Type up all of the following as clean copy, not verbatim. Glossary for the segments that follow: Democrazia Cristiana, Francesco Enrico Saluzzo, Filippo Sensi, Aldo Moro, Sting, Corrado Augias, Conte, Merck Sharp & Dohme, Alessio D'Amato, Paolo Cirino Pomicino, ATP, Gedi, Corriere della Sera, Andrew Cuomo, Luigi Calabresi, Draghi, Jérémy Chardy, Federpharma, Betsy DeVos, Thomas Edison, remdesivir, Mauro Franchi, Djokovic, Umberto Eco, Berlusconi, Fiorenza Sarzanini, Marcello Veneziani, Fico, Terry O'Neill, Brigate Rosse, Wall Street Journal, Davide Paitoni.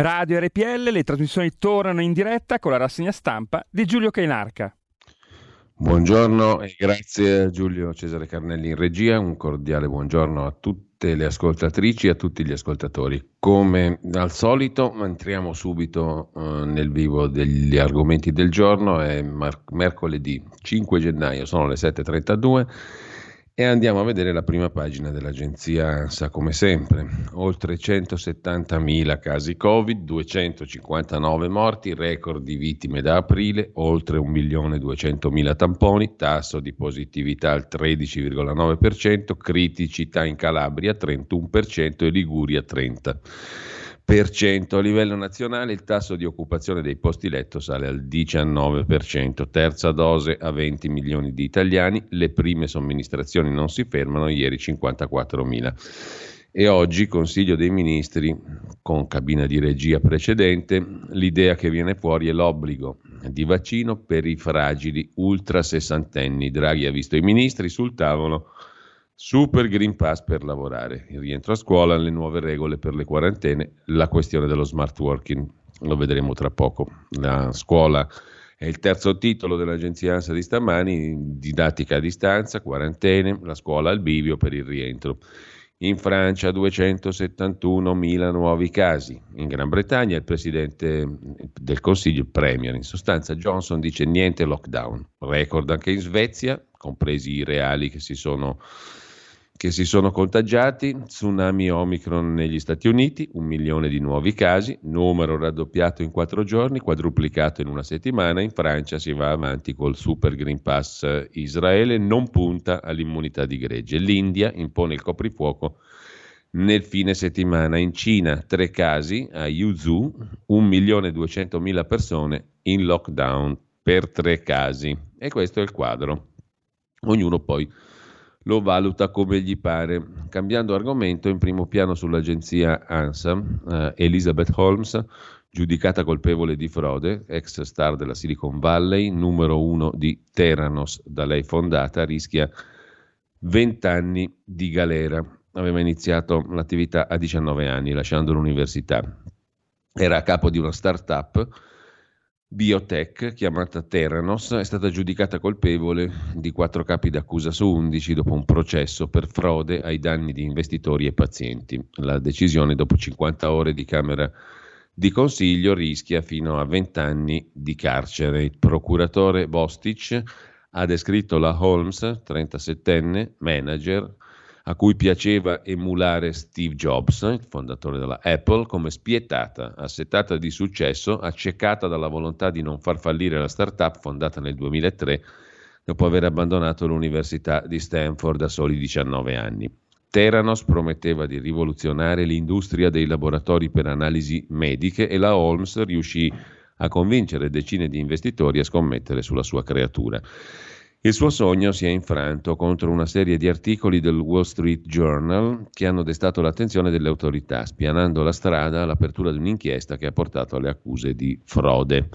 Radio RPL, le trasmissioni tornano in diretta con la rassegna stampa di Giulio Cainarca. Buongiorno e grazie a Giulio Cesare Carnelli in regia, un cordiale buongiorno a tutte le ascoltatrici e a tutti gli ascoltatori. Come al solito entriamo subito nel vivo degli argomenti del giorno, è mercoledì 5 gennaio, sono le 7:32 e andiamo a vedere la prima pagina dell'agenzia ANSA come sempre. Oltre 170.000 casi Covid, 259 morti, record di vittime da aprile, oltre 1.200.000 tamponi, tasso di positività al 13,9%, criticità in Calabria 31% e Liguria 30%. A livello nazionale il tasso di occupazione dei posti letto sale al 19%, terza dose a 20 milioni di italiani, le prime somministrazioni non si fermano, ieri 54.000. E oggi Consiglio dei Ministri, con cabina di regia precedente, l'idea che viene fuori è l'obbligo di vaccino per i fragili ultra sessantenni. Draghi ha visto i ministri sul tavolo. Super Green Pass per lavorare, il rientro a scuola, le nuove regole per le quarantene, la questione dello smart working, lo vedremo tra poco. La scuola è il terzo titolo dell'agenzia ANSA di stamani, didattica a distanza, quarantene, la scuola al bivio per il rientro. In Francia 271.000 nuovi casi, in Gran Bretagna il presidente del Consiglio, il Premier in sostanza, Johnson dice niente lockdown, record anche in Svezia, compresi i reali che si sono contagiati, tsunami Omicron negli Stati Uniti, 1 milione di nuovi casi, numero raddoppiato in 4 giorni, quadruplicato in 1 settimana, in Francia si va avanti col Super Green Pass, Israele non punta all'immunità di gregge, l'India impone il coprifuoco nel fine settimana, in Cina 3 casi, a Yuzhou 1.200.000 persone in lockdown per 3 casi e questo è il quadro, ognuno poi lo valuta come gli pare. Cambiando argomento, in primo piano sull'agenzia ANSA, Elizabeth Holmes, giudicata colpevole di frode, ex star della Silicon Valley, numero 1 di Theranos, da lei fondata, rischia 20 anni di galera. Aveva iniziato l'attività a 19 anni, lasciando l'università. Era a capo di una start-up biotech chiamata Theranos, è stata giudicata colpevole di 4 capi d'accusa su 11 dopo un processo per frode ai danni di investitori e pazienti. La decisione dopo 50 ore di Camera di Consiglio rischia fino a 20 anni di carcere. Il procuratore Bostic ha descritto la Holmes, 37enne, manager, a cui piaceva emulare Steve Jobs, il fondatore della Apple, come spietata, assetata di successo, accecata dalla volontà di non far fallire la startup fondata nel 2003 dopo aver abbandonato l'università di Stanford a soli 19 anni. Theranos prometteva di rivoluzionare l'industria dei laboratori per analisi mediche e la Holmes riuscì a convincere decine di investitori a scommettere sulla sua creatura. Il suo sogno si è infranto contro una serie di articoli del Wall Street Journal che hanno destato l'attenzione delle autorità, spianando la strada all'apertura di un'inchiesta che ha portato alle accuse di frode.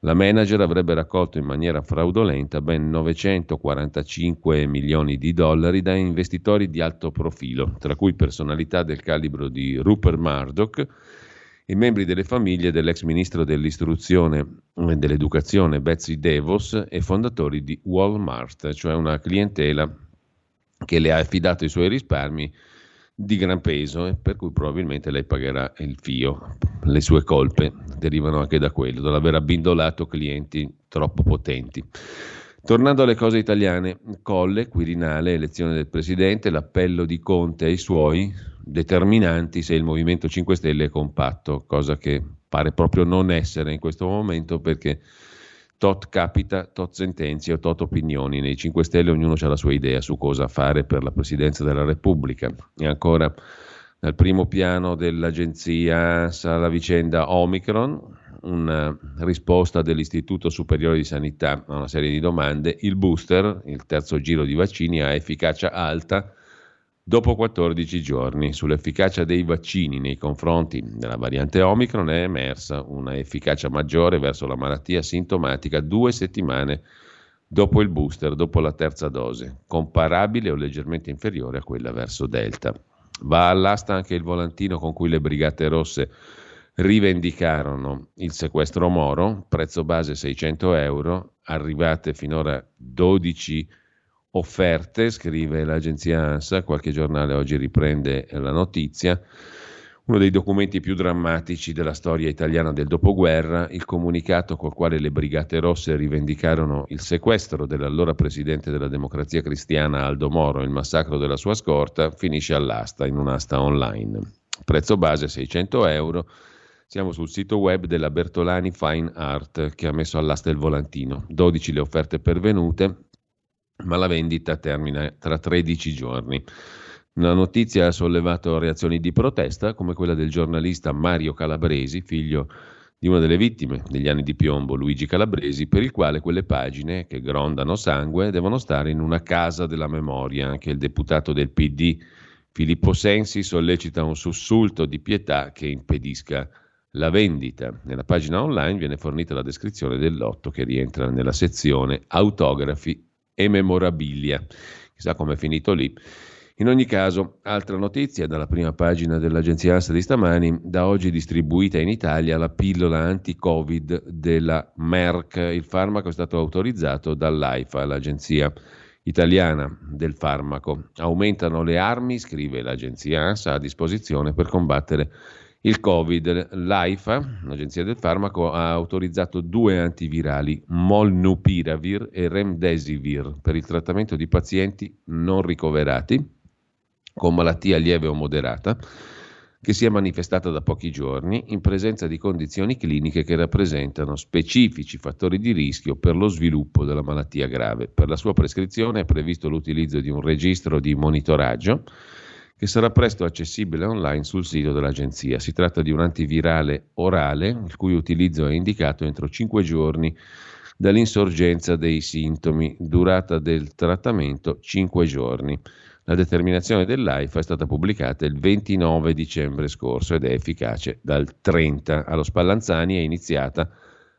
La manager avrebbe raccolto in maniera fraudolenta ben 945 milioni di dollari da investitori di alto profilo, tra cui personalità del calibro di Rupert Murdoch e membri delle famiglie dell'ex ministro dell'istruzione e dell'educazione Betsy DeVos e fondatori di Walmart, cioè una clientela che le ha affidato i suoi risparmi di gran peso e per cui probabilmente lei pagherà il fio. Le sue colpe derivano anche da quello, dall'aver abbindolato clienti troppo potenti. Tornando alle cose italiane, Colle, Quirinale, elezione del Presidente, l'appello di Conte ai suoi, determinanti se il Movimento 5 Stelle è compatto, cosa che pare proprio non essere in questo momento perché tot capita, tot sentenze o tot opinioni. Nei 5 Stelle ognuno ha la sua idea su cosa fare per la Presidenza della Repubblica. E ancora dal primo piano dell'agenzia sarà la vicenda Omicron, una risposta dell'Istituto Superiore di Sanità a una serie di domande. Il booster, il terzo giro di vaccini, ha efficacia alta dopo 14 giorni. Sull'efficacia dei vaccini nei confronti della variante Omicron è emersa una efficacia maggiore verso la malattia sintomatica 2 settimane dopo il booster, dopo la terza dose, comparabile o leggermente inferiore a quella verso Delta. Va all'asta anche il volantino con cui le Brigate Rosse rivendicarono il sequestro Moro, prezzo base 600 euro, arrivate finora 12 offerte, scrive l'agenzia ANSA, qualche giornale oggi riprende la notizia. Uno dei documenti più drammatici della storia italiana del dopoguerra, il comunicato col quale le Brigate Rosse rivendicarono il sequestro dell'allora presidente della Democrazia Cristiana Aldo Moro e il massacro della sua scorta, finisce all'asta, in un'asta online. Prezzo base 600 euro, siamo sul sito web della Bertolani Fine Art che ha messo all'asta il volantino, 12 le offerte pervenute, ma la vendita termina tra 13 giorni. La notizia ha sollevato reazioni di protesta, come quella del giornalista Mario Calabresi, figlio di una delle vittime degli anni di piombo, Luigi Calabresi, per il quale quelle pagine, che grondano sangue, devono stare in una casa della memoria. Anche il deputato del PD Filippo Sensi sollecita un sussulto di pietà che impedisca la vendita. Nella pagina online viene fornita la descrizione del lotto che rientra nella sezione autografi e memorabilia. Chissà come è finito lì. In ogni caso, altra notizia dalla prima pagina dell'agenzia ANSA di stamani, da oggi distribuita in Italia la pillola anti-Covid della Merck. Il farmaco è stato autorizzato dall'AIFA, l'agenzia italiana del farmaco. Aumentano le armi, scrive l'agenzia ANSA, a disposizione per combattere il Covid. L'AIFA, l'agenzia del farmaco, ha autorizzato 2 antivirali, molnupiravir e remdesivir, per il trattamento di pazienti non ricoverati con malattia lieve o moderata, che si è manifestata da pochi giorni in presenza di condizioni cliniche che rappresentano specifici fattori di rischio per lo sviluppo della malattia grave. Per la sua prescrizione è previsto l'utilizzo di un registro di monitoraggio che sarà presto accessibile online sul sito dell'agenzia. Si tratta di un antivirale orale, il cui utilizzo è indicato entro 5 giorni dall'insorgenza dei sintomi, durata del trattamento 5 giorni. La determinazione dell'AIFA è stata pubblicata il 29 dicembre scorso ed è efficace dal 30. Allo Spallanzani è iniziata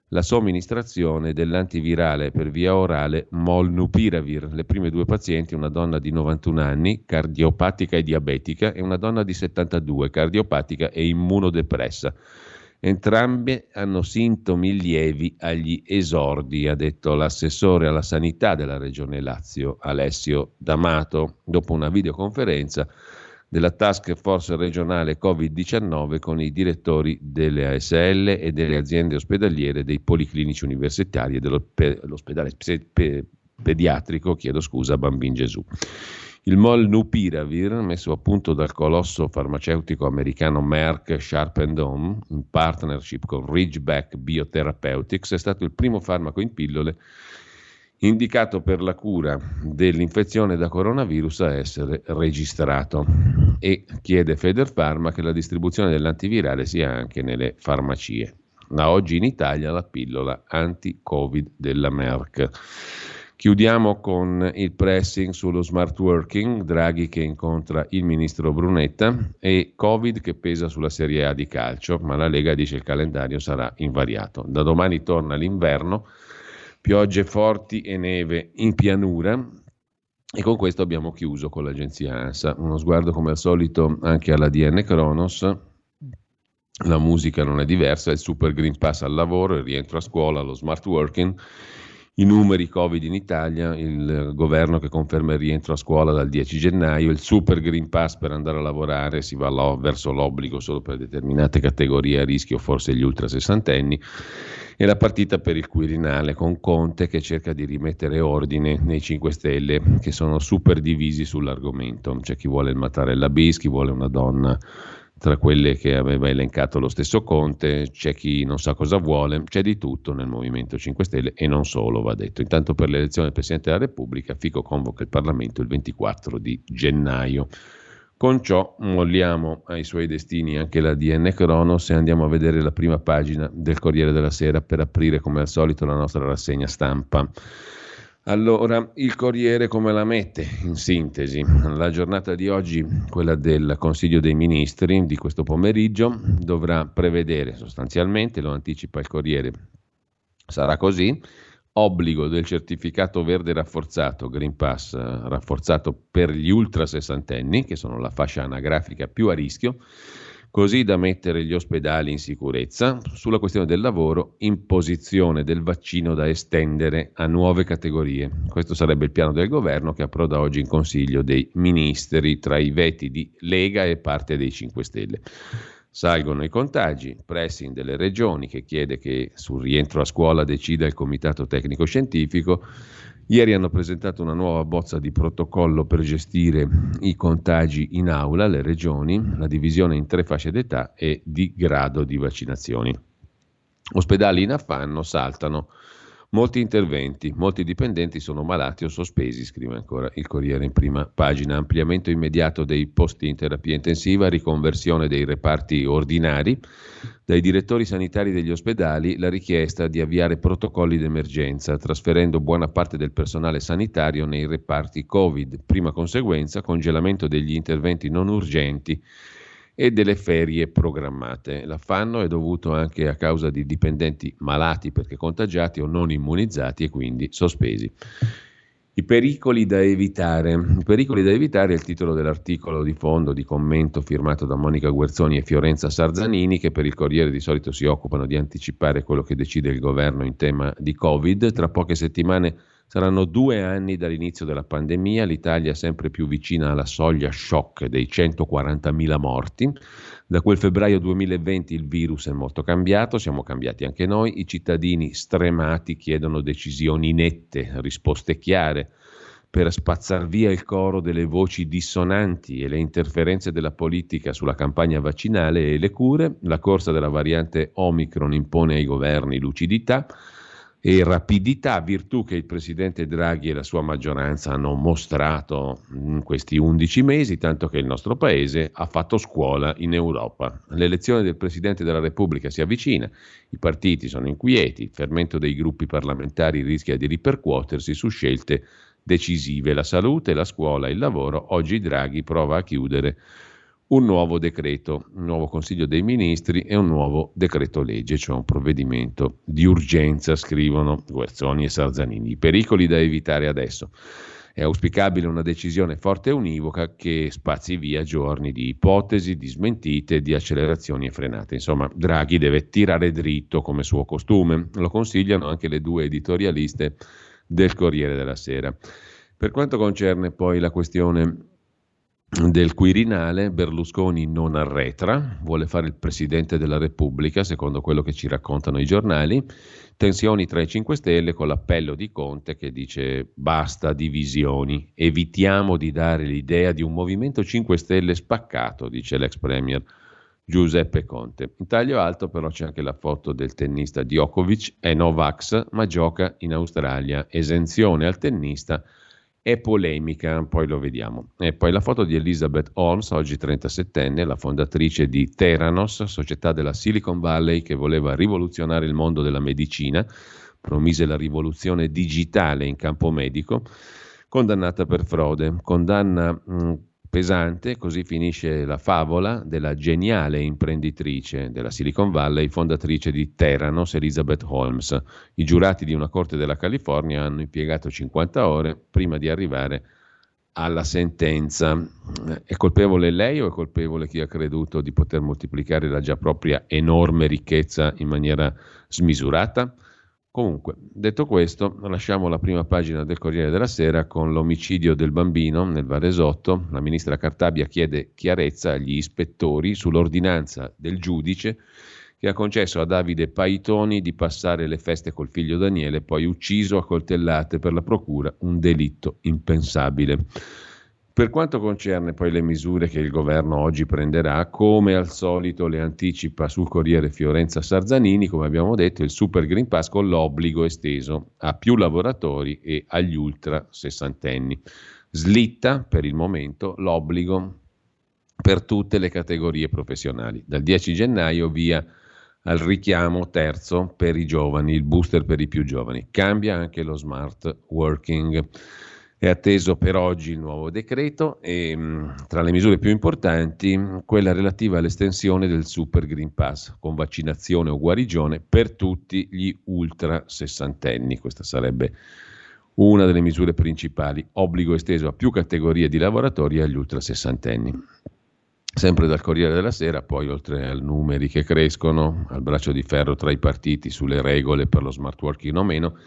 la somministrazione dell'antivirale per via orale molnupiravir. Le prime 2 pazienti, una donna di 91 anni, cardiopatica e diabetica, e una donna di 72, cardiopatica e immunodepressa. Entrambe hanno sintomi lievi agli esordi, ha detto l'assessore alla sanità della Regione Lazio, Alessio D'Amato, dopo una videoconferenza della Task Force regionale Covid-19 con i direttori delle ASL e delle aziende ospedaliere, dei policlinici universitari e dell'ospedale pediatrico, Bambin Gesù. Il molnupiravir, messo a punto dal colosso farmaceutico americano Merck Sharp & Dohme, in partnership con Ridgeback Biotherapeutics, è stato il primo farmaco in pillole indicato per la cura dell'infezione da coronavirus a essere registrato, e chiede Federpharma che la distribuzione dell'antivirale sia anche nelle farmacie. Da oggi in Italia la pillola anti-Covid della Merck. Chiudiamo con il pressing sullo smart working, Draghi che incontra il ministro Brunetta e Covid che pesa sulla Serie A di calcio, ma la Lega dice il calendario sarà invariato. Da domani torna l'inverno, piogge forti e neve in pianura, e con questo abbiamo chiuso con l'agenzia ANSA. Uno sguardo come al solito anche alla DN Kronos, la musica non è diversa, il super green pass al lavoro, il rientro a scuola, lo smart working, i numeri Covid in Italia, il governo che conferma il rientro a scuola dal 10 gennaio, il super green pass per andare a lavorare, si va verso l'obbligo solo per determinate categorie a rischio, forse gli ultra sessantenni, e la partita per il Quirinale con Conte che cerca di rimettere ordine nei 5 Stelle che sono super divisi sull'argomento. C'è chi vuole il Mattarella bis, chi vuole una donna tra quelle che aveva elencato lo stesso Conte, c'è chi non sa cosa vuole, c'è di tutto nel Movimento 5 Stelle e non solo, va detto. Intanto per l'elezione del Presidente della Repubblica, Fico convoca il Parlamento il 24 di gennaio. Con ciò molliamo ai suoi destini anche la DN Kronos e andiamo a vedere la prima pagina del Corriere della Sera per aprire come al solito la nostra rassegna stampa. Allora, il Corriere come la mette in sintesi? La giornata di oggi, quella del Consiglio dei Ministri di questo pomeriggio, dovrà prevedere sostanzialmente, lo anticipa il Corriere, sarà così: obbligo del certificato verde rafforzato, Green Pass rafforzato per gli ultra sessantenni, che sono la fascia anagrafica più a rischio, così da mettere gli ospedali in sicurezza. Sulla questione del lavoro, imposizione del vaccino da estendere a nuove categorie. Questo sarebbe il piano del governo che approda oggi in Consiglio dei Ministri tra i veti di Lega e parte dei 5 Stelle. Salgono i contagi, pressing delle regioni che chiede che sul rientro a scuola decida il Comitato Tecnico Scientifico. Ieri hanno presentato una nuova bozza di protocollo per gestire i contagi in aula, le regioni, la divisione in 3 fasce d'età e di grado di vaccinazioni. Ospedali in affanno, saltano molti interventi, molti dipendenti sono malati o sospesi, scrive ancora il Corriere in prima pagina. Ampliamento immediato dei posti in terapia intensiva, riconversione dei reparti ordinari. Dai direttori sanitari degli ospedali la richiesta di avviare protocolli d'emergenza, trasferendo buona parte del personale sanitario nei reparti Covid. Prima conseguenza, congelamento degli interventi non urgenti e delle ferie programmate. L'affanno è dovuto anche a causa di dipendenti malati perché contagiati o non immunizzati e quindi sospesi. I pericoli da evitare. I pericoli da evitare è il titolo dell'articolo di fondo di commento firmato da Monica Guerzoni e Fiorenza Sarzanini, che per il Corriere di solito si occupano di anticipare quello che decide il governo in tema di Covid. Tra poche settimane saranno 2 anni dall'inizio della pandemia, l'Italia sempre più vicina alla soglia shock dei 140.000 morti. Da quel febbraio 2020 il virus è molto cambiato, siamo cambiati anche noi, i cittadini stremati chiedono decisioni nette, risposte chiare, per spazzar via il coro delle voci dissonanti e le interferenze della politica sulla campagna vaccinale e le cure. La corsa della variante Omicron impone ai governi lucidità e rapidità, virtù che il presidente Draghi e la sua maggioranza hanno mostrato in questi 11 mesi, tanto che il nostro paese ha fatto scuola in Europa. L'elezione del presidente della Repubblica si avvicina, i partiti sono inquieti, il fermento dei gruppi parlamentari rischia di ripercuotersi su scelte decisive. La salute, la scuola, il lavoro. Oggi Draghi prova a chiudere un nuovo decreto, un nuovo Consiglio dei Ministri e un nuovo decreto legge, cioè un provvedimento di urgenza, scrivono Guerzoni e Sarzanini. I pericoli da evitare adesso. È auspicabile una decisione forte e univoca che spazi via giorni di ipotesi, di smentite, di accelerazioni e frenate. Insomma, Draghi deve tirare dritto come suo costume, lo consigliano anche le 2 editorialiste del Corriere della Sera. Per quanto concerne poi la questione del Quirinale, Berlusconi non arretra, vuole fare il Presidente della Repubblica, secondo quello che ci raccontano i giornali. Tensioni tra i 5 Stelle con l'appello di Conte che dice basta divisioni, evitiamo di dare l'idea di un movimento 5 Stelle spaccato, dice l'ex Premier Giuseppe Conte. In taglio alto però c'è anche la foto del tennista Djokovic, è Novax ma gioca in Australia, esenzione al tennista è polemica, poi lo vediamo. E poi la foto di Elizabeth Holmes, oggi 37enne, la fondatrice di Theranos, società della Silicon Valley che voleva rivoluzionare il mondo della medicina, promise la rivoluzione digitale in campo medico, condannata per frode, condanna pesante, così finisce la favola della geniale imprenditrice della Silicon Valley, fondatrice di Theranos, Elizabeth Holmes. I giurati di una corte della California hanno impiegato 50 ore prima di arrivare alla sentenza. È colpevole lei o è colpevole chi ha creduto di poter moltiplicare la già propria enorme ricchezza in maniera smisurata? Comunque, detto questo, lasciamo la prima pagina del Corriere della Sera con l'omicidio del bambino nel Varesotto. La ministra Cartabia chiede chiarezza agli ispettori sull'ordinanza del giudice che ha concesso a Davide Paitoni di passare le feste col figlio Daniele, poi ucciso a coltellate. Per la procura un delitto impensabile. Per quanto concerne poi le misure che il governo oggi prenderà, come al solito le anticipa sul Corriere Fiorenza Sarzanini, come abbiamo detto, il Super Green Pass con l'obbligo esteso a più lavoratori e agli ultra sessantenni. Slitta per il momento l'obbligo per tutte le categorie professionali. Dal 10 gennaio via al richiamo terzo per i giovani, il booster per i più giovani. Cambia anche lo smart working. È atteso per oggi il nuovo decreto e tra le misure più importanti quella relativa all'estensione del Super Green Pass con vaccinazione o guarigione per tutti gli ultra sessantenni. Questa sarebbe una delle misure principali, obbligo esteso a più categorie di lavoratori e agli ultra sessantenni. Sempre dal Corriere della Sera, poi oltre ai numeri che crescono, al braccio di ferro tra i partiti sulle regole per lo smart working o meno,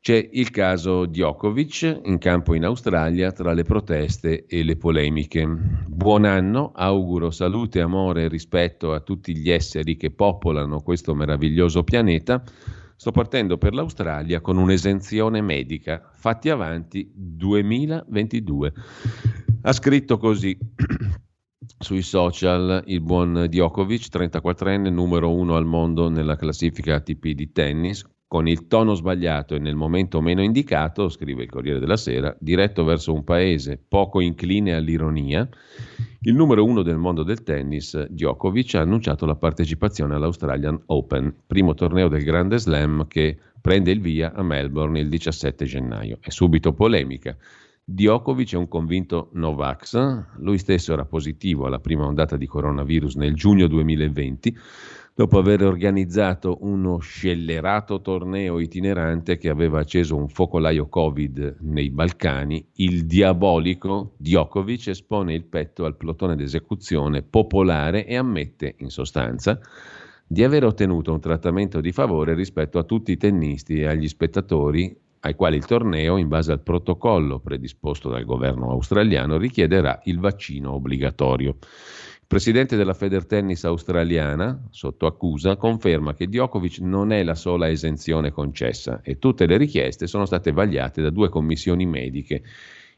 c'è il caso Djokovic in campo in Australia tra le proteste e le polemiche. Buon anno, auguro salute, amore e rispetto a tutti gli esseri che popolano questo meraviglioso pianeta. Sto partendo per l'Australia con un'esenzione medica. Fatti avanti 2022. Ha scritto così sui social il buon Djokovic, 34enne, numero 1 al mondo nella classifica ATP di tennis, con il tono sbagliato e nel momento meno indicato, scrive il Corriere della Sera, diretto verso un paese poco incline all'ironia. Il numero 1 del mondo del tennis, Djokovic, ha annunciato la partecipazione all'Australian Open, primo torneo del Grande Slam che prende il via a Melbourne il 17 gennaio. È subito polemica. Djokovic è un convinto Novax, lui stesso era positivo alla prima ondata di coronavirus nel giugno 2020, dopo aver organizzato uno scellerato torneo itinerante che aveva acceso un focolaio Covid nei Balcani. Il diabolico Djokovic espone il petto al plotone d'esecuzione popolare e ammette, in sostanza, di aver ottenuto un trattamento di favore rispetto a tutti i tennisti e agli spettatori, ai quali il torneo, in base al protocollo predisposto dal governo australiano, richiederà il vaccino obbligatorio. Il presidente della Federtennis australiana, sotto accusa, conferma che Djokovic non è la sola esenzione concessa e tutte le richieste sono state vagliate da due commissioni mediche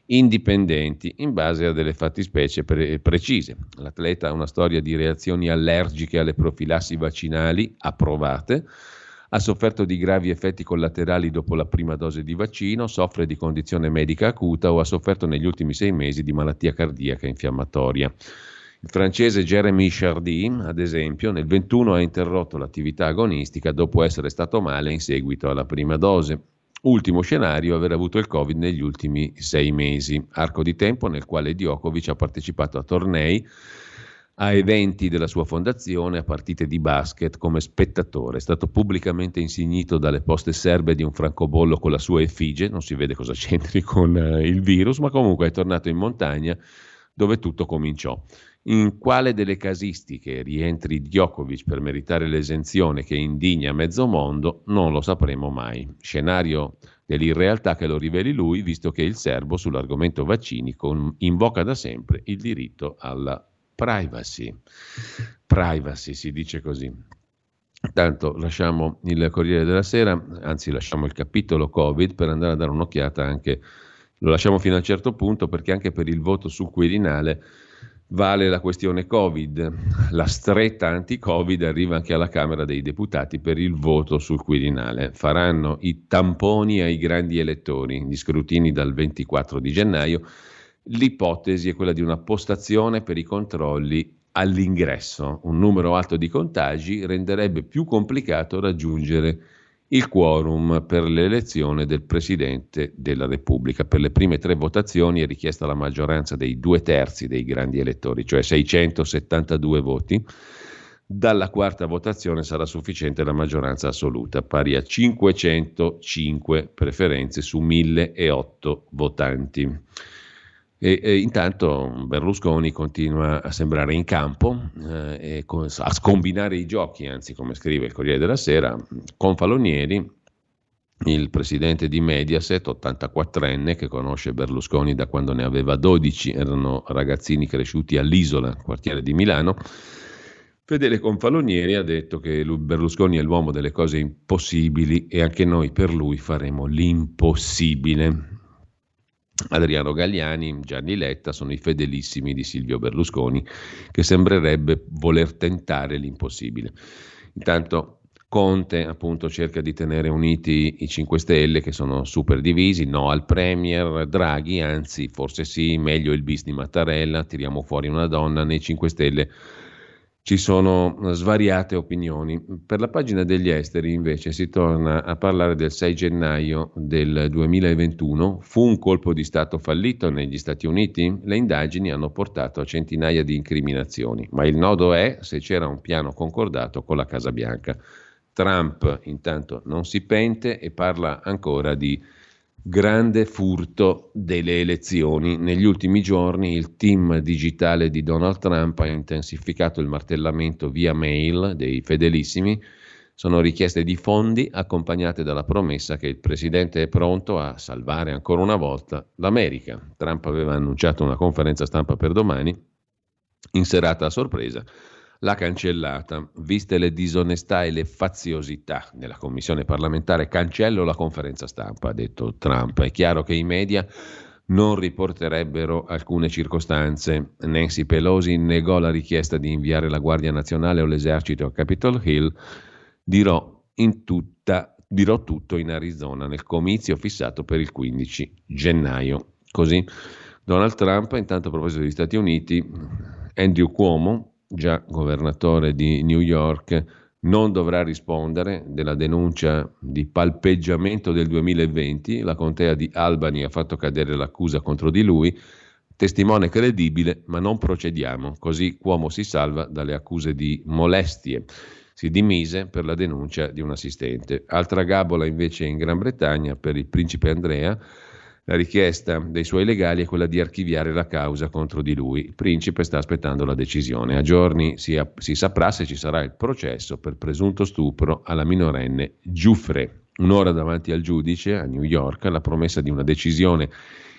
indipendenti in base a delle fattispecie precise. L'atleta ha una storia di reazioni allergiche alle profilassi vaccinali approvate, ha sofferto di gravi effetti collaterali dopo la prima dose di vaccino, soffre di condizione medica acuta o ha sofferto negli ultimi 6 mesi di malattia cardiaca infiammatoria. Il francese Jérémy Chardy, ad esempio, nel 2021 ha interrotto l'attività agonistica dopo essere stato male in seguito alla prima dose. Ultimo scenario, aver avuto il Covid negli ultimi 6 mesi, arco di tempo nel quale Djokovic ha partecipato a tornei, a eventi della sua fondazione, a partite di basket come spettatore. È stato pubblicamente insignito dalle poste serbe di un francobollo con la sua effigie, non si vede cosa c'entri con il virus, ma comunque è tornato in montagna dove tutto cominciò. In quale delle casistiche rientri Djokovic per meritare l'esenzione che indigna mezzo mondo non lo sapremo mai. Scenario dell'irrealtà che lo riveli lui, visto che il serbo sull'argomento vaccini invoca da sempre il diritto alla privacy, si dice così. Tanto lasciamo il Corriere della Sera, anzi lasciamo il capitolo Covid per andare a dare un'occhiata anche, lo lasciamo fino a un certo punto perché anche per il voto sul Quirinale vale la questione Covid. La stretta anti-Covid arriva anche alla Camera dei Deputati per il voto sul Quirinale. Faranno i tamponi ai grandi elettori, gli scrutini dal 24 di gennaio. L'ipotesi è quella di una postazione per i controlli all'ingresso. Un numero alto di contagi renderebbe più complicato raggiungere il quorum per l'elezione del Presidente della Repubblica. Per le prime 3 votazioni è richiesta la maggioranza dei 2/3 dei grandi elettori, cioè 672 voti. Dalla quarta votazione sarà sufficiente la maggioranza assoluta, pari a 505 preferenze su 1008 votanti. E intanto Berlusconi continua a sembrare in campo, a scombinare i giochi, anzi, come scrive il Corriere della Sera, Confalonieri, il presidente di Mediaset, 84enne, che conosce Berlusconi da quando ne aveva 12, erano ragazzini cresciuti all'Isola, quartiere di Milano. Fedele Confalonieri ha detto che Berlusconi è l'uomo delle cose impossibili e anche noi per lui faremo l'impossibile. Adriano Galliani, Gianni Letta sono i fedelissimi di Silvio Berlusconi, che sembrerebbe voler tentare l'impossibile. Intanto Conte appunto cerca di tenere uniti i 5 Stelle che sono super divisi, no al Premier Draghi, anzi forse sì, meglio il bis di Mattarella, tiriamo fuori una donna. Nei 5 Stelle ci sono svariate opinioni. Per la pagina degli esteri invece si torna a parlare del 6 gennaio del 2021. Fu un colpo di Stato fallito negli Stati Uniti? Le indagini hanno portato a centinaia di incriminazioni, ma il nodo è se c'era un piano concordato con la Casa Bianca. Trump intanto non si pente e parla ancora di Grande furto delle elezioni. Negli ultimi giorni il team digitale di Donald Trump ha intensificato il martellamento via mail dei fedelissimi. Sono richieste di fondi accompagnate dalla promessa che il presidente è pronto a salvare ancora una volta l'America. Trump aveva annunciato una conferenza stampa per domani, in serata a sorpresa l'ha cancellata. Viste le disonestà e le faziosità nella commissione parlamentare, cancello la conferenza stampa, ha detto Trump. È chiaro che i media non riporterebbero alcune circostanze. Nancy Pelosi negò la richiesta di inviare la Guardia Nazionale o l'esercito a Capitol Hill. Dirò tutto in Arizona nel comizio fissato per il 15 gennaio. Così Donald Trump. Intanto, a proposito degli Stati Uniti, Andrew Cuomo, già governatore di New York, non dovrà rispondere della denuncia di palpeggiamento del 2020. La contea di Albany ha fatto cadere l'accusa contro di lui. Testimone credibile, ma non procediamo. Così Cuomo si salva dalle accuse di molestie. Si dimise per la denuncia di un assistente. Altra gabola invece in Gran Bretagna per il principe Andrea. La richiesta dei suoi legali è quella di archiviare la causa contro di lui. Il principe sta aspettando la decisione. A giorni si saprà se ci sarà il processo per presunto stupro alla minorenne Giuffre. Un'ora davanti al giudice a New York, la promessa di una decisione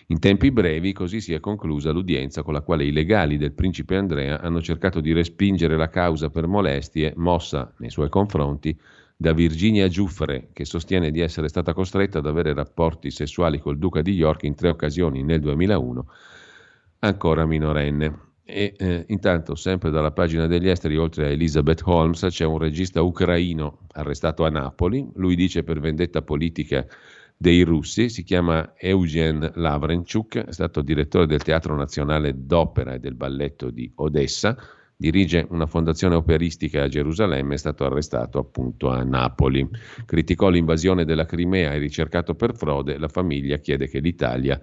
in tempi brevi. Così si è conclusa l'udienza con la quale i legali del principe Andrea hanno cercato di respingere la causa per molestie mossa nei suoi confronti da Virginia Giuffre, che sostiene di essere stata costretta ad avere rapporti sessuali col duca di York in 3 occasioni nel 2001, ancora minorenne. Intanto, sempre dalla pagina degli esteri, oltre a Elizabeth Holmes, c'è un regista ucraino arrestato a Napoli. Lui dice per vendetta politica dei russi, si chiama Eugen Lavrenchuk, è stato direttore del Teatro Nazionale d'Opera e del Balletto di Odessa. Dirige una fondazione operistica a Gerusalemme, è stato arrestato appunto a Napoli. Criticò l'invasione della Crimea e ricercato per frode, la famiglia chiede che l'Italia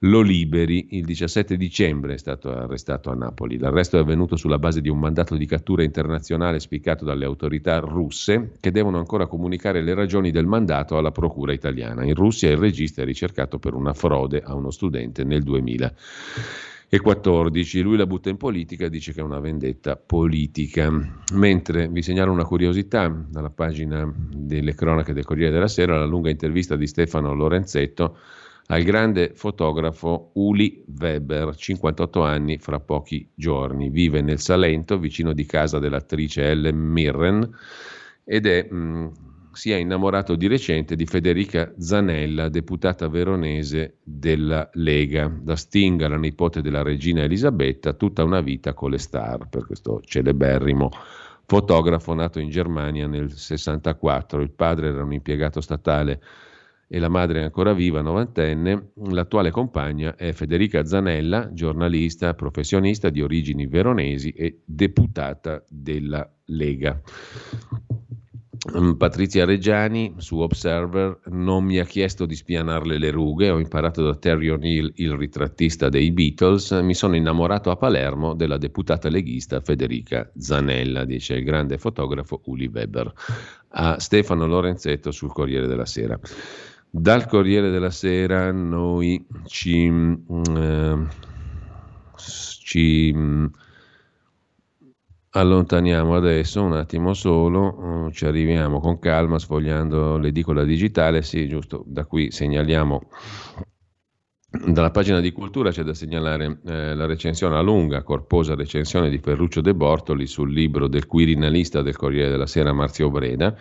lo liberi. Il 17 dicembre è stato arrestato a Napoli. L'arresto è avvenuto sulla base di un mandato di cattura internazionale spiccato dalle autorità russe, che devono ancora comunicare le ragioni del mandato alla procura italiana. In Russia il regista è ricercato per una frode a uno studente nel 2014, lui la butta in politica, dice che è una vendetta politica. Mentre vi segnalo una curiosità dalla pagina delle cronache del Corriere della Sera, la lunga intervista di Stefano Lorenzetto al grande fotografo Uli Weber, 58 anni fra pochi giorni, vive nel Salento, vicino di casa dell'attrice Ellen Mirren, ed si è innamorato di recente di Federica Zanella, deputata veronese della Lega. Da Sting alla nipote della regina Elisabetta, tutta una vita con le star, per questo celeberrimo fotografo nato in Germania nel 64. Il padre era un impiegato statale e la madre è ancora viva, 90enne. L'attuale compagna è Federica Zanella, giornalista, professionista di origini veronesi e deputata della Lega. Patrizia Reggiani su Observer: non mi ha chiesto di spianarle le rughe, ho imparato da Terry O'Neill, il ritrattista dei Beatles, mi sono innamorato a Palermo della deputata leghista Federica Zanella, dice il grande fotografo Uli Weber a Stefano Lorenzetto sul Corriere della Sera. Dal Corriere della Sera noi ci allontaniamo adesso un attimo solo, ci arriviamo con calma sfogliando l'edicola digitale. Sì, giusto, da qui segnaliamo, dalla pagina di cultura c'è da segnalare la recensione, la lunga, corposa recensione di Ferruccio De Bortoli sul libro del quirinalista del Corriere della Sera Marzio Breda,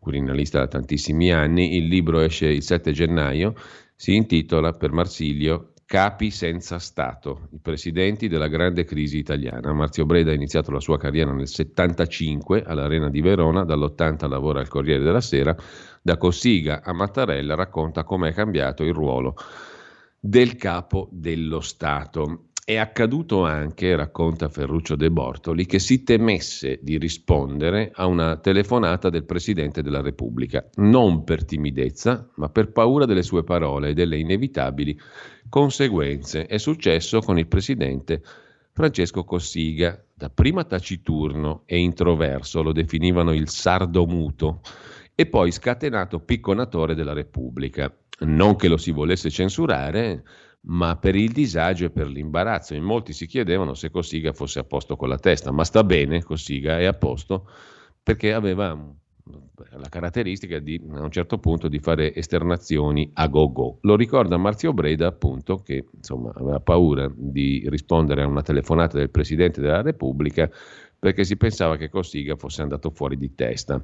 quirinalista da tantissimi anni. Il libro esce il 7 gennaio, si intitola Per Marsilio: Capi senza Stato, i presidenti della grande crisi italiana. Marzio Breda ha iniziato la sua carriera nel 75 all'Arena di Verona, dall'80 lavora al Corriere della Sera, da Cossiga a Mattarella racconta come è cambiato il ruolo del capo dello Stato. È accaduto anche, racconta Ferruccio De Bortoli, che si temesse di rispondere a una telefonata del Presidente della Repubblica, non per timidezza, ma per paura delle sue parole e delle inevitabili conseguenze. È successo con il Presidente Francesco Cossiga, dapprima taciturno e introverso, lo definivano il sardo muto, e poi scatenato picconatore della Repubblica. Non che lo si volesse censurare, ma per il disagio e per l'imbarazzo. In molti si chiedevano se Cossiga fosse a posto con la testa, ma sta bene, Cossiga è a posto, perché aveva la caratteristica di, a un certo punto, di fare esternazioni a go-go. Lo ricorda Marzio Breda, appunto, che insomma aveva paura di rispondere a una telefonata del Presidente della Repubblica perché si pensava che Cossiga fosse andato fuori di testa.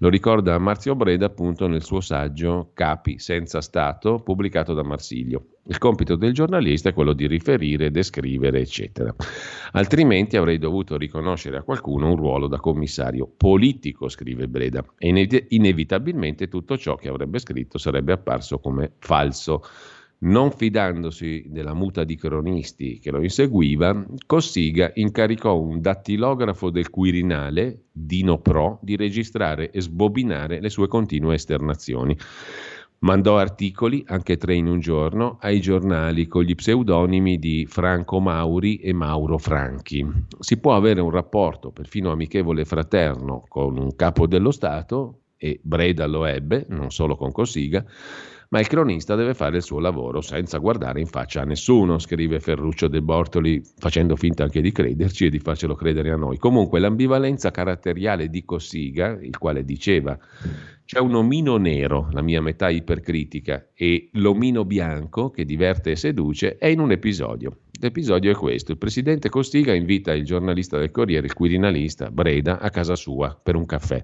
Lo ricorda Marzio Breda, appunto, nel suo saggio Capi senza Stato, pubblicato da Marsilio. Il compito del giornalista è quello di riferire, descrivere, eccetera. Altrimenti avrei dovuto riconoscere a qualcuno un ruolo da commissario politico, scrive Breda, e inevitabilmente tutto ciò che avrebbe scritto sarebbe apparso come falso. Non fidandosi della muta di cronisti che lo inseguiva, Cossiga incaricò un dattilografo del Quirinale, Dino Pro, di registrare e sbobinare le sue continue esternazioni. Mandò articoli, anche 3 in un giorno, ai giornali con gli pseudonimi di Franco Mauri e Mauro Franchi. Si può avere un rapporto perfino amichevole e fraterno con un capo dello Stato, e Breda lo ebbe, non solo con Cossiga, ma il cronista deve fare il suo lavoro senza guardare in faccia a nessuno, scrive Ferruccio De Bortoli, facendo finta anche di crederci e di farcelo credere a noi. Comunque l'ambivalenza caratteriale di Cossiga, il quale diceva c'è un omino nero, la mia metà ipercritica, e l'omino bianco che diverte e seduce, è in un episodio. L'episodio è questo: il presidente Cossiga invita il giornalista del Corriere, il quirinalista Breda, a casa sua per un caffè.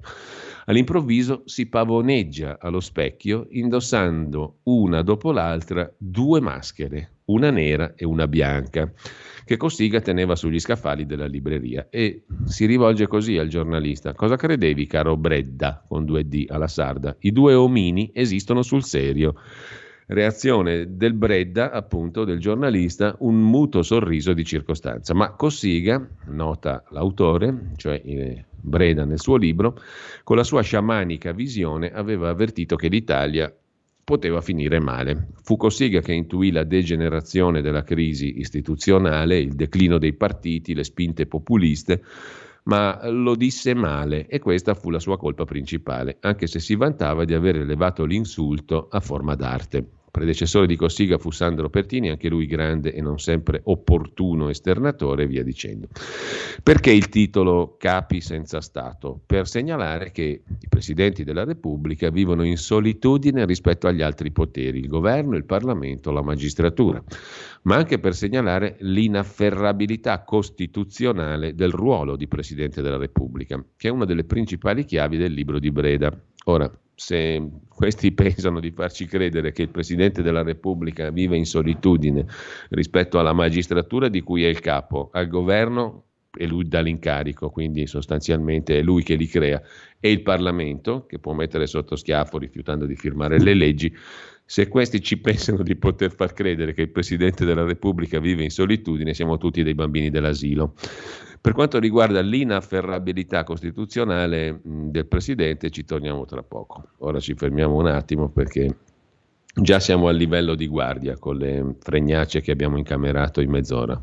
All'improvviso si pavoneggia allo specchio indossando una dopo l'altra 2 maschere, una nera e una bianca, che Cossiga teneva sugli scaffali della libreria, e si rivolge così al giornalista: cosa credevi, caro Breda, con 2D alla sarda, i 2 omini esistono sul serio. Reazione del Breda, appunto, del giornalista, un muto sorriso di circostanza. Ma Cossiga, nota l'autore, cioè Breda nel suo libro, con la sua sciamanica visione aveva avvertito che l'Italia poteva finire male. Fu Cossiga che intuì la degenerazione della crisi istituzionale, il declino dei partiti, le spinte populiste, ma lo disse male, e questa fu la sua colpa principale, anche se si vantava di aver elevato l'insulto a forma d'arte. Predecessore di Cossiga fu Sandro Pertini, anche lui grande e non sempre opportuno esternatore, e via dicendo. Perché il titolo Capi senza Stato? Per segnalare che i presidenti della Repubblica vivono in solitudine rispetto agli altri poteri, il governo, il Parlamento, la magistratura, ma anche per segnalare l'inafferrabilità costituzionale del ruolo di presidente della Repubblica, che è una delle principali chiavi del libro di Breda. Ora, se questi pensano di farci credere che il Presidente della Repubblica vive in solitudine rispetto alla magistratura di cui è il capo, al governo, e lui dà l'incarico, quindi sostanzialmente è lui che li crea, e il Parlamento, che può mettere sotto schiaffo rifiutando di firmare le leggi, se questi ci pensano di poter far credere che il Presidente della Repubblica vive in solitudine, siamo tutti dei bambini dell'asilo. Per quanto riguarda l'inafferrabilità costituzionale del Presidente, ci torniamo tra poco. Ora ci fermiamo un attimo perché già siamo al livello di guardia con le fregnacce che abbiamo incamerato in mezz'ora.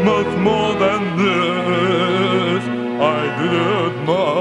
Much more than this I did not.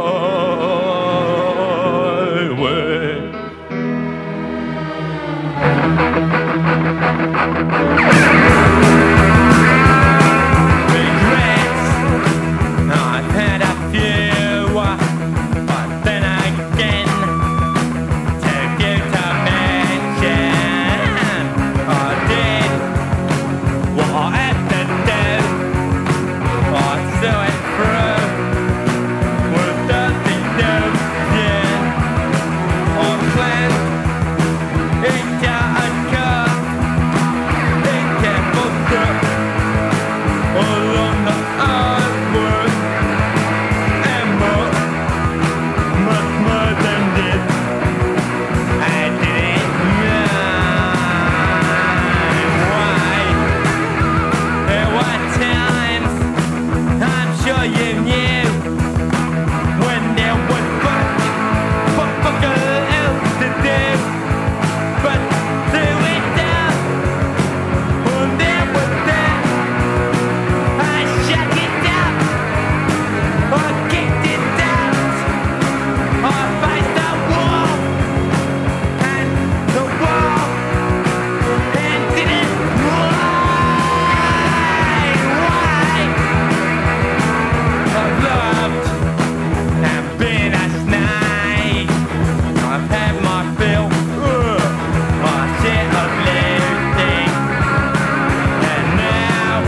I've had my fill. My shit of living. And now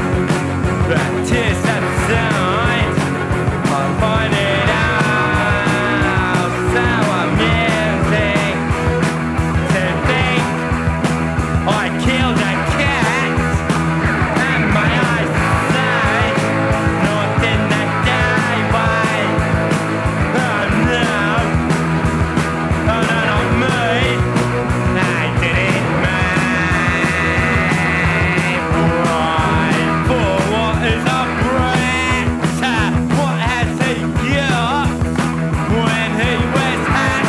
that tears outside, I find it out so amazing to think I killed a cat and my eyes died. Nothing that I buy. Oh no, oh no, not me. I did it my right. For what is a Brit? What has he got when he wears hats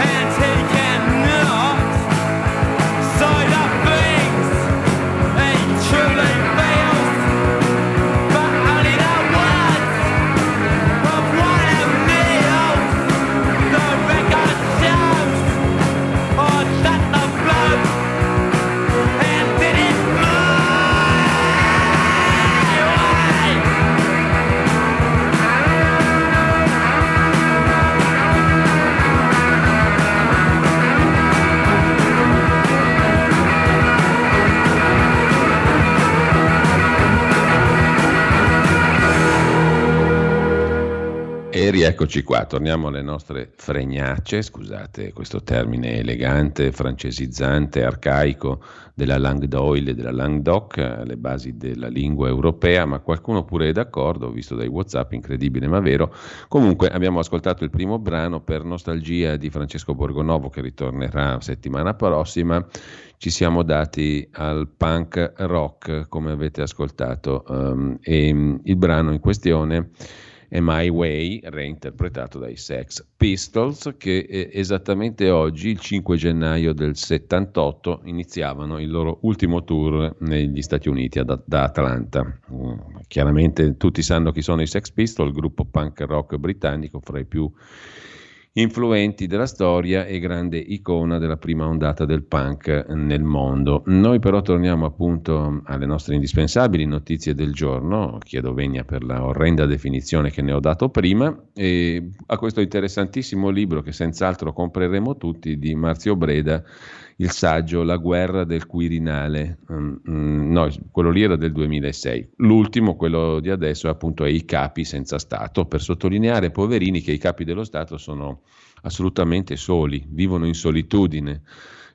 and he cannot say the things he truly feels, but only the words of one of meals. The record shows on that the bloke and did it my way. E rieccoci qua, torniamo alle nostre fregnacce, scusate questo termine elegante, francesizzante, arcaico della Languedoc e della Languedoc, le basi della lingua europea, ma qualcuno pure è d'accordo, ho visto dai WhatsApp, incredibile ma vero. Comunque abbiamo ascoltato il primo brano per nostalgia di Francesco Borgonovo che ritornerà settimana prossima. Ci siamo dati al punk rock, come avete ascoltato, e il brano in questione e My Way, reinterpretato dai Sex Pistols, che esattamente oggi, il 5 gennaio del 78, iniziavano il loro ultimo tour negli Stati Uniti, da Atlanta. Chiaramente tutti sanno chi sono i Sex Pistols, il gruppo punk rock britannico, fra i più influenti della storia e grande icona della prima ondata del punk nel mondo. Noi però torniamo appunto alle nostre indispensabili notizie del giorno, chiedo venia per la orrenda definizione che ne ho dato prima, e a questo interessantissimo libro che senz'altro compreremo tutti di Marzio Breda, il saggio La guerra del Quirinale, no, quello lì era del 2006, l'ultimo, quello di adesso, appunto è I capi senza Stato, per sottolineare, poverini, che i capi dello Stato sono assolutamente soli, vivono in solitudine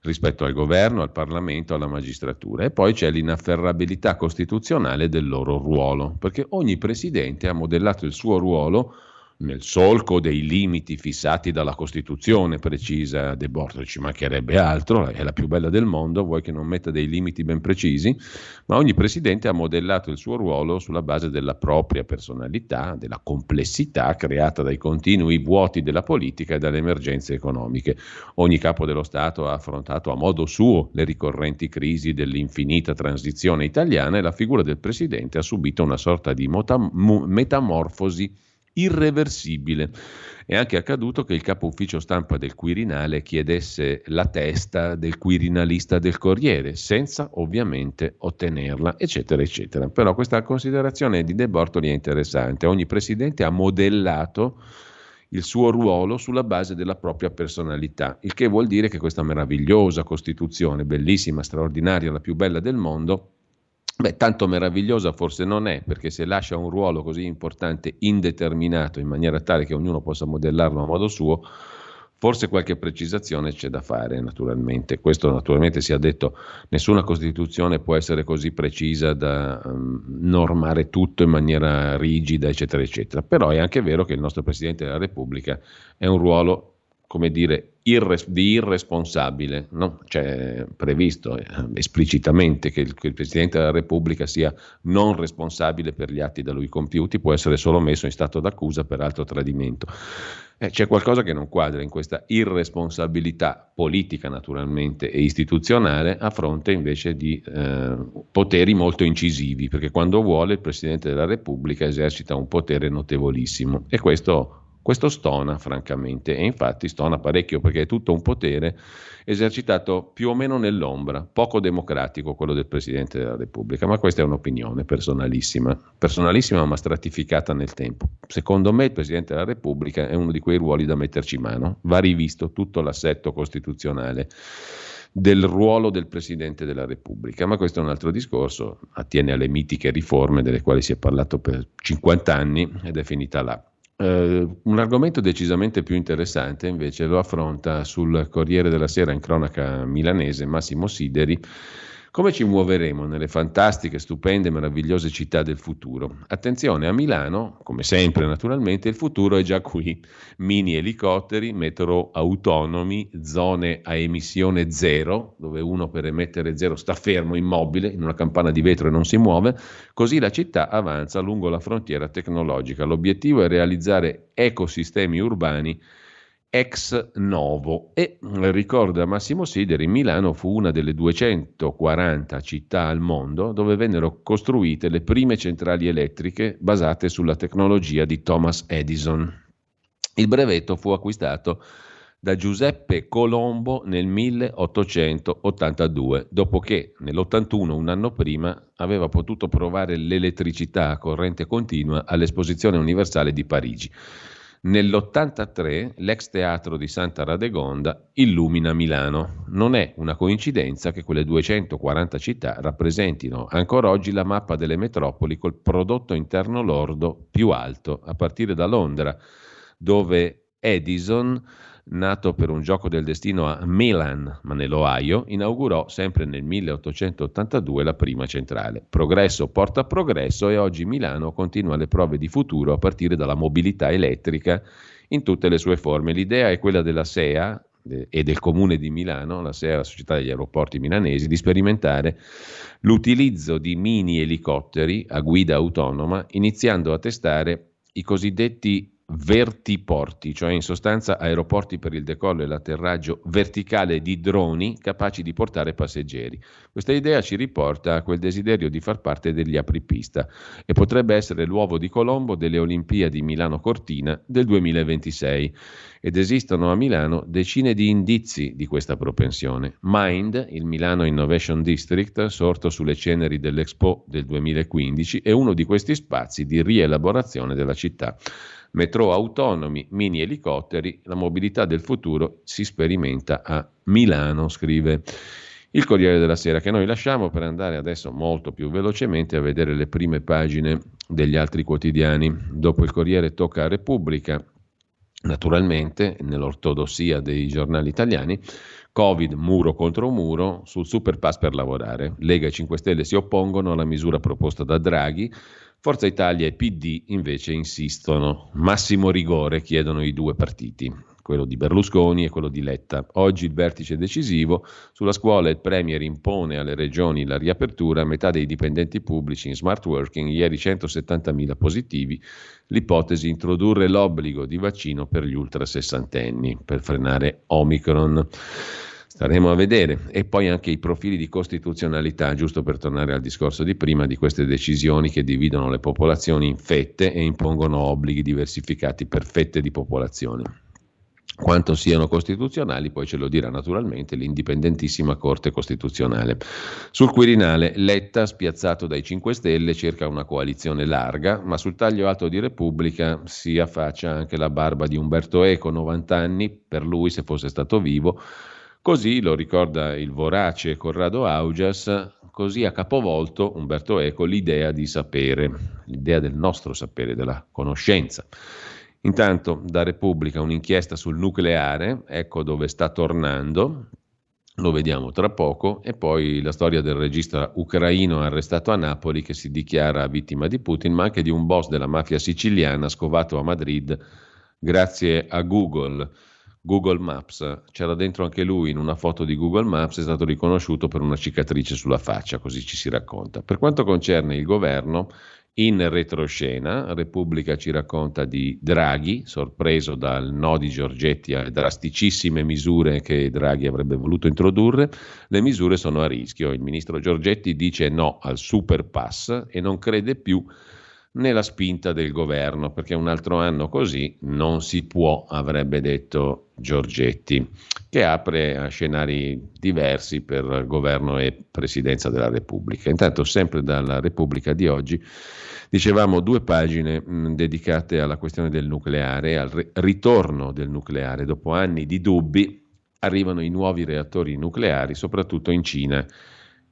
rispetto al governo, al Parlamento, alla magistratura, e poi c'è l'inafferrabilità costituzionale del loro ruolo, perché ogni presidente ha modellato il suo ruolo nel solco dei limiti fissati dalla Costituzione, precisa De Bortoli, ci mancherebbe altro, è la più bella del mondo, vuoi che non metta dei limiti ben precisi, ma ogni presidente ha modellato il suo ruolo sulla base della propria personalità, della complessità creata dai continui vuoti della politica e dalle emergenze economiche. Ogni capo dello Stato ha affrontato a modo suo le ricorrenti crisi dell'infinita transizione italiana e la figura del presidente ha subito una sorta di metamorfosi irreversibile. È anche accaduto che il capo ufficio stampa del Quirinale chiedesse la testa del quirinalista del Corriere, senza ovviamente ottenerla, eccetera, eccetera. Però questa considerazione di De Bortoli è interessante. Ogni presidente ha modellato il suo ruolo sulla base della propria personalità, il che vuol dire che questa meravigliosa Costituzione, bellissima, straordinaria, la più bella del mondo, beh, tanto meravigliosa forse non è, perché se lascia un ruolo così importante indeterminato in maniera tale che ognuno possa modellarlo a modo suo, forse qualche precisazione c'è da fare, naturalmente. Questo naturalmente sia detto, nessuna Costituzione può essere così precisa da normare tutto in maniera rigida, eccetera, eccetera. Però è anche vero che il nostro Presidente della Repubblica è un ruolo, come dire, di irresponsabile, no? C'è previsto esplicitamente che il Presidente della Repubblica sia non responsabile per gli atti da lui compiuti, può essere solo messo in stato d'accusa per altro tradimento. C'è qualcosa che non quadra in questa irresponsabilità politica naturalmente e istituzionale a fronte invece di poteri molto incisivi, perché quando vuole il Presidente della Repubblica esercita un potere notevolissimo e questo Questo stona, francamente, e infatti stona parecchio perché è tutto un potere esercitato più o meno nell'ombra, poco democratico quello del Presidente della Repubblica, ma questa è un'opinione personalissima ma stratificata nel tempo. Secondo me il Presidente della Repubblica è uno di quei ruoli da metterci mano, va rivisto tutto l'assetto costituzionale del ruolo del Presidente della Repubblica, ma questo è un altro discorso, attiene alle mitiche riforme delle quali si è parlato per 50 anni ed è finita là. Un argomento decisamente più interessante invece lo affronta sul Corriere della Sera in cronaca milanese Massimo Sideri. Come ci muoveremo nelle fantastiche, stupende, meravigliose città del futuro? Attenzione, a Milano, come sempre naturalmente, il futuro è già qui. Mini elicotteri, metro autonomi, zone a emissione zero, dove uno per emettere zero sta fermo, immobile, in una campana di vetro e non si muove, così la città avanza lungo la frontiera tecnologica. L'obiettivo è realizzare ecosistemi urbani ex novo e, ricorda Massimo Sideri, Milano fu una delle 240 città al mondo dove vennero costruite le prime centrali elettriche basate sulla tecnologia di Thomas Edison. Il brevetto fu acquistato da Giuseppe Colombo nel 1882, dopo che nell'81, un anno prima, aveva potuto provare l'elettricità a corrente continua all'Esposizione Universale di Parigi. Nell'83 l'ex teatro di Santa Radegonda illumina Milano. Non è una coincidenza che quelle 240 città rappresentino ancora oggi la mappa delle metropoli col prodotto interno lordo più alto, a partire da Londra, dove Edison, nato per un gioco del destino a Milan, ma nell'Ohio, inaugurò sempre nel 1882 la prima centrale. Progresso porta progresso e oggi Milano continua le prove di futuro a partire dalla mobilità elettrica in tutte le sue forme. L'idea è quella della SEA e del Comune di Milano, la SEA, la Società degli Aeroporti Milanesi, di sperimentare l'utilizzo di mini elicotteri a guida autonoma, iniziando a testare i cosiddetti vertiporti, cioè in sostanza aeroporti per il decollo e l'atterraggio verticale di droni capaci di portare passeggeri. Questa idea ci riporta a quel desiderio di far parte degli apripista e potrebbe essere l'uovo di Colombo delle Olimpiadi Milano-Cortina del 2026. Ed esistono a Milano decine di indizi di questa propensione. Mind, il Milano Innovation District, sorto sulle ceneri dell'Expo del 2015, è uno di questi spazi di rielaborazione della città. Metro autonomi, mini elicotteri, la mobilità del futuro si sperimenta a Milano, scrive il Corriere della Sera, che noi lasciamo per andare adesso molto più velocemente a vedere le prime pagine degli altri quotidiani. Dopo il Corriere tocca a Repubblica, naturalmente, nell'ortodossia dei giornali italiani. Covid, muro contro muro, sul superpass per lavorare. Lega e 5 Stelle si oppongono alla misura proposta da Draghi. Forza Italia e PD invece insistono. Massimo rigore chiedono i due partiti, quello di Berlusconi e quello di Letta. Oggi il vertice decisivo. Sulla scuola il Premier impone alle regioni la riapertura, metà dei dipendenti pubblici in smart working, ieri 170.000 positivi, l'ipotesi introdurre l'obbligo di vaccino per gli ultrasessantenni per frenare Omicron. Staremo a vedere. E poi anche i profili di costituzionalità, giusto per tornare al discorso di prima, di queste decisioni che dividono le popolazioni in fette e impongono obblighi diversificati per fette di popolazione. Quanto siano costituzionali poi ce lo dirà naturalmente l'indipendentissima Corte Costituzionale. Sul Quirinale Letta, spiazzato dai 5 Stelle, cerca una coalizione larga, ma sul taglio alto di Repubblica si affaccia anche la barba di Umberto Eco, 90 anni, per lui se fosse stato vivo. Così, lo ricorda il vorace Corrado Augias, così ha capovolto Umberto Eco l'idea di sapere, l'idea del nostro sapere, della conoscenza. Intanto da Repubblica un'inchiesta sul nucleare, ecco dove sta tornando, lo vediamo tra poco, e poi la storia del regista ucraino arrestato a Napoli che si dichiara vittima di Putin, ma anche di un boss della mafia siciliana scovato a Madrid grazie a Google Maps, c'era dentro anche lui in una foto di Google Maps, è stato riconosciuto per una cicatrice sulla faccia, così ci si racconta. Per quanto concerne il governo, in retroscena, Repubblica ci racconta di Draghi, sorpreso dal no di Giorgetti alle drasticissime misure che Draghi avrebbe voluto introdurre. Le misure sono a rischio, il ministro Giorgetti dice no al superpass e non crede più né la spinta del governo, perché un altro anno così non si può, avrebbe detto Giorgetti, che apre a scenari diversi per governo e presidenza della Repubblica. Intanto, sempre dalla Repubblica di oggi, dicevamo due pagine dedicate alla questione del nucleare, al ritorno del nucleare. Dopo anni di dubbi arrivano i nuovi reattori nucleari, soprattutto in Cina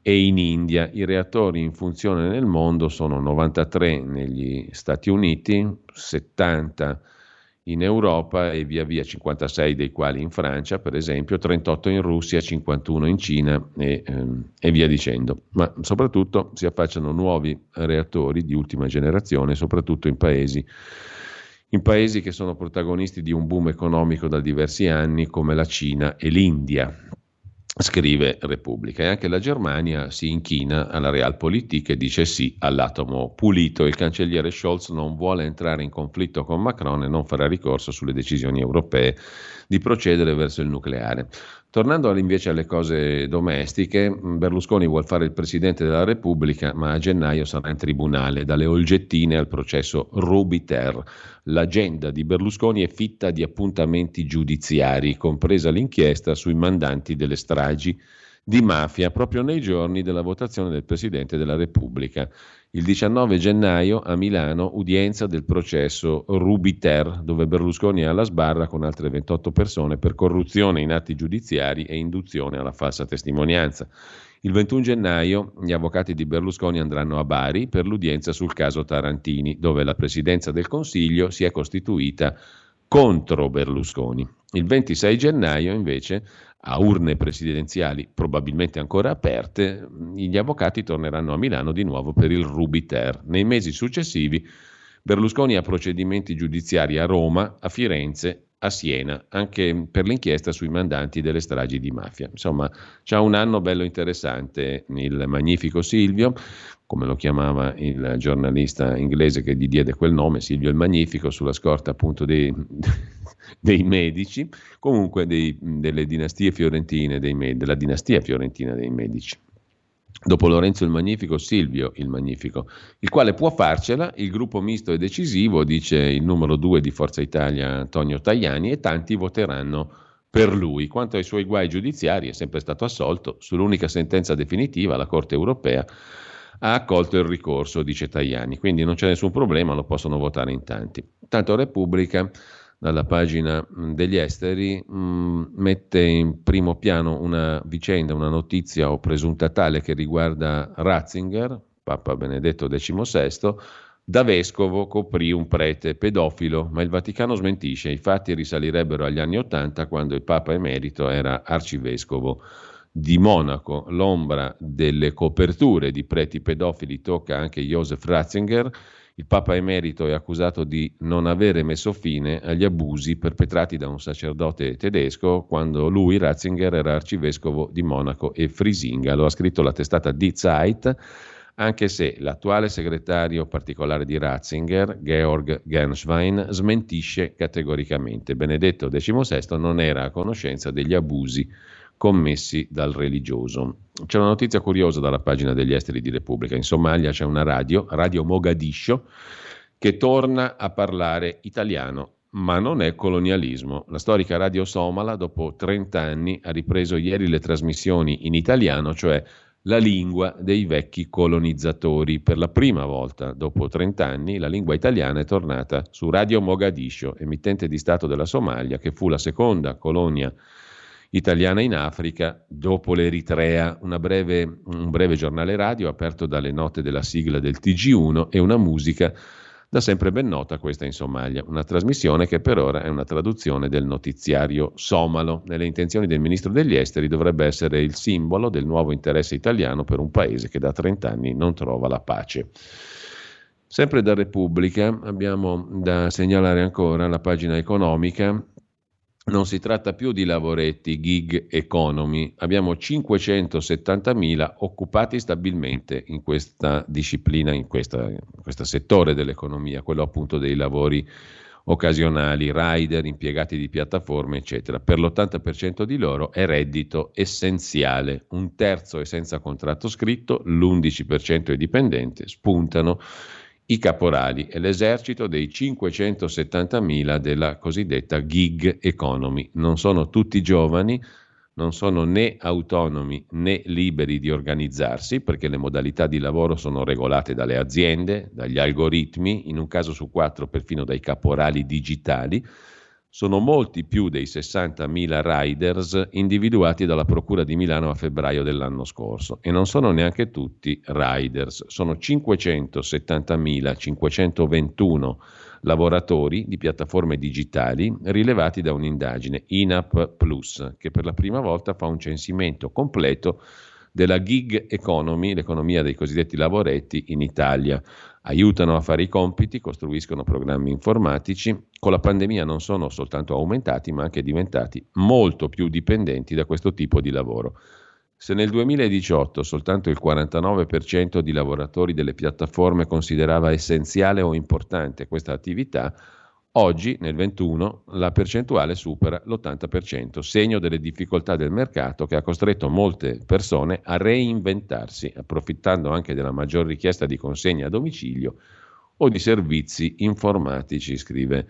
e in India. I reattori in funzione nel mondo sono 93 negli Stati Uniti, 70 in Europa e via via, 56 dei quali in Francia, per esempio, 38 in Russia, 51 in Cina e via dicendo. Ma soprattutto si affacciano nuovi reattori di ultima generazione, soprattutto in paesi che sono protagonisti di un boom economico da diversi anni, come la Cina e l'India, scrive Repubblica. E anche la Germania si inchina alla Realpolitik e dice sì all'atomo pulito. Il cancelliere Scholz non vuole entrare in conflitto con Macron e non farà ricorso sulle decisioni europee di procedere verso il nucleare. Tornando invece alle cose domestiche, Berlusconi vuol fare il Presidente della Repubblica, ma a gennaio sarà in tribunale, dalle olgettine al processo Ruby-Ter. L'agenda di Berlusconi è fitta di appuntamenti giudiziari, compresa l'inchiesta sui mandanti delle stragi di mafia, proprio nei giorni della votazione del Presidente della Repubblica. Il 19 gennaio a Milano, udienza del processo Ruby-Ter, dove Berlusconi è alla sbarra con altre 28 persone per corruzione in atti giudiziari e induzione alla falsa testimonianza. Il 21 gennaio gli avvocati di Berlusconi andranno a Bari per l'udienza sul caso Tarantini, dove la Presidenza del Consiglio si è costituita contro Berlusconi. Il 26 gennaio invece, a urne presidenziali probabilmente ancora aperte, gli avvocati torneranno a Milano di nuovo per il Ruby-Ter. Nei mesi successivi Berlusconi ha procedimenti giudiziari a Roma, a Firenze, a Siena, anche per l'inchiesta sui mandanti delle stragi di mafia. Insomma, c'ha un anno bello interessante il magnifico Silvio, come lo chiamava il giornalista inglese che gli diede quel nome, Silvio il Magnifico, sulla scorta appunto dei Medici, comunque della dinastia fiorentina dei Medici. Dopo Lorenzo il Magnifico, Silvio il Magnifico, il quale può farcela, il gruppo misto è decisivo, dice il numero 2 di Forza Italia Antonio Tajani, e tanti voteranno per lui. Quanto ai suoi guai giudiziari è sempre stato assolto, sull'unica sentenza definitiva la Corte europea ha accolto il ricorso, dice Tajani, quindi non c'è nessun problema, lo possono votare in tanti. Tanto Repubblica, dalla pagina degli esteri, mette in primo piano una vicenda, una notizia o presunta tale che riguarda Ratzinger, Papa Benedetto XVI, da vescovo coprì un prete pedofilo, ma il Vaticano smentisce, i fatti risalirebbero agli anni '80 quando il Papa emerito era arcivescovo di Monaco. L'ombra delle coperture di preti pedofili tocca anche Joseph Ratzinger. Il Papa emerito è accusato di non avere messo fine agli abusi perpetrati da un sacerdote tedesco quando lui, Ratzinger, era arcivescovo di Monaco e Frisinga. Lo ha scritto la testata Die Zeit, anche se l'attuale segretario particolare di Ratzinger, Georg Gernschwein, smentisce categoricamente. Benedetto XVI non era a conoscenza degli abusi commessi dal religioso. C'è una notizia curiosa dalla pagina degli esteri di Repubblica. In Somalia c'è una radio Mogadiscio, che torna a parlare italiano, ma non è colonialismo. La storica radio somala, dopo 30 anni, ha ripreso ieri le trasmissioni in italiano, cioè la lingua dei vecchi colonizzatori. Per la prima volta dopo 30 anni la lingua italiana è tornata su Radio Mogadiscio, emittente di Stato della Somalia, che fu la seconda colonia italiana in Africa dopo l'Eritrea. Un breve giornale radio aperto dalle note della sigla del TG1 e una musica da sempre ben nota, questa in Somalia, una trasmissione che per ora è una traduzione del notiziario somalo. Nelle intenzioni del ministro degli esteri dovrebbe essere il simbolo del nuovo interesse italiano per un paese che da 30 anni non trova la pace. Sempre da Repubblica abbiamo da segnalare ancora la pagina economica. Non si tratta più di lavoretti, gig economy, abbiamo 570.000 occupati stabilmente in questa disciplina, in questo settore dell'economia, quello appunto dei lavori occasionali, rider, impiegati di piattaforme, eccetera. Per l'80% di loro è reddito essenziale, un terzo è senza contratto scritto, l'11% è dipendente, spuntano i caporali e l'esercito dei 570.000 della cosiddetta gig economy. Non sono tutti giovani, non sono né autonomi né liberi di organizzarsi, perché le modalità di lavoro sono regolate dalle aziende, dagli algoritmi, in un caso su 4 perfino dai caporali digitali. Sono molti più dei 60.000 riders individuati dalla Procura di Milano a febbraio dell'anno scorso, e non sono neanche tutti riders, sono 570.521 lavoratori di piattaforme digitali rilevati da un'indagine INAP Plus, che per la prima volta fa un censimento completo della gig economy, l'economia dei cosiddetti lavoretti in Italia. Aiutano a fare i compiti, costruiscono programmi informatici, con la pandemia non sono soltanto aumentati ma anche diventati molto più dipendenti da questo tipo di lavoro. Se nel 2018 soltanto il 49% di lavoratori delle piattaforme considerava essenziale o importante questa attività, oggi nel 2021 la percentuale supera l'80%, segno delle difficoltà del mercato che ha costretto molte persone a reinventarsi, approfittando anche della maggior richiesta di consegne a domicilio o di servizi informatici, scrive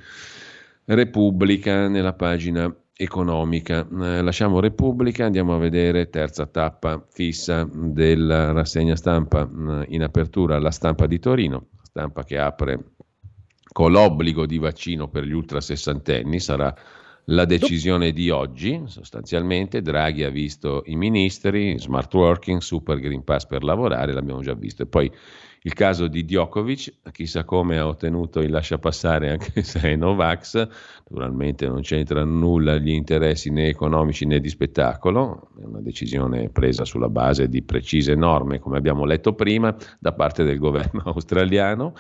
Repubblica nella pagina economica. Lasciamo Repubblica, andiamo a vedere terza tappa fissa della rassegna stampa, in apertura alla Stampa di Torino, Stampa che apre con l'obbligo di vaccino per gli ultrasessantenni, sarà la decisione di oggi, sostanzialmente. Draghi ha visto i ministri, smart working, super green pass per lavorare, l'abbiamo già visto. E poi il caso di Djokovic, chissà come ha ottenuto il lasciapassare anche se è Novax, naturalmente non c'entra nulla gli interessi né economici né di spettacolo, è una decisione presa sulla base di precise norme, come abbiamo letto prima, da parte del governo australiano.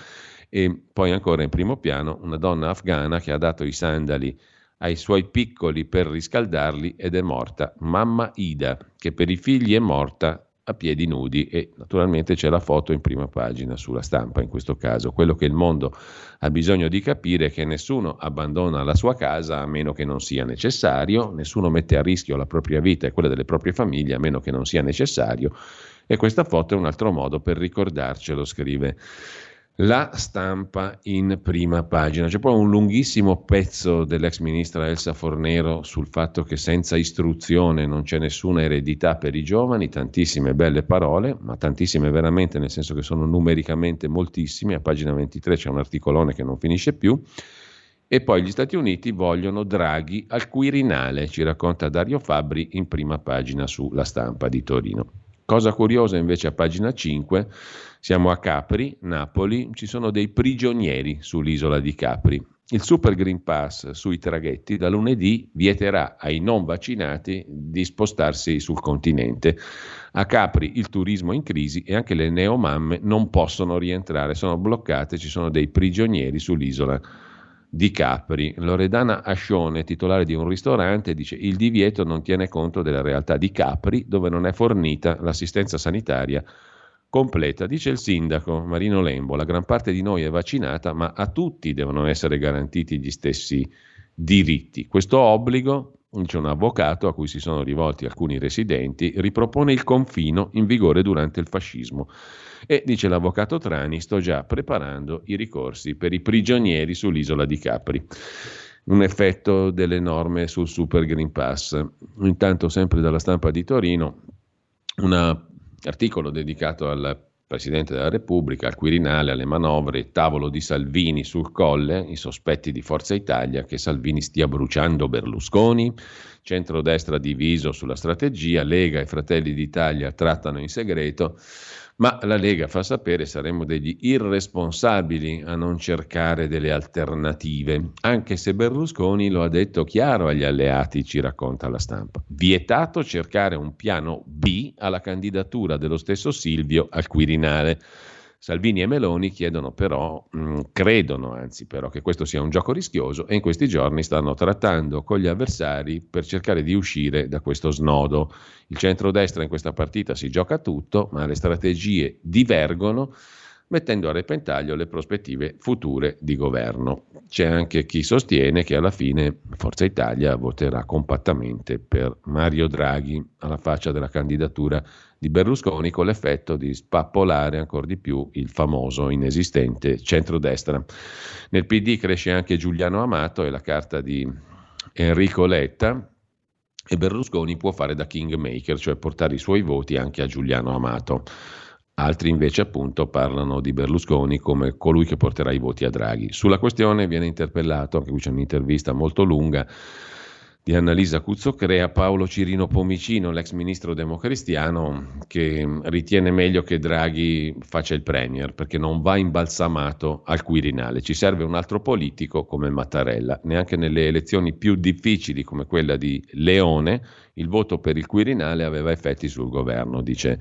E poi ancora in primo piano una donna afghana che ha dato i sandali ai suoi piccoli per riscaldarli ed è morta, mamma Ida, che per i figli è morta a piedi nudi, e naturalmente c'è la foto in prima pagina sulla Stampa in questo caso. Quello che il mondo ha bisogno di capire è che nessuno abbandona la sua casa a meno che non sia necessario, nessuno mette a rischio la propria vita e quella delle proprie famiglie a meno che non sia necessario, e questa foto è un altro modo per ricordarcelo, scrive la Stampa in prima pagina. C'è poi un lunghissimo pezzo dell'ex ministra Elsa Fornero sul fatto che senza istruzione non c'è nessuna eredità per i giovani, tantissime belle parole, ma tantissime veramente, nel senso che sono numericamente moltissime. A pagina 23 c'è un articolone che non finisce più. E poi gli Stati Uniti vogliono Draghi al Quirinale, ci racconta Dario Fabbri in prima pagina sulla Stampa di Torino. Cosa curiosa invece a pagina 5, siamo a Capri, Napoli, ci sono dei prigionieri sull'isola di Capri. Il Super Green Pass sui traghetti da lunedì vieterà ai non vaccinati di spostarsi sul continente. A Capri il turismo è in crisi e anche le neomamme non possono rientrare, sono bloccate, ci sono dei prigionieri sull'isola di Capri. Loredana Ascione, titolare di un ristorante, dice: il divieto non tiene conto della realtà di Capri, dove non è fornita l'assistenza sanitaria completa. Dice il sindaco Marino Lembo: la gran parte di noi è vaccinata, ma a tutti devono essere garantiti gli stessi diritti. Questo obbligo, dice un avvocato a cui si sono rivolti alcuni residenti, ripropone il confino in vigore durante il fascismo. E dice l'avvocato Trani: sto già preparando i ricorsi per i prigionieri sull'isola di Capri. Un effetto delle norme sul Super Green Pass. Intanto, sempre dalla Stampa di Torino, un articolo dedicato al Presidente della Repubblica, al Quirinale, alle manovre, tavolo di Salvini sul Colle, i sospetti di Forza Italia che Salvini stia bruciando Berlusconi, centrodestra diviso sulla strategia, Lega e Fratelli d'Italia trattano in segreto, ma la Lega fa sapere: saremmo degli irresponsabili a non cercare delle alternative, anche se Berlusconi lo ha detto chiaro agli alleati, ci racconta la Stampa. Vietato cercare un piano B alla candidatura dello stesso Silvio al Quirinale. Salvini e Meloni chiedono però, credono che questo sia un gioco rischioso, e in questi giorni stanno trattando con gli avversari per cercare di uscire da questo snodo. Il centrodestra in questa partita si gioca tutto, ma le strategie divergono. mettendo a repentaglio le prospettive future di governo. C'è anche chi sostiene che alla fine Forza Italia voterà compattamente per Mario Draghi, alla faccia della candidatura di Berlusconi, con l'effetto di spappolare ancora di più il famoso inesistente centrodestra. Nel PD cresce anche Giuliano Amato e la carta di Enrico Letta, e Berlusconi può fare da kingmaker, cioè portare i suoi voti anche a Giuliano Amato. Altri invece appunto parlano di Berlusconi come colui che porterà i voti a Draghi. Sulla questione viene interpellato, anche qui c'è un'intervista molto lunga di Annalisa Cuzzocrea, Paolo Cirino Pomicino, l'ex ministro democristiano, che ritiene meglio che Draghi faccia il premier perché non va imbalsamato al Quirinale. Ci serve un altro politico come Mattarella. Neanche nelle elezioni più difficili come quella di Leone il voto per il Quirinale aveva effetti sul governo, dice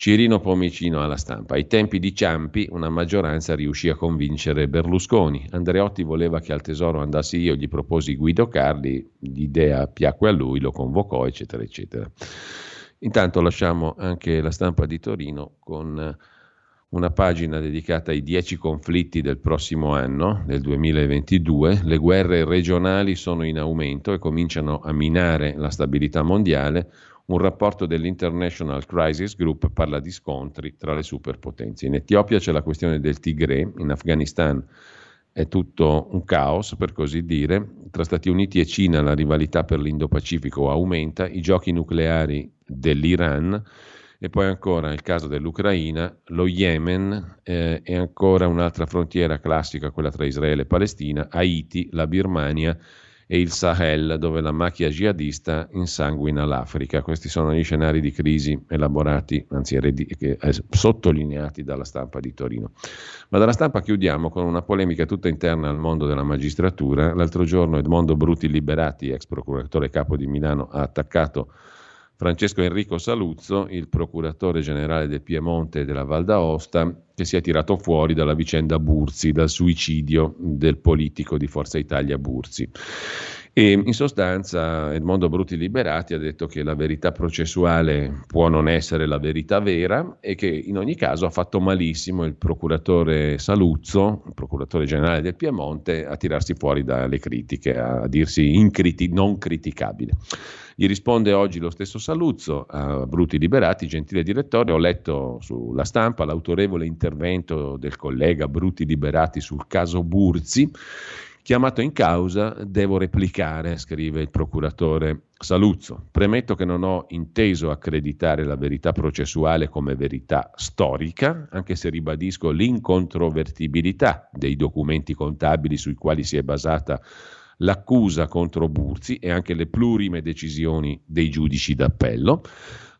Cirino Pomicino alla Stampa. Ai tempi di Ciampi una maggioranza riuscì a convincere Berlusconi. Andreotti voleva che al Tesoro andassi io, gli proposi Guido Carli, l'idea piacque a lui, lo convocò, eccetera, eccetera. Intanto lasciamo anche la Stampa di Torino con una pagina dedicata ai 10 conflitti del prossimo anno, del 2022. Le guerre regionali sono in aumento e cominciano a minare la stabilità mondiale. Un rapporto dell'International Crisis Group parla di scontri tra le superpotenze. In Etiopia c'è la questione del Tigre, in Afghanistan è tutto un caos, per così dire. Tra Stati Uniti e Cina la rivalità per l'Indo-Pacifico aumenta, i giochi nucleari dell'Iran e poi ancora il caso dell'Ucraina, lo Yemen e ancora un'altra frontiera classica, quella tra Israele e Palestina, Haiti, la Birmania e il Sahel, dove la macchia jihadista insanguina l'Africa. Questi sono gli scenari di crisi elaborati, anzi sottolineati dalla Stampa di Torino. Ma dalla Stampa chiudiamo con una polemica tutta interna al mondo della magistratura. L'altro giorno Edmondo Bruti Liberati, ex procuratore capo di Milano, ha attaccato Francesco Enrico Saluzzo, il procuratore generale del Piemonte e della Val d'Aosta, che si è tirato fuori dalla vicenda Burzi, dal suicidio del politico di Forza Italia Burzi. E in sostanza Edmondo Bruti Liberati ha detto che la verità processuale può non essere la verità vera e che in ogni caso ha fatto malissimo il procuratore Saluzzo, il procuratore generale del Piemonte, a tirarsi fuori dalle critiche, a dirsi non criticabile. Gli risponde oggi lo stesso Saluzzo a Bruti Liberati: gentile direttore, ho letto sulla Stampa l'autorevole intervento del collega Bruti Liberati sul caso Burzi. Chiamato in causa, devo replicare, scrive il procuratore Saluzzo. Premetto che non ho inteso accreditare la verità processuale come verità storica, anche se ribadisco l'incontrovertibilità dei documenti contabili sui quali si è basata l'accusa contro Burzi e anche le plurime decisioni dei giudici d'appello.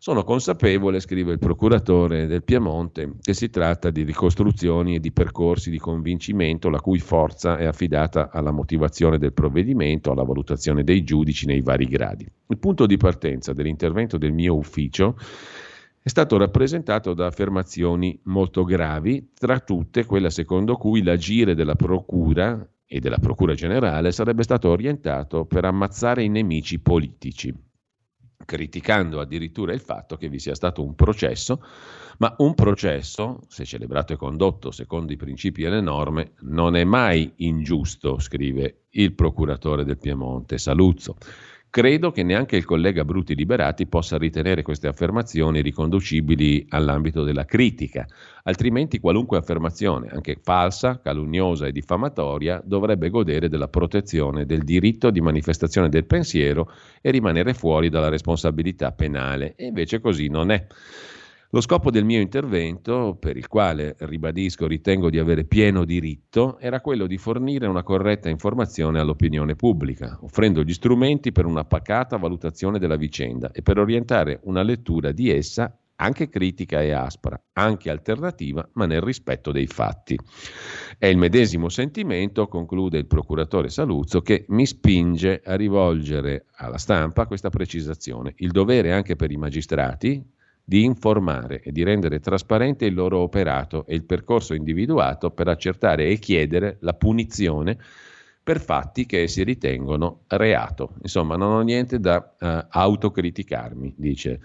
Sono consapevole, scrive il procuratore del Piemonte, che si tratta di ricostruzioni e di percorsi di convincimento la cui forza è affidata alla motivazione del provvedimento, alla valutazione dei giudici nei vari gradi. Il punto di partenza dell'intervento del mio ufficio è stato rappresentato da affermazioni molto gravi, tra tutte quella secondo cui l'agire della procura e della Procura Generale sarebbe stato orientato per ammazzare i nemici politici, criticando addirittura il fatto che vi sia stato un processo, ma un processo, se celebrato e condotto secondo i principi e le norme, non è mai ingiusto, scrive il procuratore del Piemonte Saluzzo. Credo che neanche il collega Bruti Liberati possa ritenere queste affermazioni riconducibili all'ambito della critica, altrimenti qualunque affermazione, anche falsa, calunniosa e diffamatoria, dovrebbe godere della protezione del diritto di manifestazione del pensiero e rimanere fuori dalla responsabilità penale, e invece così non è. Lo scopo del mio intervento, per il quale, ribadisco, ritengo di avere pieno diritto, era quello di fornire una corretta informazione all'opinione pubblica, offrendo gli strumenti per una pacata valutazione della vicenda e per orientare una lettura di essa, anche critica e aspra, anche alternativa, ma nel rispetto dei fatti. È il medesimo sentimento, conclude il procuratore Saluzzo, che mi spinge a rivolgere alla Stampa questa precisazione. Il dovere anche per i magistrati di informare e di rendere trasparente il loro operato e il percorso individuato per accertare e chiedere la punizione per fatti che si ritengono reato. Insomma, non ho niente da autocriticarmi, dice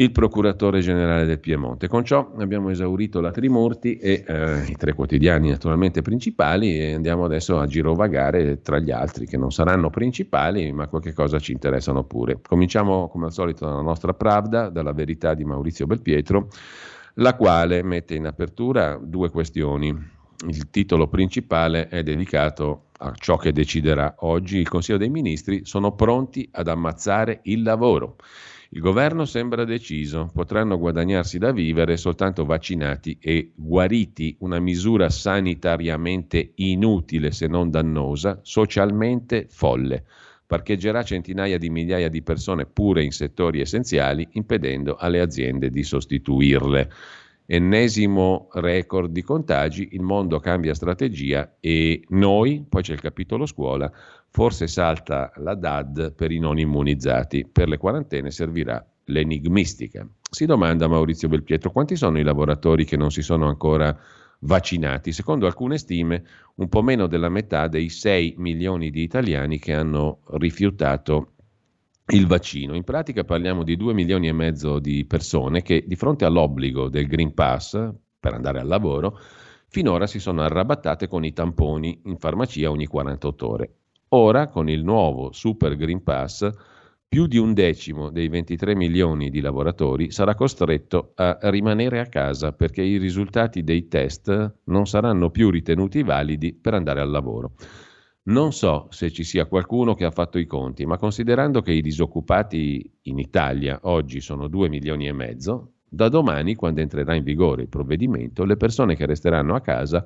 il procuratore generale del Piemonte. Con ciò abbiamo esaurito la Trimurti e i tre quotidiani naturalmente principali, e andiamo adesso a girovagare tra gli altri che non saranno principali ma qualche cosa ci interessano pure. Cominciamo come al solito dalla nostra Pravda, dalla Verità di Maurizio Belpietro, la quale mette in apertura due questioni. Il titolo principale è dedicato a ciò che deciderà oggi il Consiglio dei Ministri: sono pronti ad ammazzare il lavoro. Il governo sembra deciso, potranno guadagnarsi da vivere soltanto vaccinati e guariti, una misura sanitariamente inutile se non dannosa, socialmente folle. Parcheggerà centinaia di migliaia di persone pure in settori essenziali, impedendo alle aziende di sostituirle. Ennesimo record di contagi, il mondo cambia strategia e noi, poi c'è il capitolo scuola, forse salta la DAD per i non immunizzati, per le quarantene servirà l'enigmistica. Si domanda Maurizio Belpietro quanti sono i lavoratori che non si sono ancora vaccinati. Secondo alcune stime un po' meno della metà dei 6 milioni di italiani che hanno rifiutato il vaccino. In pratica parliamo di 2 milioni e mezzo di persone che, di fronte all'obbligo del Green Pass per andare al lavoro, finora si sono arrabattate con i tamponi in farmacia ogni 48 ore. Ora, con il nuovo Super Green Pass, più di 1/10 dei 23 milioni di lavoratori sarà costretto a rimanere a casa perché i risultati dei test non saranno più ritenuti validi per andare al lavoro. Non so se ci sia qualcuno che ha fatto i conti, ma considerando che i disoccupati in Italia oggi sono 2 milioni e mezzo, da domani, quando entrerà in vigore il provvedimento, le persone che resteranno a casa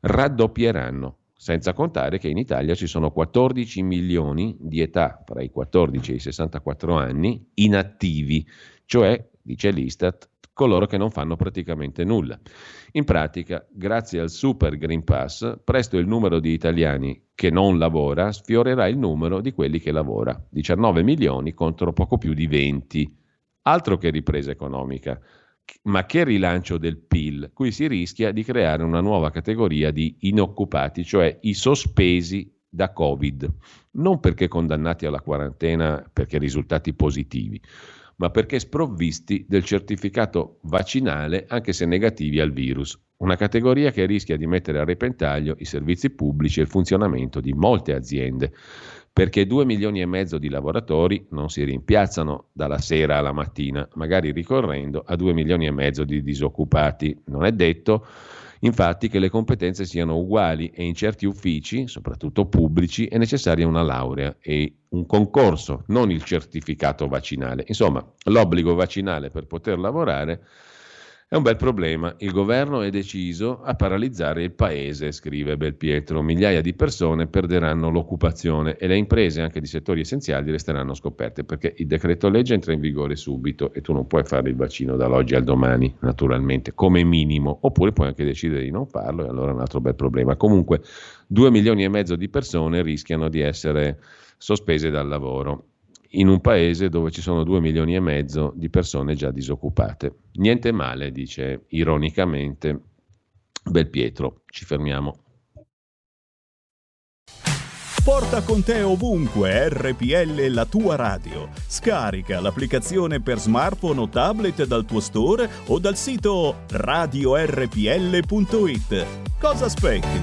raddoppieranno, senza contare che in Italia ci sono 14 milioni di età tra i 14 e i 64 anni inattivi, cioè, dice l'Istat, coloro che non fanno praticamente nulla. In pratica, grazie al Super Green Pass, presto il numero di italiani che non lavora sfiorerà il numero di quelli che lavora, 19 milioni contro poco più di 20. Altro che ripresa economica, ma che rilancio del PIL. Qui si rischia di creare una nuova categoria di inoccupati, cioè i sospesi da Covid, non perché condannati alla quarantena perché risultati positivi, ma perché sprovvisti del certificato vaccinale anche se negativi al virus. Una categoria che rischia di mettere a repentaglio i servizi pubblici e il funzionamento di molte aziende, perché 2,5 milioni di lavoratori non si rimpiazzano dalla sera alla mattina, magari ricorrendo a 2,5 milioni di disoccupati. Non è detto, infatti, che le competenze siano uguali e in certi uffici, soprattutto pubblici, è necessaria una laurea e un concorso, non il certificato vaccinale. Insomma, l'obbligo vaccinale per poter lavorare è un bel problema. Il governo è deciso a paralizzare il paese, scrive Belpietro. Migliaia di persone perderanno l'occupazione e le imprese anche di settori essenziali resteranno scoperte, perché il decreto legge entra in vigore subito e tu non puoi fare il vaccino dall'oggi al domani, naturalmente, come minimo, oppure puoi anche decidere di non farlo e allora è un altro bel problema. Comunque 2,5 milioni di persone rischiano di essere sospese dal lavoro, in un paese dove ci sono 2,5 milioni di persone già disoccupate. Niente male, dice ironicamente Belpietro. Ci fermiamo. Porta con te ovunque RPL, la tua radio. Scarica l'applicazione per smartphone o tablet dal tuo store o dal sito radiorpl.it. Cosa aspetti?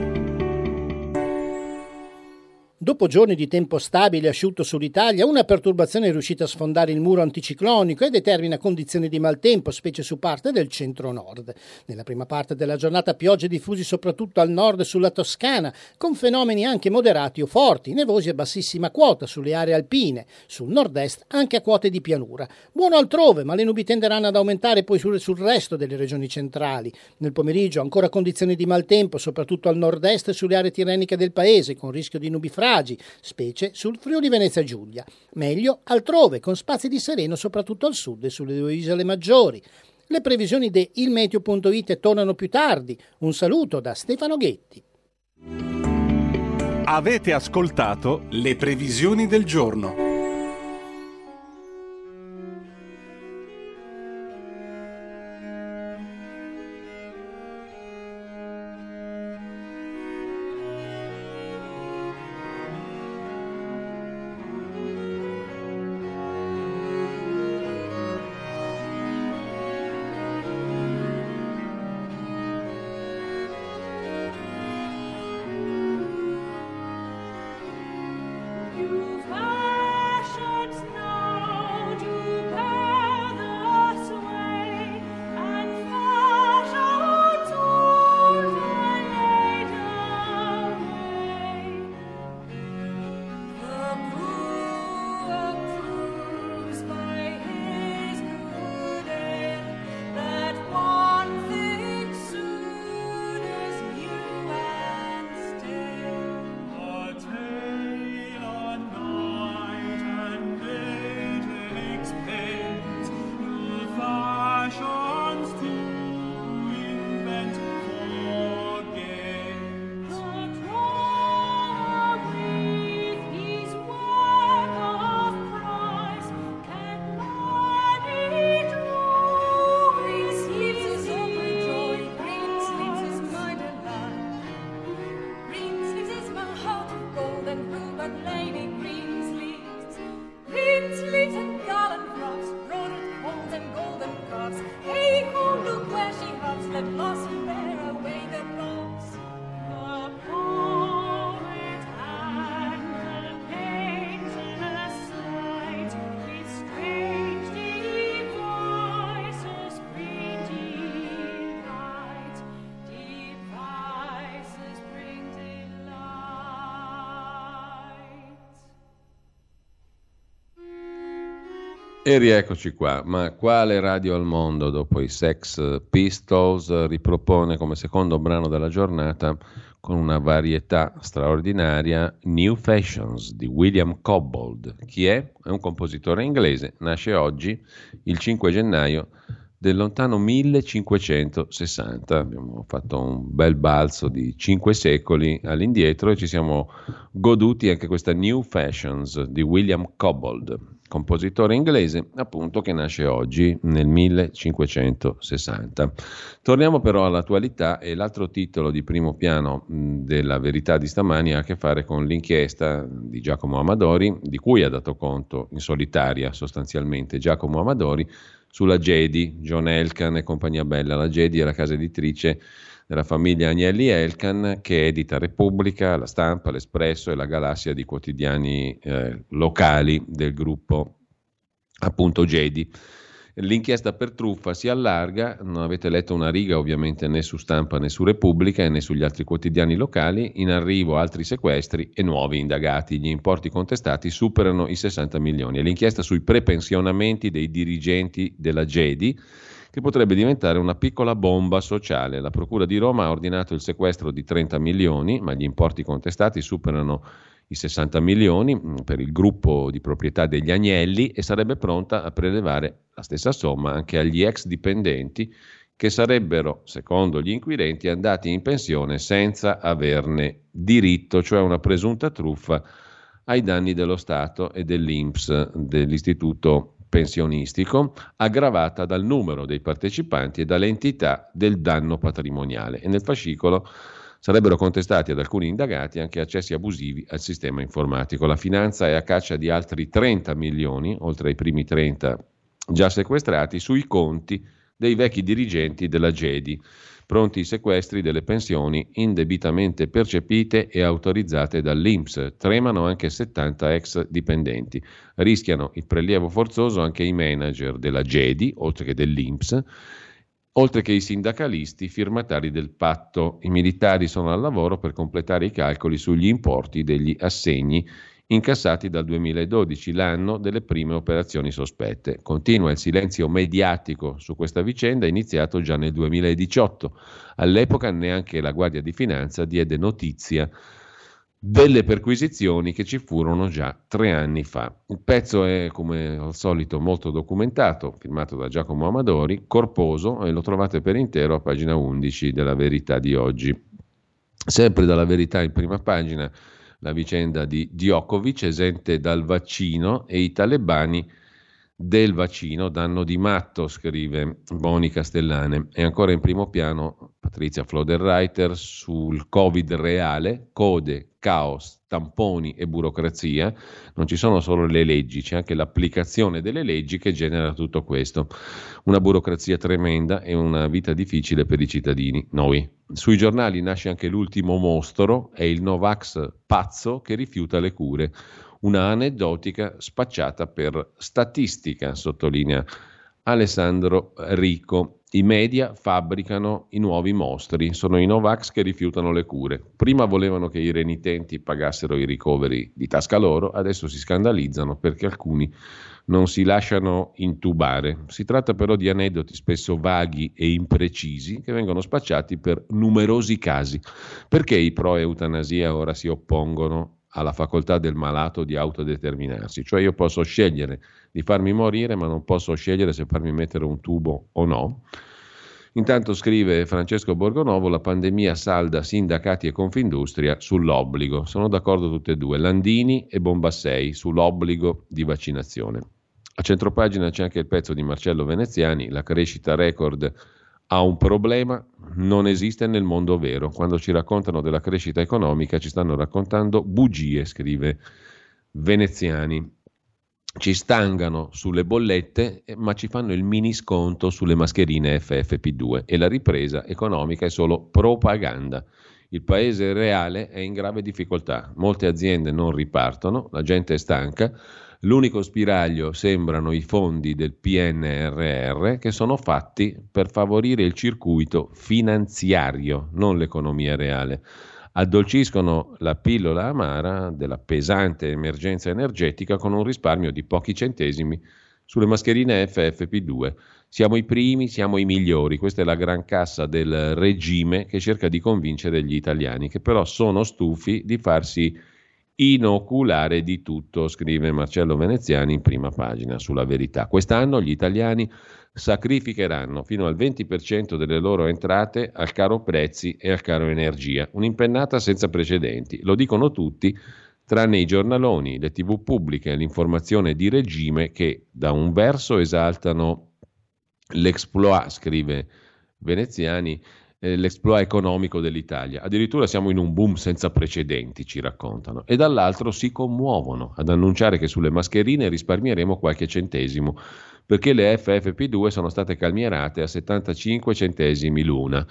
Dopo giorni di tempo stabile e asciutto sull'Italia, una perturbazione è riuscita a sfondare il muro anticiclonico e determina condizioni di maltempo, specie su parte del centro-nord. Nella prima parte della giornata piogge diffusi soprattutto al nord e sulla Toscana, con fenomeni anche moderati o forti, nevosi a bassissima quota sulle aree alpine, sul nord-est anche a quote di pianura. Buono altrove, ma le nubi tenderanno ad aumentare poi sul resto delle regioni centrali. Nel pomeriggio ancora condizioni di maltempo, soprattutto al nord-est e sulle aree tirreniche del paese, con rischio di nubifragi, specie sul Friuli Venezia Giulia. Meglio altrove, con spazi di sereno soprattutto al sud e sulle due isole maggiori. Le previsioni di ilmeteo.it tornano più tardi. Un saluto da Stefano Ghetti. Avete ascoltato le previsioni del giorno. E rieccoci qua, ma quale radio al mondo dopo i Sex Pistols ripropone come secondo brano della giornata, con una varietà straordinaria, New Fashions di William Cobbold. Chi è? È un compositore inglese, nasce oggi il 5 gennaio del lontano 1560, abbiamo fatto un bel balzo di 5 secoli all'indietro e ci siamo goduti anche questa New Fashions di William Cobbold, compositore inglese appunto che nasce oggi nel 1560. Torniamo però all'attualità e l'altro titolo di primo piano della Verità di stamani ha a che fare con l'inchiesta di Giacomo Amadori, di cui ha dato conto in solitaria sostanzialmente Giacomo Amadori, sulla Gedi, John Elkann e compagnia bella. La Gedi è la casa editrice della famiglia Agnelli Elkann che edita Repubblica, La Stampa, L'Espresso e la galassia di quotidiani locali del gruppo appunto Gedi. L'inchiesta per truffa si allarga, non avete letto una riga ovviamente né su Stampa né su Repubblica e né sugli altri quotidiani locali, in arrivo altri sequestri e nuovi indagati, gli importi contestati superano i 60 milioni. E l'inchiesta sui prepensionamenti dei dirigenti della Gedi, che potrebbe diventare una piccola bomba sociale. La Procura di Roma ha ordinato il sequestro di 30 milioni, ma gli importi contestati superano i 60 milioni per il gruppo di proprietà degli Agnelli e sarebbe pronta a prelevare la stessa somma anche agli ex dipendenti che sarebbero, secondo gli inquirenti, andati in pensione senza averne diritto, cioè una presunta truffa ai danni dello Stato e dell'INPS, dell'Istituto pensionistico, aggravata dal numero dei partecipanti e dall'entità del danno patrimoniale. E nel fascicolo sarebbero contestati ad alcuni indagati anche accessi abusivi al sistema informatico. La finanza è a caccia di altri 30 milioni, oltre ai primi 30 già sequestrati, sui conti dei vecchi dirigenti della Gedi, pronti i sequestri delle pensioni indebitamente percepite e autorizzate dall'INPS. Tremano anche 70 ex dipendenti. Rischiano il prelievo forzoso anche i manager della Gedi, oltre che dell'INPS, oltre che i sindacalisti firmatari del patto. I militari sono al lavoro per completare i calcoli sugli importi degli assegni incassati dal 2012, l'anno delle prime operazioni sospette. Continua il silenzio mediatico su questa vicenda, iniziato già nel 2018. All'epoca neanche la Guardia di Finanza diede notizia delle perquisizioni che ci furono già 3 anni fa. Il pezzo è, come al solito, molto documentato, firmato da Giacomo Amadori, corposo, e lo trovate per intero a pagina 11 della Verità di oggi. Sempre dalla Verità in prima pagina, la vicenda di Djokovic, esente dal vaccino, e i talebani del vaccino danno di matto, scrive Boni Castellane. E ancora in primo piano Patrizia Floderreiter sul Covid reale, code, caos, tamponi e burocrazia. Non ci sono solo le leggi, c'è anche l'applicazione delle leggi che genera tutto questo. Una burocrazia tremenda e una vita difficile per i cittadini, noi. Sui giornali nasce anche l'ultimo mostro, è il Novax pazzo che rifiuta le cure. Una aneddotica spacciata per statistica, sottolinea Alessandro Rico. I media fabbricano i nuovi mostri, sono i Novax che rifiutano le cure. Prima volevano che i renitenti pagassero i ricoveri di tasca loro, adesso si scandalizzano perché alcuni non si lasciano intubare. Si tratta però di aneddoti spesso vaghi e imprecisi che vengono spacciati per numerosi casi. Perché i pro eutanasia ora si oppongono alla facoltà del malato di autodeterminarsi? Cioè io posso scegliere di farmi morire, ma non posso scegliere se farmi mettere un tubo o no. Intanto, scrive Francesco Borgonovo, la pandemia salda sindacati e Confindustria sull'obbligo. Sono d'accordo tutte e due, Landini e Bombassei, sull'obbligo di vaccinazione. A centropagina c'è anche il pezzo di Marcello Veneziani, la crescita record ha un problema, non esiste nel mondo vero. Quando ci raccontano della crescita economica ci stanno raccontando bugie, scrive Veneziani. ci stangano sulle bollette, ma ci fanno il mini sconto sulle mascherine FFP2 e la ripresa economica è solo propaganda. Il paese reale è in grave difficoltà, molte aziende non ripartono, la gente è stanca, l'unico spiraglio sembrano i fondi del PNRR che sono fatti per favorire il circuito finanziario, non l'economia reale. Addolciscono la pillola amara della pesante emergenza energetica con un risparmio di pochi centesimi sulle mascherine FFP2. Siamo i primi, siamo i migliori. Questa è la gran cassa del regime che cerca di convincere gli italiani, che però sono stufi di farsi inoculare di tutto, scrive Marcello Veneziani in prima pagina sulla Verità. Quest'anno gli italiani sacrificheranno fino al 20% delle loro entrate al caro prezzi e al caro energia, un'impennata senza precedenti, lo dicono tutti tranne i giornaloni, le tv pubbliche, l'informazione di regime che da un verso esaltano l'exploit, scrive Veneziani, l'exploit economico dell'Italia, addirittura siamo in un boom senza precedenti, ci raccontano, e dall'altro si commuovono ad annunciare che sulle mascherine risparmieremo qualche centesimo perché le FFP2 sono state calmierate a 75 centesimi l'una.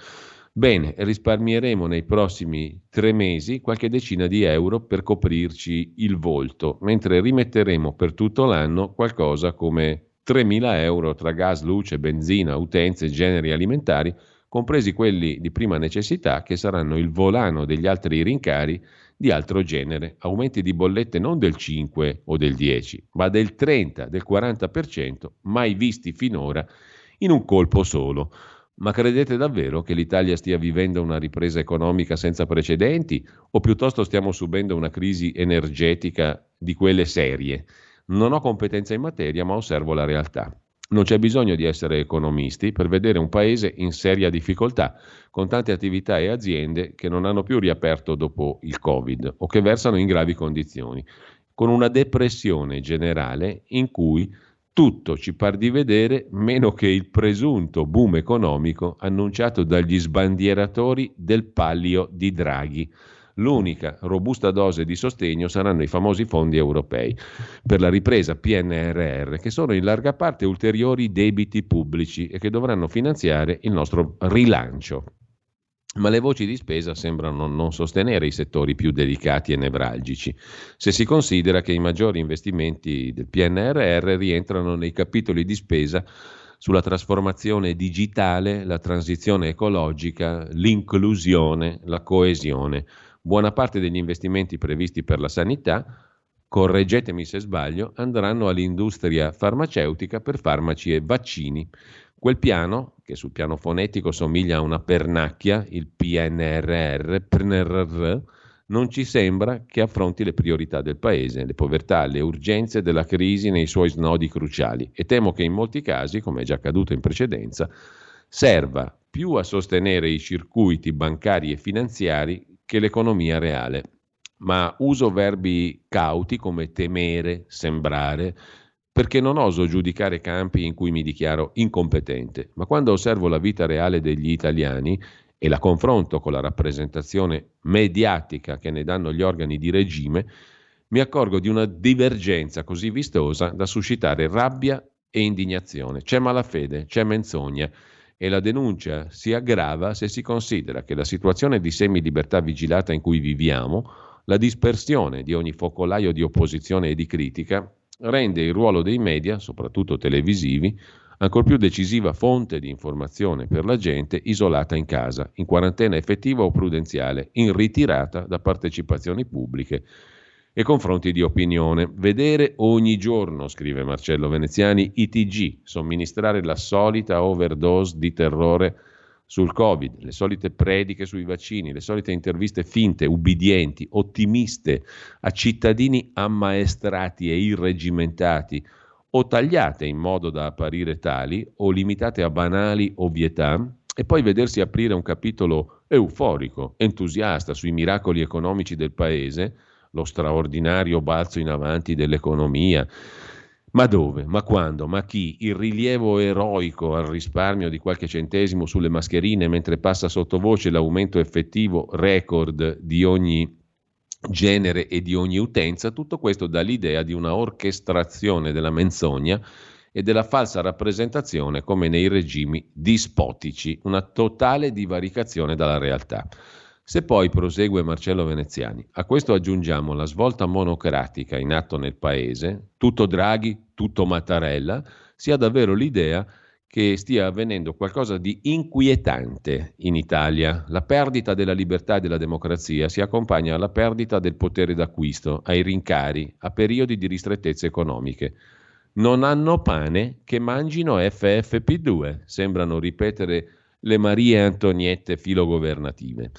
Bene, risparmieremo nei prossimi 3 mesi qualche decina di euro per coprirci il volto, mentre rimetteremo per tutto l'anno qualcosa come 3.000 euro tra gas, luce, benzina, utenze, generi alimentari, compresi quelli di prima necessità che saranno il volano degli altri rincari di altro genere, aumenti di bollette non del 5 o del 10, ma del 30, del 40%, mai visti finora in un colpo solo. Ma credete davvero che l'Italia stia vivendo una ripresa economica senza precedenti o piuttosto stiamo subendo una crisi energetica di quelle serie? Non ho competenza in materia, ma osservo la realtà. Non c'è bisogno di essere economisti per vedere un paese in seria difficoltà, con tante attività e aziende che non hanno più riaperto dopo il Covid o che versano in gravi condizioni, con una depressione generale in cui tutto ci par di vedere meno che il presunto boom economico annunciato dagli sbandieratori del palio di Draghi. L'unica robusta dose di sostegno saranno i famosi fondi europei per la ripresa PNRR, che sono in larga parte ulteriori debiti pubblici e che dovranno finanziare il nostro rilancio. Ma le voci di spesa sembrano non sostenere i settori più delicati e nevralgici, se si considera che i maggiori investimenti del PNRR rientrano nei capitoli di spesa sulla trasformazione digitale, la transizione ecologica, l'inclusione, la coesione. Buona parte degli investimenti previsti per la sanità, correggetemi se sbaglio, andranno all'industria farmaceutica per farmaci e vaccini. Quel piano, che sul piano fonetico somiglia a una pernacchia, il PNRR, non ci sembra che affronti le priorità del Paese, le povertà, le urgenze della crisi nei suoi snodi cruciali. E temo che in molti casi, come è già accaduto in precedenza, serva più a sostenere i circuiti bancari e finanziari che l'economia reale, ma uso verbi cauti come temere, sembrare, perché non oso giudicare campi in cui mi dichiaro incompetente, ma quando osservo la vita reale degli italiani e la confronto con la rappresentazione mediatica che ne danno gli organi di regime, mi accorgo di una divergenza così vistosa da suscitare rabbia e indignazione. C'è malafede, c'è menzogna. E la denuncia si aggrava se si considera che la situazione di semilibertà vigilata in cui viviamo, la dispersione di ogni focolaio di opposizione e di critica, rende il ruolo dei media, soprattutto televisivi, ancor più decisiva fonte di informazione per la gente isolata in casa, in quarantena effettiva o prudenziale, in ritirata da partecipazioni pubbliche e confronti di opinione. Vedere ogni giorno, scrive Marcello Veneziani, i TG somministrare la solita overdose di terrore sul Covid, le solite prediche sui vaccini, le solite interviste finte, ubbidienti, ottimiste a cittadini ammaestrati e irreggimentati, o tagliate in modo da apparire tali, o limitate a banali ovvietà, e poi vedersi aprire un capitolo euforico, entusiasta sui miracoli economici del paese, lo straordinario balzo in avanti dell'economia. Ma dove? Ma quando? Ma chi? Il rilievo eroico al risparmio di qualche centesimo sulle mascherine mentre passa sottovoce l'aumento effettivo record di ogni genere e di ogni utenza, tutto questo dà l'idea di una orchestrazione della menzogna e della falsa rappresentazione come nei regimi dispotici, una totale divaricazione dalla realtà. Se poi, prosegue Marcello Veneziani, a questo aggiungiamo la svolta monocratica in atto nel paese, tutto Draghi, tutto Mattarella, si ha davvero l'idea che stia avvenendo qualcosa di inquietante in Italia. La perdita della libertà e della democrazia si accompagna alla perdita del potere d'acquisto, ai rincari, a periodi di ristrettezze economiche. Non hanno pane che mangino FFP2, sembrano ripetere le Marie Antoniette filogovernative.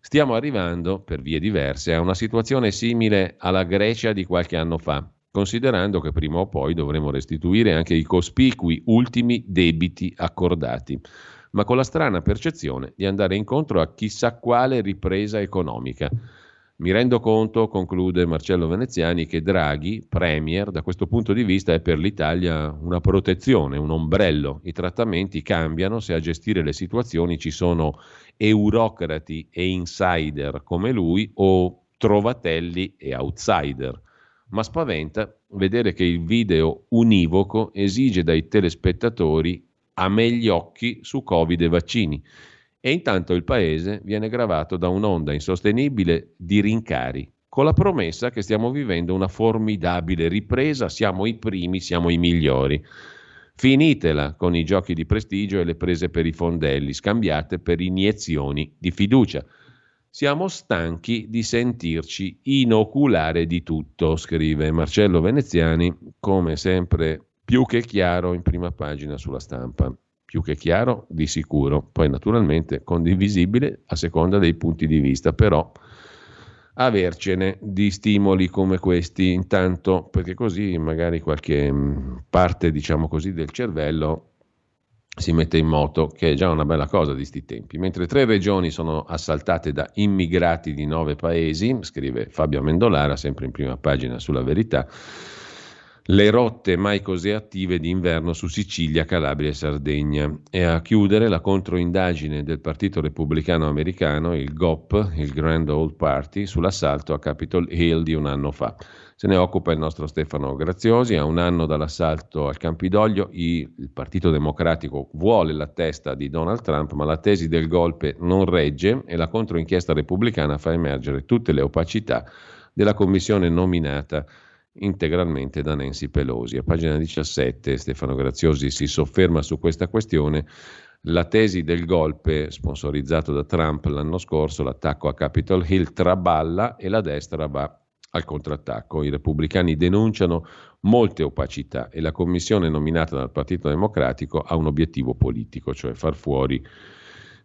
Stiamo arrivando, per vie diverse, a una situazione simile alla Grecia di qualche anno fa, considerando che prima o poi dovremo restituire anche i cospicui ultimi debiti accordati, ma con la strana percezione di andare incontro a chissà quale ripresa economica. Mi rendo conto, conclude Marcello Veneziani, che Draghi, premier, da questo punto di vista è per l'Italia una protezione, un ombrello. I trattamenti cambiano se a gestire le situazioni ci sono eurocrati e insider come lui o trovatelli e outsider. Ma spaventa vedere che il video univoco esige dai telespettatori a me gli occhi su Covid e vaccini. E intanto il paese viene gravato da un'onda insostenibile di rincari, con la promessa che stiamo vivendo una formidabile ripresa, siamo i primi, siamo i migliori. Finitela con i giochi di prestigio e le prese per i fondelli, scambiate per iniezioni di fiducia. Siamo stanchi di sentirci inoculare di tutto, scrive Marcello Veneziani, come sempre più che chiaro in prima pagina sulla Stampa. Più che chiaro di sicuro, poi naturalmente condivisibile a seconda dei punti di vista, però avercene di stimoli come questi intanto, perché così magari qualche parte, diciamo così, del cervello si mette in moto, che è già una bella cosa di sti tempi. Mentre 3 regioni sono assaltate da immigrati di 9 paesi, scrive Fabio Amendolara, sempre in prima pagina sulla Verità, le rotte mai così attive d'inverno su Sicilia, Calabria e Sardegna. E a chiudere la controindagine del Partito Repubblicano Americano, il GOP, il Grand Old Party, sull'assalto a Capitol Hill di un anno fa. Se ne occupa il nostro Stefano Graziosi. A un anno dall'assalto al Campidoglio, il Partito Democratico vuole la testa di Donald Trump, ma la tesi del golpe non regge e la controinchiesta repubblicana fa emergere tutte le opacità della commissione nominata integralmente da Nancy Pelosi. A pagina 17 Stefano Graziosi si sofferma su questa questione. La tesi del golpe sponsorizzato da Trump l'anno scorso, l'attacco a Capitol Hill traballa e la destra va al contrattacco. I repubblicani denunciano molte opacità e la commissione nominata dal Partito Democratico ha un obiettivo politico, cioè far fuori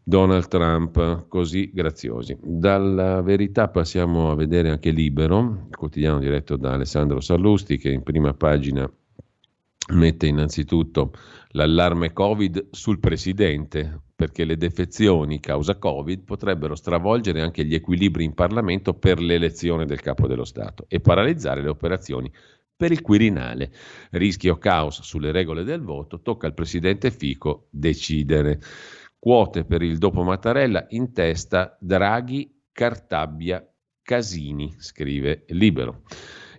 Donald Trump. Così Graziosi. Dalla Verità passiamo a vedere anche Libero, il quotidiano diretto da Alessandro Sallusti, che in prima pagina mette innanzitutto l'allarme Covid sul presidente, perché le defezioni causa Covid potrebbero stravolgere anche gli equilibri in Parlamento per l'elezione del capo dello Stato e paralizzare le operazioni per il Quirinale. Rischio caos sulle regole del voto, tocca al presidente Fico decidere. Quote per il dopo Mattarella, in testa Draghi, Cartabia, Casini, scrive Libero.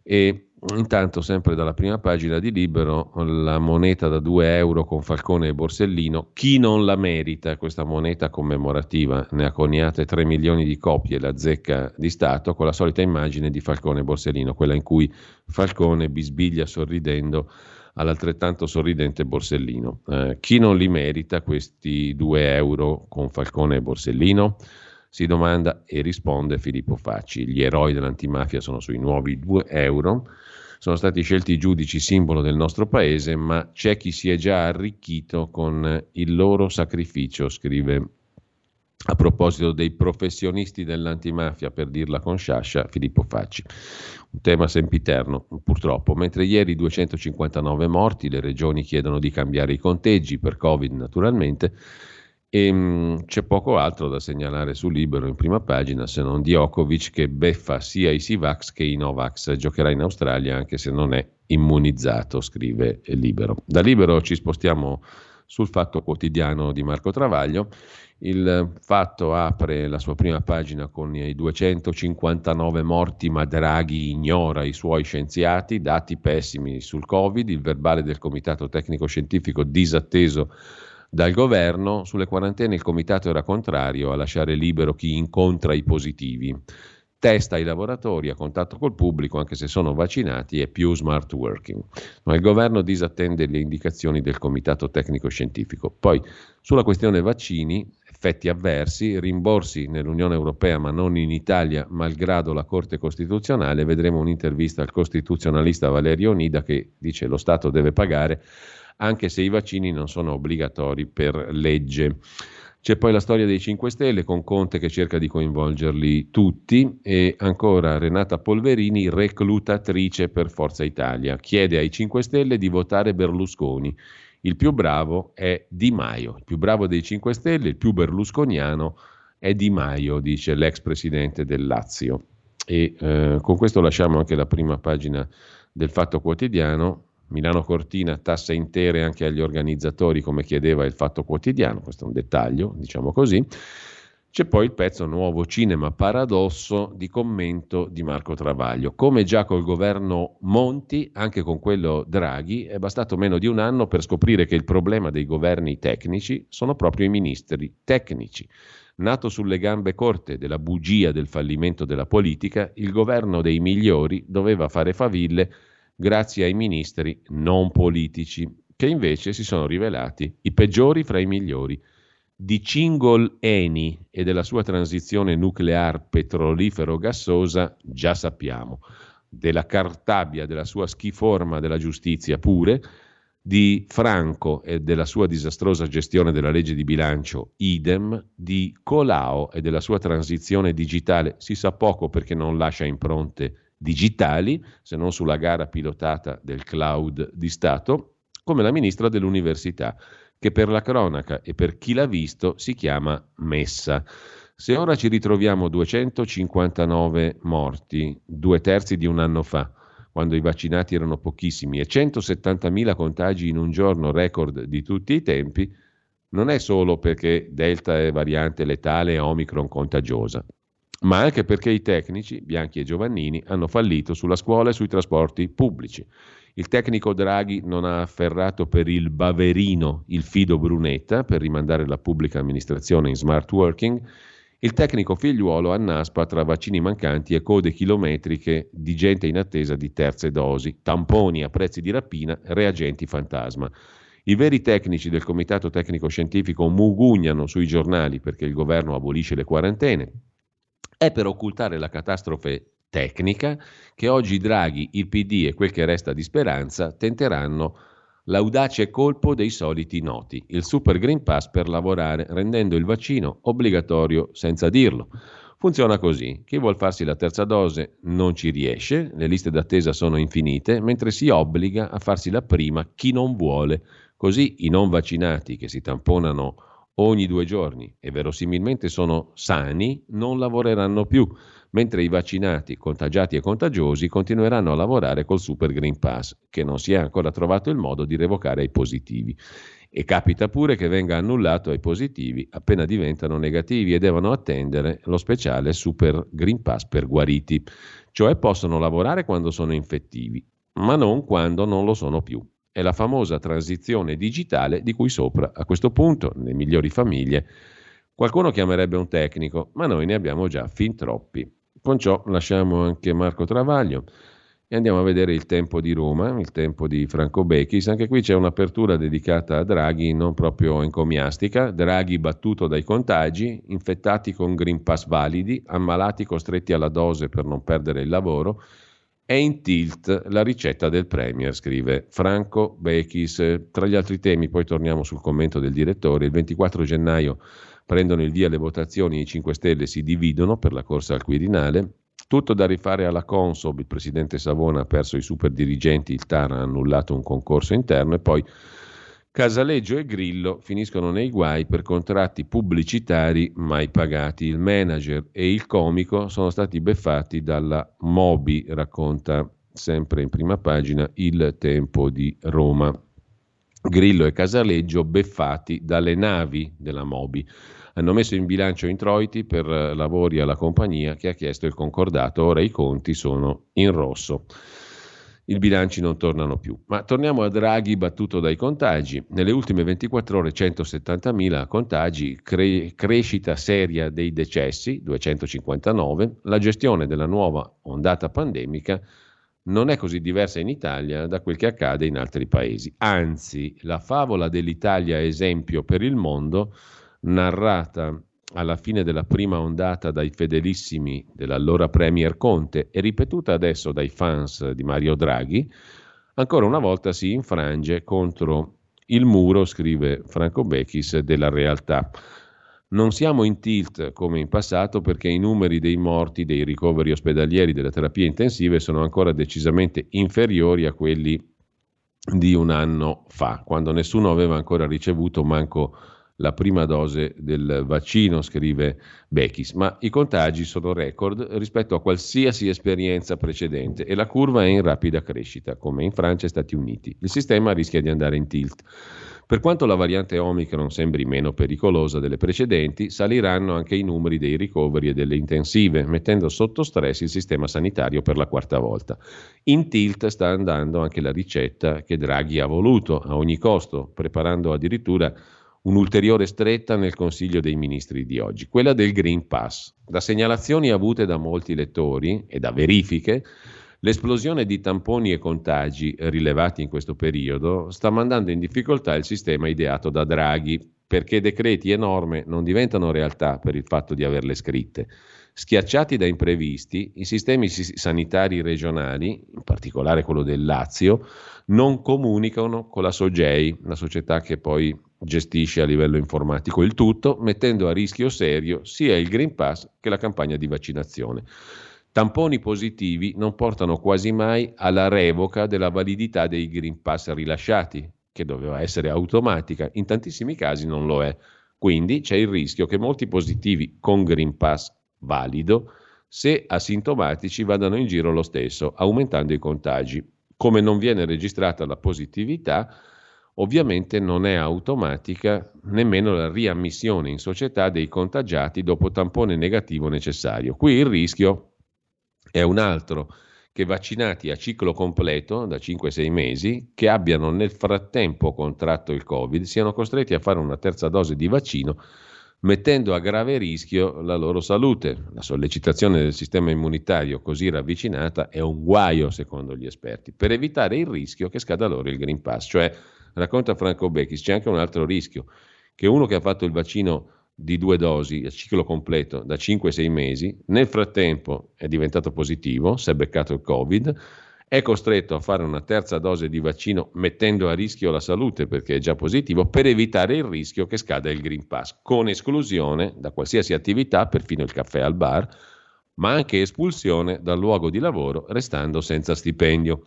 E intanto sempre dalla prima pagina di Libero la moneta da €2 con Falcone e Borsellino, chi non la merita questa moneta commemorativa, ne ha coniate 3 milioni di copie la zecca di Stato, con la solita immagine di Falcone e Borsellino, quella in cui Falcone bisbiglia sorridendo all'altrettanto sorridente Borsellino. Chi non li merita questi €2 con Falcone e Borsellino? Si domanda e risponde Filippo Facci. Gli eroi dell'antimafia sono sui nuovi €2. Sono stati scelti i giudici simbolo del nostro paese, ma c'è chi si è già arricchito con il loro sacrificio, scrive a proposito dei professionisti dell'antimafia, per dirla con Sciascia, Filippo Facci. Un tema sempiterno, purtroppo. Mentre ieri 259 morti, le regioni chiedono di cambiare i conteggi per Covid naturalmente, e c'è poco altro da segnalare su Libero in prima pagina, se non Djokovic che beffa sia i Sivax che i Novax, giocherà in Australia anche se non è immunizzato, scrive Libero. Da Libero ci spostiamo sul Fatto Quotidiano di Marco Travaglio. Il Fatto apre la sua prima pagina con i 259 morti, ma Draghi ignora i suoi scienziati, dati pessimi sul Covid, il verbale del Comitato Tecnico Scientifico disatteso dal governo. Sulle quarantene il comitato era contrario a lasciare libero chi incontra i positivi. Testa ai lavoratori a contatto col pubblico, anche se sono vaccinati, e più smart working. Ma il governo disattende le indicazioni del comitato tecnico-scientifico. Poi, sulla questione vaccini, effetti avversi, rimborsi nell'Unione Europea ma non in Italia, malgrado la Corte Costituzionale, vedremo un'intervista al costituzionalista Valerio Onida che dice lo Stato deve pagare anche se i vaccini non sono obbligatori per legge. C'è poi la storia dei 5 Stelle con Conte che cerca di coinvolgerli tutti e ancora Renata Polverini, reclutatrice per Forza Italia, chiede ai 5 Stelle di votare Berlusconi. Il più bravo è Di Maio, il più bravo dei 5 Stelle, il più berlusconiano è Di Maio, dice l'ex presidente del Lazio. E con questo lasciamo anche la prima pagina del Fatto Quotidiano. Milano Cortina, tasse intere anche agli organizzatori come chiedeva il Fatto Quotidiano, questo è un dettaglio, diciamo così. C'è poi il pezzo Nuovo Cinema Paradosso di commento di Marco Travaglio. Come già col governo Monti, anche con quello Draghi, è bastato meno di un anno per scoprire che il problema dei governi tecnici sono proprio i ministri tecnici. Nato sulle gambe corte della bugia del fallimento della politica, il governo dei migliori doveva fare faville grazie ai ministri non politici, che invece si sono rivelati i peggiori fra i migliori. Di Cingol Eni e della sua transizione nuclear petrolifero-gassosa già sappiamo, della Cartabia, della sua schiforma della giustizia pure, di Franco e della sua disastrosa gestione della legge di bilancio idem, di Colao e della sua transizione digitale, si sa poco perché non lascia impronte digitali, se non sulla gara pilotata del cloud di Stato, come la ministra dell'università, che per la cronaca e per chi l'ha visto si chiama Messa. Se ora ci ritroviamo 259 morti, 2/3 di un anno fa, quando i vaccinati erano pochissimi, e 170.000 contagi in un giorno, record di tutti i tempi, non è solo perché Delta è variante letale e Omicron contagiosa, ma anche perché i tecnici, Bianchi e Giovannini, hanno fallito sulla scuola e sui trasporti pubblici. Il tecnico Draghi non ha afferrato per il baverino il fido Brunetta per rimandare la pubblica amministrazione in smart working. Il tecnico figliuolo annaspa tra vaccini mancanti e code chilometriche di gente in attesa di terze dosi, tamponi a prezzi di rapina, reagenti fantasma. I veri tecnici del Comitato Tecnico Scientifico mugugnano sui giornali perché il governo abolisce le quarantene. È per occultare la catastrofe tecnica che oggi Draghi, il PD e quel che resta di Speranza tenteranno l'audace colpo dei soliti noti, il Super Green Pass per lavorare, rendendo il vaccino obbligatorio senza dirlo. Funziona così, chi vuol farsi la terza dose non ci riesce, le liste d'attesa sono infinite, mentre si obbliga a farsi la prima chi non vuole, così i non vaccinati che si tamponano ogni 2 giorni e verosimilmente sono sani, non lavoreranno più, mentre i vaccinati, contagiati e contagiosi continueranno a lavorare col Super Green Pass, che non si è ancora trovato il modo di revocare ai positivi. E capita pure che venga annullato ai positivi appena diventano negativi e devono attendere lo speciale Super Green Pass per guariti, cioè possono lavorare quando sono infettivi, ma non quando non lo sono più. È la famosa transizione digitale di cui sopra. A questo punto, nelle migliori famiglie, qualcuno chiamerebbe un tecnico, ma noi ne abbiamo già fin troppi. Con ciò lasciamo anche Marco Travaglio e andiamo a vedere il Tempo di Roma, il Tempo di Franco Bechis. Anche qui c'è un'apertura dedicata a Draghi, non proprio encomiastica. Draghi battuto dai contagi, infettati con Green Pass validi, ammalati costretti alla dose per non perdere il lavoro. È in tilt la ricetta del Premier, scrive Franco Bechis. Tra gli altri temi, poi torniamo sul commento del direttore, il 24 gennaio prendono il via le votazioni, i 5 Stelle si dividono per la corsa al Quirinale, tutto da rifare alla Consob, il presidente Savona ha perso i super dirigenti, il TAR ha annullato un concorso interno e poi Casaleggio e Grillo finiscono nei guai per contratti pubblicitari mai pagati. Il manager e il comico sono stati beffati dalla Mobi, racconta sempre in prima pagina il Tempo di Roma. Grillo e Casaleggio beffati dalle navi della Moby. Hanno messo in bilancio introiti per lavori alla compagnia che ha chiesto il concordato, ora i conti sono in rosso. I bilanci non tornano più. Ma torniamo a Draghi battuto dai contagi. Nelle ultime 24 ore 170.000 contagi, crescita seria dei decessi, 259. La gestione della nuova ondata pandemica non è così diversa in Italia da quel che accade in altri paesi. Anzi, la favola dell'Italia esempio per il mondo, narrata alla fine della prima ondata dai fedelissimi dell'allora Premier Conte e ripetuta adesso dai fans di Mario Draghi, ancora una volta si infrange contro il muro, scrive Franco Bechis, della realtà. Non siamo in tilt come in passato perché i numeri dei morti, dei ricoveri ospedalieri, delle terapie intensive sono ancora decisamente inferiori a quelli di un anno fa, quando nessuno aveva ancora ricevuto manco la prima dose del vaccino, scrive Bechis, ma i contagi sono record rispetto a qualsiasi esperienza precedente e la curva è in rapida crescita, come in Francia e Stati Uniti. Il sistema rischia di andare in tilt. Per quanto la variante Omicron sembri meno pericolosa delle precedenti, saliranno anche i numeri dei ricoveri e delle intensive, mettendo sotto stress il sistema sanitario per la quarta volta. In tilt sta andando anche la ricetta che Draghi ha voluto a ogni costo, preparando addirittura un'ulteriore stretta nel Consiglio dei Ministri di oggi, quella del Green Pass. Da segnalazioni avute da molti lettori e da verifiche, l'esplosione di tamponi e contagi rilevati in questo periodo sta mandando in difficoltà il sistema ideato da Draghi, perché decreti e norme non diventano realtà per il fatto di averle scritte. Schiacciati da imprevisti, i sistemi sanitari regionali, in particolare quello del Lazio, non comunicano con la SOGEI, la società che poi gestisce a livello informatico il tutto, mettendo a rischio serio sia il Green Pass che la campagna di vaccinazione. Tamponi positivi non portano quasi mai alla revoca della validità dei Green Pass rilasciati, che doveva essere automatica, in tantissimi casi non lo è. Quindi c'è il rischio che molti positivi con Green Pass valido, se asintomatici, vadano in giro lo stesso, aumentando i contagi. Come non viene registrata la positività, ovviamente non è automatica nemmeno la riammissione in società dei contagiati dopo tampone negativo necessario. Qui il rischio è un altro, che vaccinati a ciclo completo da 5-6 mesi, che abbiano nel frattempo contratto il Covid, siano costretti a fare una terza dose di vaccino, mettendo a grave rischio la loro salute. La sollecitazione del sistema immunitario così ravvicinata è un guaio, secondo gli esperti, per evitare il rischio che scada loro il Green Pass. Cioè, racconta Franco Bechis, c'è anche un altro rischio, che uno che ha fatto il vaccino di 2 dosi a ciclo completo da 5-6 mesi, nel frattempo è diventato positivo, si è beccato il Covid, è costretto a fare una terza dose di vaccino mettendo a rischio la salute perché è già positivo, per evitare il rischio che scada il Green Pass, con esclusione da qualsiasi attività, perfino il caffè al bar, ma anche espulsione dal luogo di lavoro, restando senza stipendio.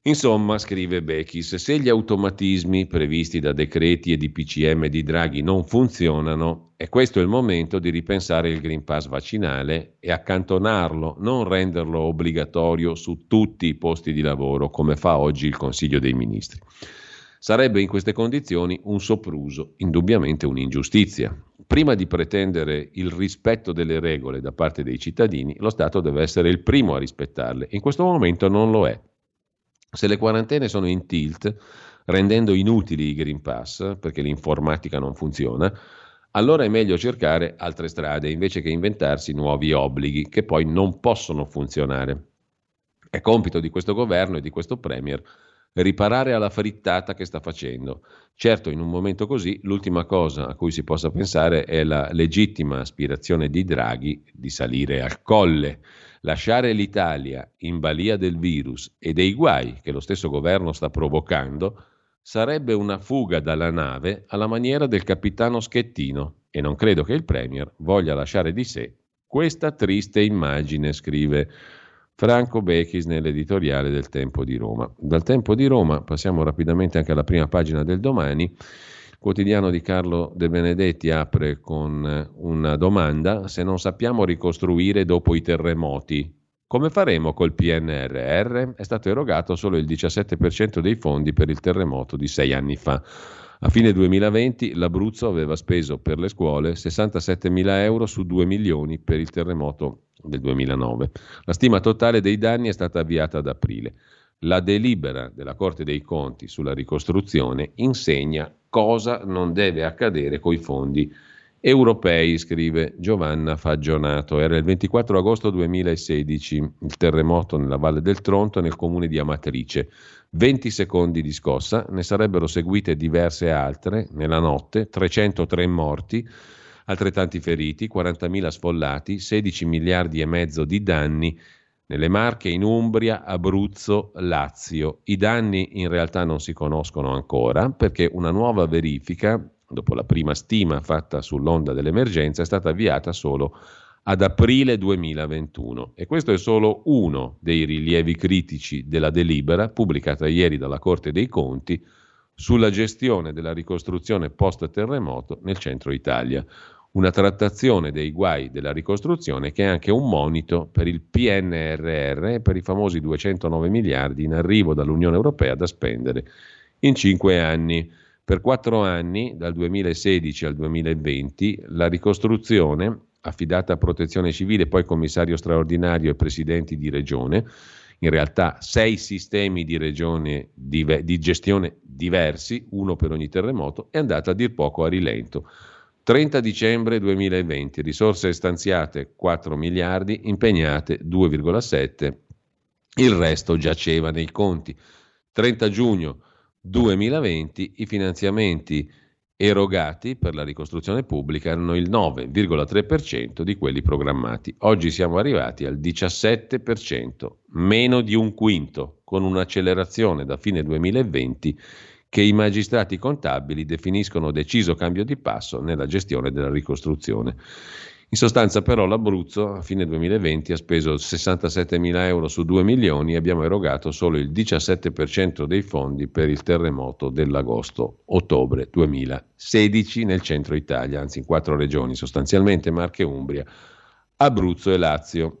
Insomma, scrive Bechis, se gli automatismi previsti da decreti e di DPCM di Draghi non funzionano, è questo il momento di ripensare il Green Pass vaccinale e accantonarlo, non renderlo obbligatorio su tutti i posti di lavoro, come fa oggi il Consiglio dei Ministri. Sarebbe in queste condizioni un sopruso, indubbiamente un'ingiustizia. Prima di pretendere il rispetto delle regole da parte dei cittadini, lo Stato deve essere il primo a rispettarle. In questo momento non lo è. Se le quarantene sono in tilt, rendendo inutili i Green Pass, perché l'informatica non funziona, allora è meglio cercare altre strade, invece che inventarsi nuovi obblighi, che poi non possono funzionare. È compito di questo governo e di questo Premier riparare alla frittata che sta facendo. Certo, in un momento così, l'ultima cosa a cui si possa pensare è la legittima aspirazione di Draghi di salire al colle. Lasciare l'Italia in balia del virus e dei guai che lo stesso governo sta provocando sarebbe una fuga dalla nave alla maniera del capitano Schettino, e non credo che il Premier voglia lasciare di sé questa triste immagine, scrive Franco Bechis nell'editoriale del Tempo di Roma. Dal Tempo di Roma passiamo rapidamente anche alla prima pagina del Domani. Il quotidiano di Carlo De Benedetti apre con una domanda: se non sappiamo ricostruire dopo i terremoti, Come faremo col PNRR? È stato erogato solo il 17% dei fondi per il terremoto di 6 anni fa. A fine 2020 l'Abruzzo aveva speso per le scuole 67.000 euro su 2 milioni per il terremoto del 2009. La stima totale dei danni è stata avviata ad aprile. La delibera della Corte dei Conti sulla ricostruzione insegna cosa non deve accadere coi fondi europei, scrive Giovanna Fagionato. Era il 24 agosto 2016, il terremoto nella Valle del Tronto nel comune di Amatrice. 20 secondi di scossa, ne sarebbero seguite diverse altre nella notte, 303 morti, altrettanti feriti, 40.000 sfollati, 16,5 miliardi di danni nelle Marche, in Umbria, Abruzzo, Lazio. I danni in realtà non si conoscono ancora perché una nuova verifica, dopo la prima stima fatta sull'onda dell'emergenza, è stata avviata solo ad aprile 2021. E questo è solo uno dei rilievi critici della delibera pubblicata ieri dalla Corte dei Conti sulla gestione della ricostruzione post-terremoto nel centro Italia. Una trattazione dei guai della ricostruzione che è anche un monito per il PNRR e per i famosi 209 miliardi in arrivo dall'Unione Europea da spendere in 5 anni. Per 4 anni, dal 2016 al 2020, la ricostruzione, affidata a Protezione Civile, poi commissario straordinario e presidenti di regione, in realtà 6 sistemi di regione di gestione diversi, uno per ogni terremoto, è andata a dir poco a rilento. 30 dicembre 2020, risorse stanziate 4 miliardi, impegnate 2,7, il resto giaceva nei conti. 30 giugno 2020 i finanziamenti erogati per la ricostruzione pubblica erano il 9,3% di quelli programmati. Oggi siamo arrivati al 17%, meno di un quinto, con un'accelerazione da fine 2020 che i magistrati contabili definiscono deciso cambio di passo nella gestione della ricostruzione. In sostanza però l'Abruzzo a fine 2020 ha speso 67.000 euro su 2 milioni e abbiamo erogato solo il 17% dei fondi per il terremoto dell'agosto-ottobre 2016 nel centro Italia, anzi in 4 regioni, sostanzialmente Marche, Umbria, Abruzzo e Lazio.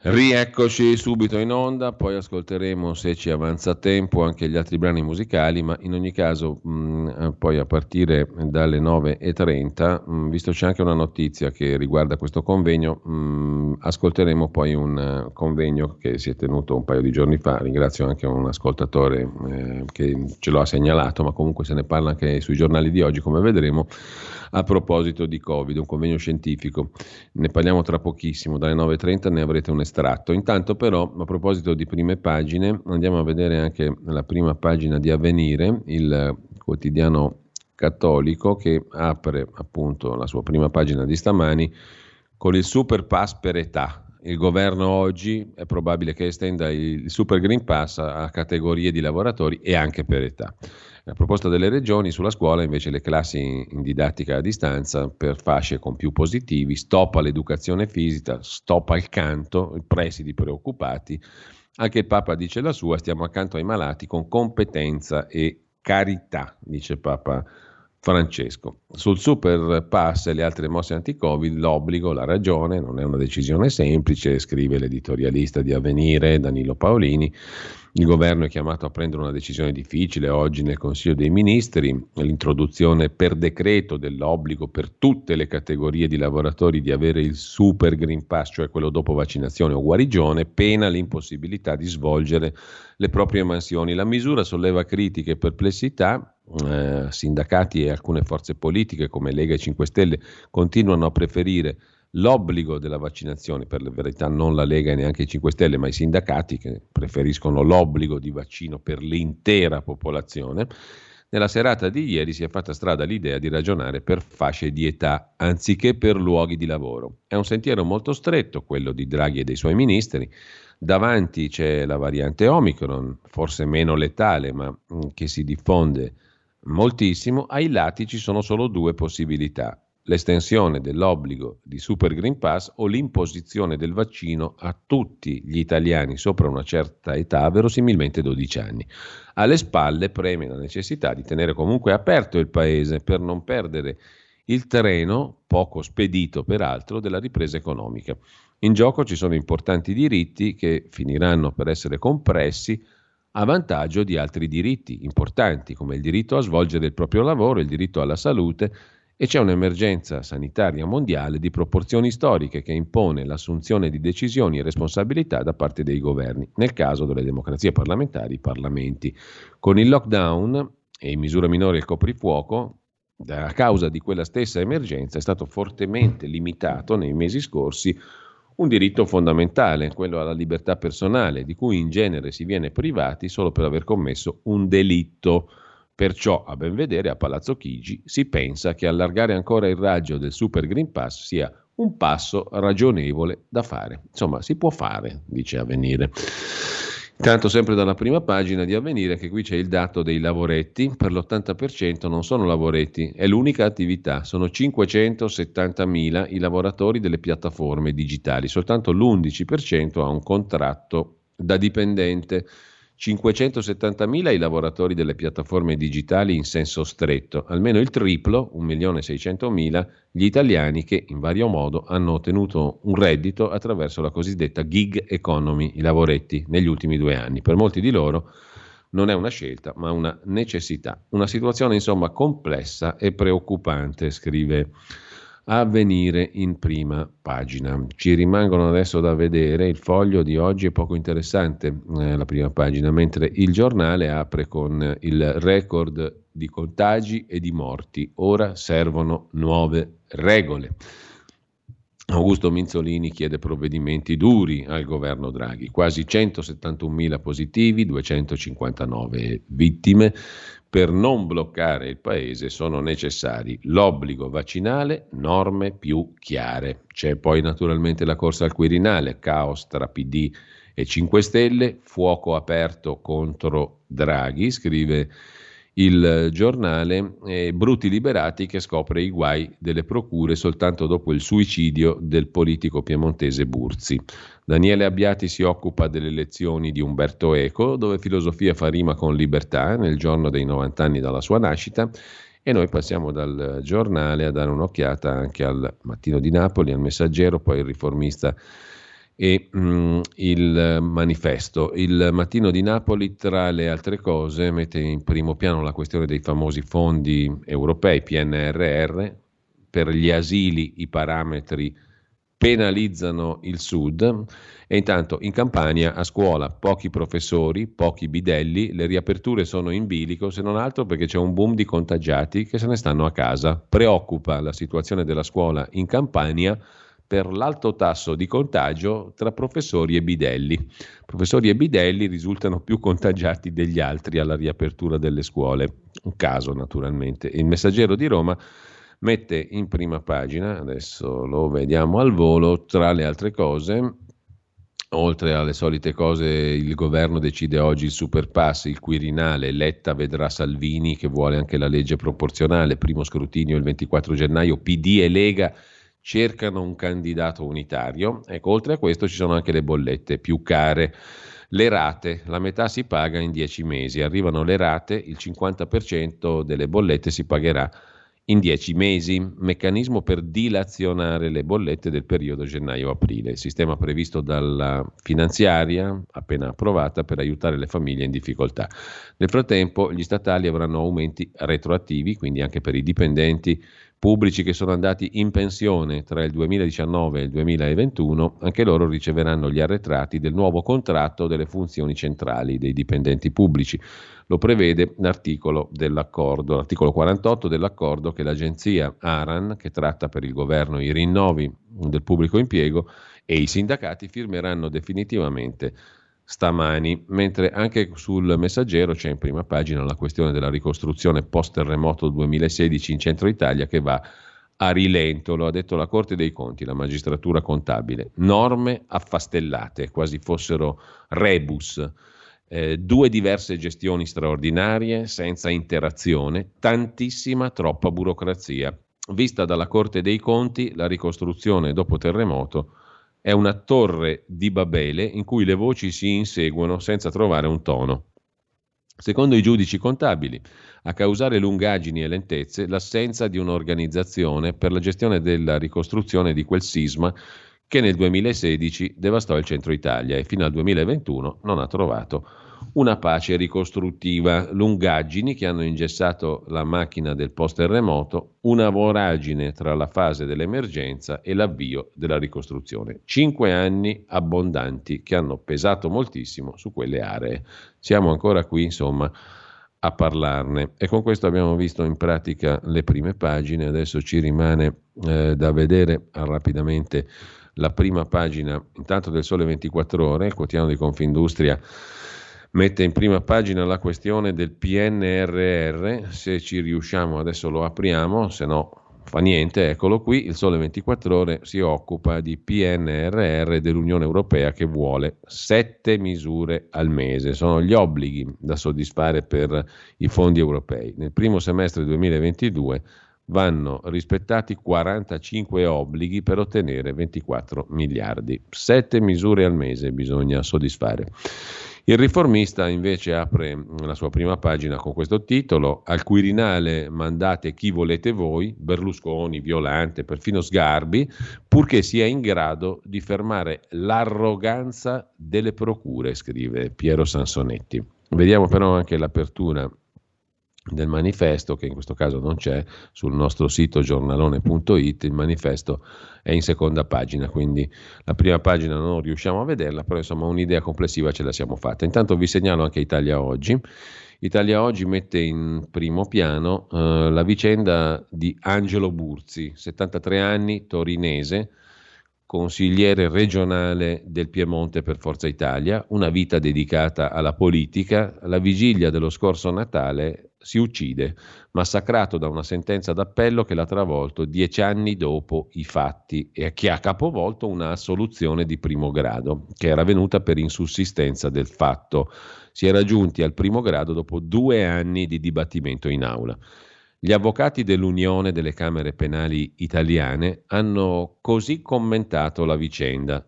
Rieccoci subito in onda, poi ascolteremo, se ci avanza tempo, anche gli altri brani musicali, ma in ogni caso poi a partire dalle 9.30, visto c'è anche una notizia che riguarda questo convegno, ascolteremo poi un convegno che si è tenuto un paio di giorni fa. Ringrazio anche un ascoltatore che ce lo ha segnalato, ma comunque se ne parla anche sui giornali di oggi, come vedremo, a proposito di Covid, un convegno scientifico. Ne parliamo tra pochissimo, dalle 9.30 ne avrete un estratto. Intanto però, a proposito di prime pagine, andiamo a vedere anche la prima pagina di Avvenire, il quotidiano cattolico, che apre appunto la sua prima pagina di stamani con il super pass per età. Il governo oggi è probabile che estenda il super green pass a categorie di lavoratori e anche per età. La proposta delle regioni sulla scuola, invece, le classi in didattica a distanza per fasce con più positivi, stop all'educazione fisica, stop al canto, presidi preoccupati. Anche il Papa dice la sua: stiamo accanto ai malati con competenza e carità, dice Papa Francesco. Sul super pass e le altre mosse anti-Covid, l'obbligo, la ragione, non è una decisione semplice, scrive l'editorialista di Avvenire Danilo Paolini. Il governo è chiamato a prendere una decisione difficile oggi nel Consiglio dei Ministri, l'introduzione per decreto dell'obbligo per tutte le categorie di lavoratori di avere il super green pass, cioè quello dopo vaccinazione o guarigione, pena l'impossibilità di svolgere le proprie mansioni. La misura solleva critiche e perplessità. Sindacati e alcune forze politiche come Lega e 5 Stelle continuano a preferire l'obbligo della vaccinazione, per la verità non la Lega e neanche i 5 Stelle, ma i sindacati che preferiscono l'obbligo di vaccino per l'intera popolazione. Nella serata di ieri si è fatta strada l'idea di ragionare per fasce di età anziché per luoghi di lavoro. È un sentiero molto stretto quello di Draghi e dei suoi ministri. Davanti c'è la variante Omicron, forse meno letale ma che si diffonde moltissimo. Ai lati ci sono solo due possibilità: l'estensione dell'obbligo di Super Green Pass o l'imposizione del vaccino a tutti gli italiani sopra una certa età, verosimilmente 12 anni. Alle spalle preme la necessità di tenere comunque aperto il paese per non perdere il terreno, poco spedito peraltro, della ripresa economica. In gioco ci sono importanti diritti che finiranno per essere compressi a vantaggio di altri diritti importanti, come il diritto a svolgere il proprio lavoro, il diritto alla salute. E c'è un'emergenza sanitaria mondiale di proporzioni storiche che impone l'assunzione di decisioni e responsabilità da parte dei governi, nel caso delle democrazie parlamentari, i parlamenti. Con il lockdown e in misura minore il coprifuoco, a causa di quella stessa emergenza è stato fortemente limitato nei mesi scorsi un diritto fondamentale, quello alla libertà personale, di cui in genere si viene privati solo per aver commesso un delitto. Perciò, a ben vedere, a Palazzo Chigi si pensa che allargare ancora il raggio del Super Green Pass sia un passo ragionevole da fare. Insomma, si può fare, dice Avvenire. Tanto sempre dalla prima pagina di Avvenire, che qui c'è il dato dei lavoretti. Per l'80% non sono lavoretti, è l'unica attività. Sono 570.000 i lavoratori delle piattaforme digitali. Soltanto l'11% ha un contratto da dipendente. 570.000 i lavoratori delle piattaforme digitali in senso stretto, almeno il triplo, 1.600.000, gli italiani che in vario modo hanno ottenuto un reddito attraverso la cosiddetta gig economy, i lavoretti, negli ultimi 2 anni. Per molti di loro non è una scelta, ma una necessità. Una situazione insomma complessa e preoccupante, scrive Avvenire in prima pagina. Ci rimangono adesso da vedere, il Foglio di oggi è poco interessante, la prima pagina, mentre il Giornale apre con il record di contagi e di morti. Ora servono nuove regole. Augusto Minzolini chiede provvedimenti duri al governo Draghi, quasi 171.000 positivi, 259 vittime. Per non bloccare il paese sono necessari l'obbligo vaccinale, norme più chiare. C'è poi naturalmente la corsa al Quirinale, caos tra PD e 5 Stelle, fuoco aperto contro Draghi, scrive il Giornale, bruti liberati che scopre i guai delle procure soltanto dopo il suicidio del politico piemontese Burzi. Daniele Abbiati si occupa delle lezioni di Umberto Eco, dove filosofia fa rima con libertà, nel giorno dei 90 anni dalla sua nascita, e noi passiamo dal Giornale a dare un'occhiata anche al Mattino di Napoli, al Messaggero, poi il Riformista e il Manifesto. Il Mattino di Napoli, tra le altre cose, mette in primo piano la questione dei famosi fondi europei, PNRR, per gli asili i parametri penalizzano il Sud. E intanto in Campania a scuola pochi professori, pochi bidelli, le riaperture sono in bilico, se non altro perché c'è un boom di contagiati che se ne stanno a casa. Preoccupa la situazione della scuola in Campania per l'alto tasso di contagio tra professori e bidelli. Professori e bidelli risultano più contagiati degli altri alla riapertura delle scuole, un caso naturalmente. Il Messaggero di Roma mette in prima pagina, adesso lo vediamo al volo, tra le altre cose, oltre alle solite cose, il governo decide oggi il superpass, il Quirinale, Letta vedrà Salvini che vuole anche la legge proporzionale, primo scrutinio il 24 gennaio, PD e Lega cercano un candidato unitario. Ecco, oltre a questo ci sono anche le bollette più care. Le rate, la metà si paga in 10 mesi, arrivano le rate, il 50% delle bollette si pagherà in 10 mesi, meccanismo per dilazionare le bollette del periodo gennaio-aprile, il sistema previsto dalla finanziaria appena approvata per aiutare le famiglie in difficoltà. Nel frattempo gli statali avranno aumenti retroattivi, quindi anche per i dipendenti pubblici che sono andati in pensione tra il 2019 e il 2021, anche loro riceveranno gli arretrati del nuovo contratto delle funzioni centrali dei dipendenti pubblici. Lo prevede l'articolo dell'accordo, l'articolo 48 dell'accordo che l'agenzia ARAN, che tratta per il governo i rinnovi del pubblico impiego, e i sindacati firmeranno definitivamente stamani, mentre anche sul Messaggero c'è in prima pagina la questione della ricostruzione post-terremoto 2016 in centro Italia che va a rilento, lo ha detto la Corte dei Conti, la magistratura contabile, norme affastellate, quasi fossero rebus, due diverse gestioni straordinarie, senza interazione, tantissima, troppa burocrazia. Vista dalla Corte dei Conti, la ricostruzione dopo terremoto è una torre di Babele in cui le voci si inseguono senza trovare un tono. Secondo i giudici contabili, a causare lungaggini e lentezze l'assenza di un'organizzazione per la gestione della ricostruzione di quel sisma che nel 2016 devastò il centro Italia e fino al 2021 non ha trovato una pace ricostruttiva. Lungaggini che hanno ingessato la macchina del post-terremoto, una voragine tra la fase dell'emergenza e l'avvio della ricostruzione. 5 anni abbondanti che hanno pesato moltissimo su quelle aree. Siamo ancora qui, insomma, a parlarne. E con questo abbiamo visto in pratica le prime pagine. Adesso ci rimane da vedere rapidamente la prima pagina, intanto del Sole 24 Ore, il quotidiano di Confindustria mette in prima pagina la questione del PNRR, se ci riusciamo adesso lo apriamo, se no fa niente, eccolo qui, il Sole 24 Ore si occupa di PNRR dell'Unione Europea che vuole 7 misure al mese, sono gli obblighi da soddisfare per i fondi europei. Nel primo semestre 2022 vanno rispettati 45 obblighi per ottenere 24 miliardi, 7 misure al mese bisogna soddisfare. Il Riformista invece apre la sua prima pagina con questo titolo: al Quirinale mandate chi volete voi, Berlusconi, Violante, perfino Sgarbi, purché sia in grado di fermare l'arroganza delle procure, scrive Piero Sansonetti. Vediamo però anche l'apertura del manifesto, che in questo caso non c'è, sul nostro sito giornalone.it il manifesto è in seconda pagina, quindi la prima pagina non riusciamo a vederla, però insomma un'idea complessiva ce la siamo fatta. Intanto vi segnalo anche Italia Oggi. Italia Oggi mette in primo piano la vicenda di Angelo Burzi, 73 anni, torinese, consigliere regionale del Piemonte per Forza Italia, una vita dedicata alla politica. La vigilia dello scorso Natale si uccide, massacrato da una sentenza d'appello che l'ha travolto 10 anni dopo i fatti e che ha capovolto una assoluzione di primo grado, che era venuta per insussistenza del fatto. Si era giunti al primo grado dopo 2 anni di dibattimento in aula. Gli avvocati dell'Unione delle Camere Penali Italiane hanno così commentato la vicenda, :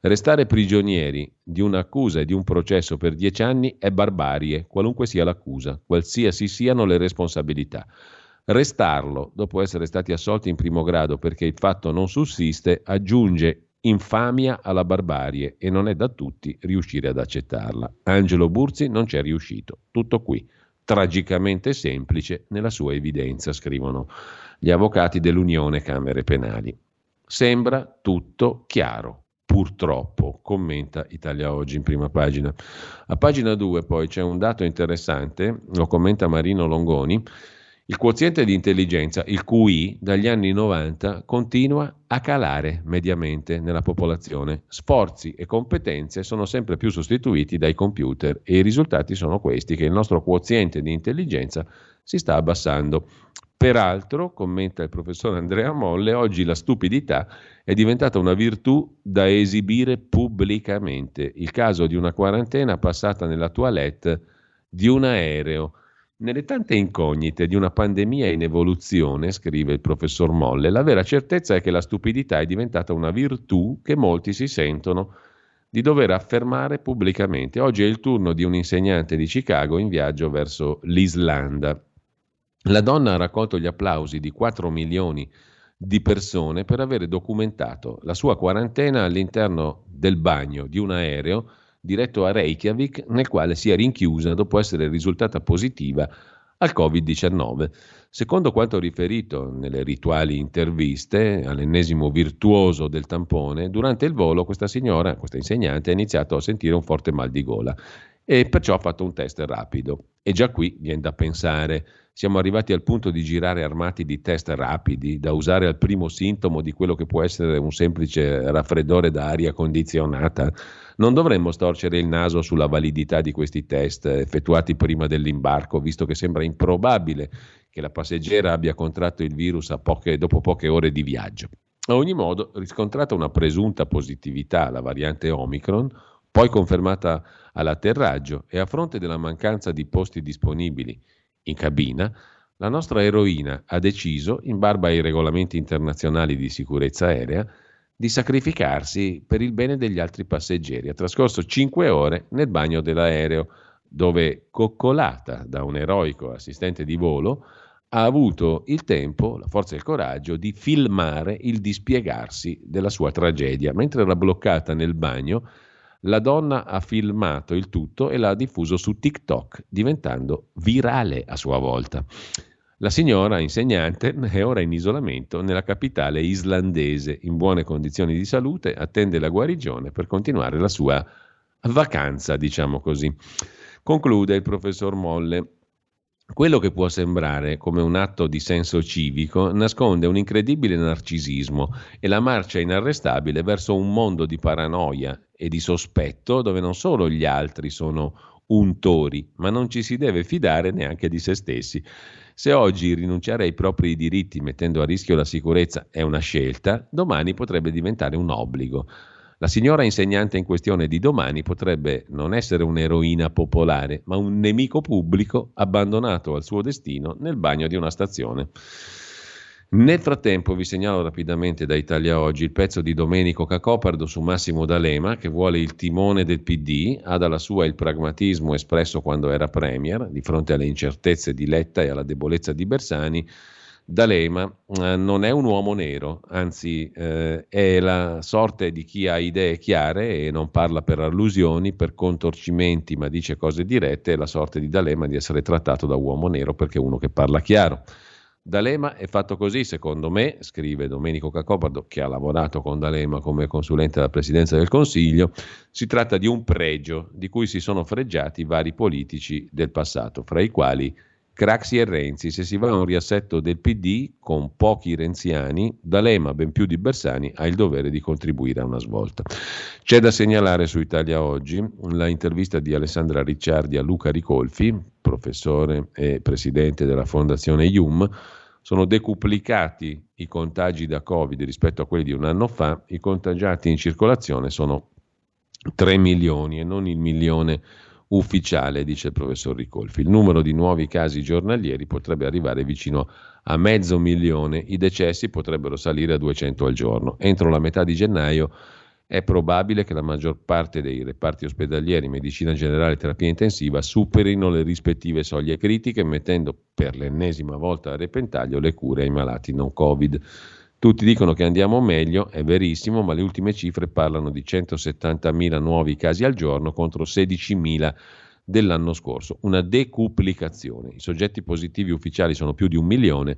restare prigionieri di un'accusa e di un processo per 10 anni è barbarie, qualunque sia l'accusa, qualsiasi siano le responsabilità. Restarlo dopo essere stati assolti in primo grado perché il fatto non sussiste aggiunge infamia alla barbarie e non è da tutti riuscire ad accettarla. Angelo Burzi non c'è riuscito, tutto qui. Tragicamente semplice nella sua evidenza, scrivono gli avvocati dell'Unione Camere Penali. Sembra tutto chiaro, purtroppo, commenta Italia Oggi in prima pagina. A pagina 2 poi c'è un dato interessante, lo commenta Marino Longoni, il quoziente di intelligenza, il QI, dagli anni 90 continua a calare mediamente nella popolazione. Sforzi e competenze sono sempre più sostituiti dai computer e i risultati sono questi, che il nostro quoziente di intelligenza si sta abbassando. Peraltro, commenta il professor Andrea Molle, oggi la stupidità è diventata una virtù da esibire pubblicamente. Il caso di una quarantena passata nella toilette di un aereo. Nelle tante incognite di una pandemia in evoluzione, scrive il professor Molle, la vera certezza è che la stupidità è diventata una virtù che molti si sentono di dover affermare pubblicamente. Oggi è il turno di un insegnante di Chicago in viaggio verso l'Islanda. La donna ha raccolto gli applausi di 4 milioni di persone per avere documentato la sua quarantena all'interno del bagno di un aereo diretto a Reykjavik, nel quale si è rinchiusa dopo essere risultata positiva al Covid-19. Secondo quanto riferito nelle rituali interviste, all'ennesimo virtuoso del tampone, durante il volo questa signora, questa insegnante, ha iniziato a sentire un forte mal di gola e perciò ha fatto un test rapido. E già qui viene da pensare, siamo arrivati al punto di girare armati di test rapidi, da usare al primo sintomo di quello che può essere un semplice raffreddore da aria condizionata Non dovremmo storcere il naso sulla validità di questi test effettuati prima dell'imbarco, visto che sembra improbabile che la passeggera abbia contratto il virus dopo poche ore di viaggio. A ogni modo, riscontrata una presunta positività alla variante Omicron, poi confermata all'atterraggio e a fronte della mancanza di posti disponibili in cabina, la nostra eroina ha deciso, in barba ai regolamenti internazionali di sicurezza aerea, di sacrificarsi per il bene degli altri passeggeri. Ha trascorso 5 ore nel bagno dell'aereo, dove, coccolata da un eroico assistente di volo, ha avuto il tempo, la forza e il coraggio di filmare il dispiegarsi della sua tragedia. Mentre era bloccata nel bagno, la donna ha filmato il tutto e l'ha diffuso su TikTok, diventando virale a sua volta. La signora insegnante è ora in isolamento nella capitale islandese, in buone condizioni di salute, attende la guarigione per continuare la sua vacanza, diciamo così. Conclude il professor Molle. Quello che può sembrare come un atto di senso civico nasconde un incredibile narcisismo e la marcia inarrestabile verso un mondo di paranoia e di sospetto dove non solo gli altri sono untori, ma non ci si deve fidare neanche di se stessi. Se oggi rinunciare ai propri diritti mettendo a rischio la sicurezza è una scelta, domani potrebbe diventare un obbligo. La signora insegnante in questione di domani potrebbe non essere un'eroina popolare, ma un nemico pubblico abbandonato al suo destino nel bagno di una stazione. Nel frattempo vi segnalo rapidamente da Italia Oggi il pezzo di Domenico Cacopardo su Massimo D'Alema, che vuole il timone del PD, ha dalla sua il pragmatismo espresso quando era premier, di fronte alle incertezze di Letta e alla debolezza di Bersani. D'Alema non è un uomo nero, anzi è la sorte di chi ha idee chiare e non parla per allusioni, per contorcimenti, ma dice cose dirette. È la sorte di D'Alema di essere trattato da uomo nero perché è uno che parla chiaro. D'Alema è fatto così, secondo me, scrive Domenico Cacopardo, che ha lavorato con D'Alema come consulente alla Presidenza del Consiglio. Si tratta di un pregio di cui si sono fregiati vari politici del passato, fra i quali Craxi e Renzi. Se si va a un riassetto del PD con pochi renziani, D'Alema, ben più di Bersani, ha il dovere di contribuire a una svolta. C'è da segnalare su Italia Oggi la intervista di Alessandra Ricciardi a Luca Ricolfi, professore e presidente della Fondazione IUM. Sono decuplicati i contagi da Covid rispetto a quelli di un anno fa, i contagiati in circolazione sono 3 milioni e non il milione ufficiale, dice il professor Ricolfi. Il numero di nuovi casi giornalieri potrebbe arrivare vicino a 500.000, i decessi potrebbero salire a 200 al giorno. Entro la metà di gennaio è probabile che la maggior parte dei reparti ospedalieri, medicina generale e terapia intensiva superino le rispettive soglie critiche, mettendo per l'ennesima volta a repentaglio le cure ai malati non Covid. Tutti dicono che andiamo meglio, è verissimo, ma le ultime cifre parlano di 170.000 nuovi casi al giorno contro 16.000 dell'anno scorso, una decuplicazione. I soggetti positivi ufficiali sono più di 1 milione,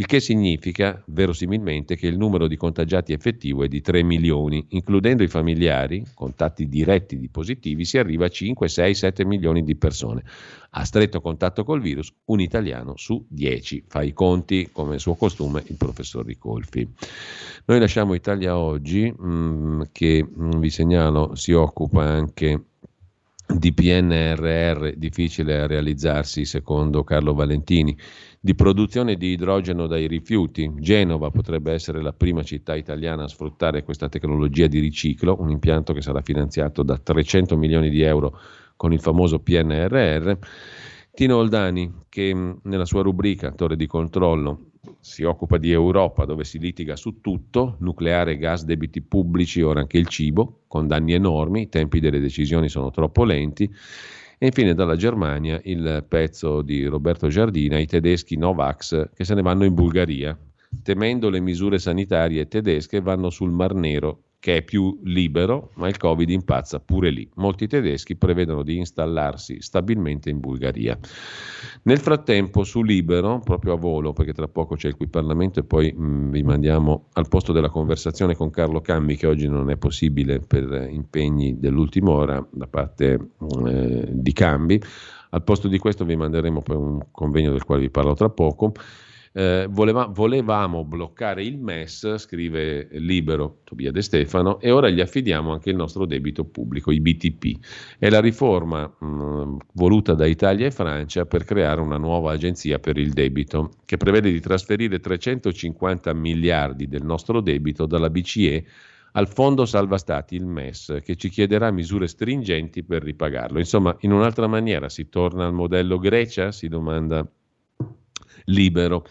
il che significa verosimilmente che il numero di contagiati effettivo è di 3 milioni, includendo i familiari, contatti diretti di positivi, si arriva a 5, 6, 7 milioni di persone. A stretto contatto col virus, un italiano su 10. Fa i conti, come suo costume, il professor Ricolfi. Noi lasciamo Italia Oggi, che vi segnalo si occupa anche di PNRR, difficile a realizzarsi secondo Carlo Valentini, di produzione di idrogeno dai rifiuti. Genova potrebbe essere la prima città italiana a sfruttare questa tecnologia di riciclo, un impianto che sarà finanziato da 300 milioni di euro con il famoso PNRR. Tino Oldani, che nella sua rubrica Torre di Controllo si occupa di Europa, dove si litiga su tutto, nucleare, gas, debiti pubblici, ora anche il cibo, con danni enormi, i tempi delle decisioni sono troppo lenti. E infine dalla Germania il pezzo di Roberto Giardina, i tedeschi Novax che se ne vanno in Bulgaria, temendo le misure sanitarie tedesche vanno sul Mar Nero, che è più libero, ma il Covid impazza pure lì. Molti tedeschi prevedono di installarsi stabilmente in Bulgaria. Nel frattempo, su Libero, proprio a volo, perché tra poco c'è il Qui Parlamento e poi vi mandiamo al posto della conversazione con Carlo Cambi, che oggi non è possibile per impegni dell'ultima ora da parte di Cambi. Al posto di questo vi manderemo per un convegno del quale vi parlo tra poco. Volevamo bloccare il MES, scrive Libero Tobia De Stefano, e ora gli affidiamo anche il nostro debito pubblico, i BTP. È la riforma voluta da Italia e Francia per creare una nuova agenzia per il debito, che prevede di trasferire 350 miliardi del nostro debito dalla BCE al Fondo Salva Stati, il MES, che ci chiederà misure stringenti per ripagarlo. Insomma, in un'altra maniera si torna al modello Grecia, si domanda Libero.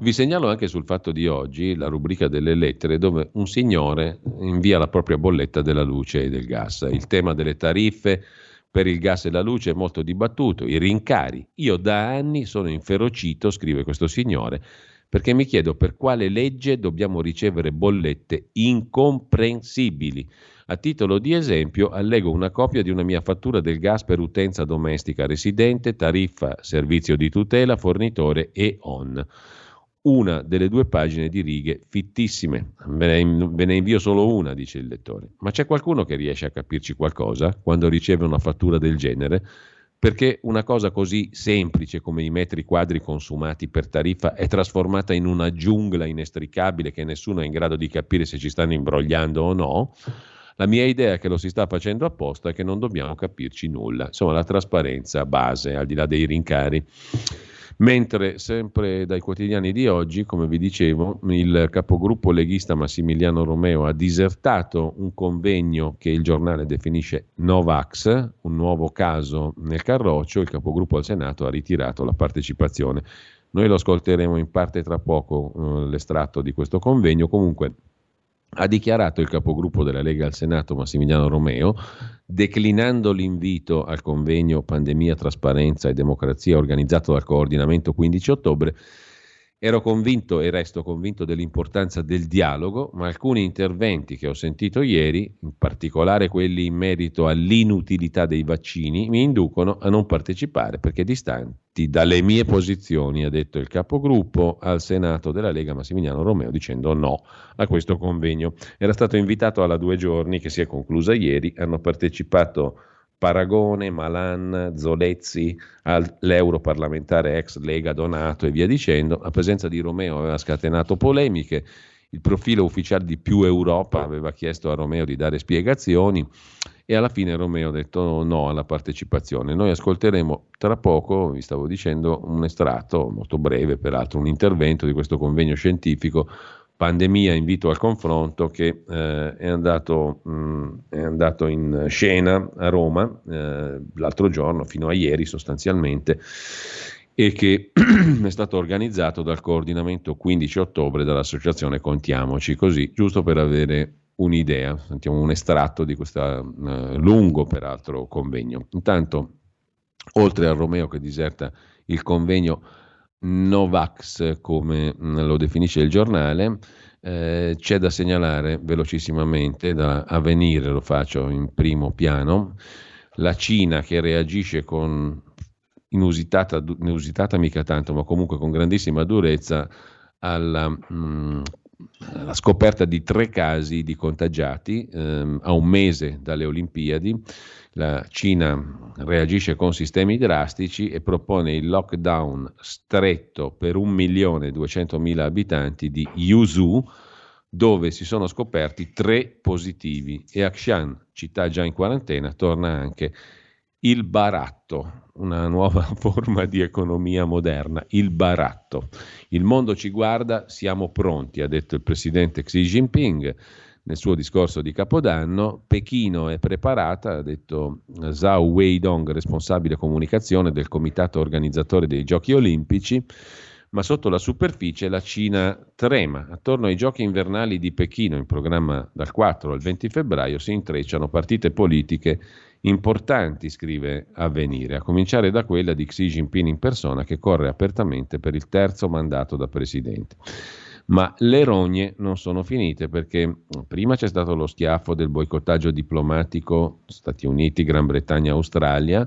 Vi segnalo anche sul Fatto di oggi la rubrica delle lettere, dove un signore invia la propria bolletta della luce e del gas. Il tema delle tariffe per il gas e la luce è molto dibattuto, i rincari. Io da anni sono inferocito, scrive questo signore, perché mi chiedo per quale legge dobbiamo ricevere bollette incomprensibili. A titolo di esempio allego una copia di una mia fattura del gas per utenza domestica residente, tariffa, servizio di tutela, fornitore e on. Una delle due pagine di righe fittissime. Ve ne invio solo una, dice il lettore. Ma c'è qualcuno che riesce a capirci qualcosa quando riceve una fattura del genere? Perché una cosa così semplice come i metri quadri consumati per tariffa è trasformata in una giungla inestricabile che nessuno è in grado di capire se ci stanno imbrogliando o no. La mia idea è che lo si sta facendo apposta e che non dobbiamo capirci nulla. Insomma, la trasparenza base, al di là dei rincari. Mentre, sempre dai quotidiani di oggi, come vi dicevo, il capogruppo leghista Massimiliano Romeo ha disertato un convegno che il giornale definisce Novax, un nuovo caso nel carroccio. Il capogruppo al Senato ha ritirato la partecipazione. Noi lo ascolteremo in parte tra poco, l'estratto di questo convegno. Comunque, ha dichiarato il capogruppo della Lega al Senato Massimiliano Romeo, declinando l'invito al convegno Pandemia, Trasparenza e Democrazia organizzato dal coordinamento 15 ottobre, ero convinto e resto convinto dell'importanza del dialogo, ma alcuni interventi che ho sentito ieri, in particolare quelli in merito all'inutilità dei vaccini, mi inducono a non partecipare perché distanti dalle mie posizioni, ha detto il capogruppo al Senato della Lega Massimiliano Romeo, dicendo no a questo convegno. Era stato invitato alla 2 giorni che si è conclusa ieri, hanno partecipato Paragone, Malan, Zolezzi, l'europarlamentare ex Lega Donato e via dicendo. La presenza di Romeo aveva scatenato polemiche, il profilo ufficiale di Più Europa aveva chiesto a Romeo di dare spiegazioni e alla fine Romeo ha detto no alla partecipazione. Noi ascolteremo tra poco, vi stavo dicendo, un estratto molto breve, peraltro, un intervento di questo convegno scientifico Pandemia, invito al confronto, che è andato in scena a Roma l'altro giorno, fino a ieri sostanzialmente, e che è stato organizzato dal coordinamento 15 ottobre dall'associazione Contiamoci, così, giusto per avere un'idea. Sentiamo un estratto di questo lungo, peraltro, convegno. Intanto, oltre a Romeo che diserta il convegno Novax, come lo definisce il giornale, c'è da segnalare velocissimamente da Avvenire, lo faccio in primo piano, la Cina che reagisce con inusitata mica tanto, ma comunque con grandissima durezza alla scoperta di 3 casi di contagiati a 1 mese dalle Olimpiadi. La Cina reagisce con sistemi drastici e propone il lockdown stretto per 1.200.000 abitanti di Yuzhu, dove si sono scoperti 3 positivi. E a Xi'an, città già in quarantena, torna anche il baratto, una nuova forma di economia moderna, il baratto. Il mondo ci guarda, siamo pronti, ha detto il presidente Xi Jinping nel suo discorso di Capodanno. Pechino è preparata, ha detto Zhao Weidong, responsabile comunicazione del comitato organizzatore dei Giochi Olimpici, ma sotto la superficie la Cina trema. Attorno ai Giochi invernali di Pechino, in programma dal 4 al 20 febbraio, si intrecciano partite politiche importanti, scrive Avvenire, a cominciare da quella di Xi Jinping in persona, che corre apertamente per il 3° mandato da presidente. Ma le rogne non sono finite, perché prima c'è stato lo schiaffo del boicottaggio diplomatico Stati Uniti, Gran Bretagna, Australia,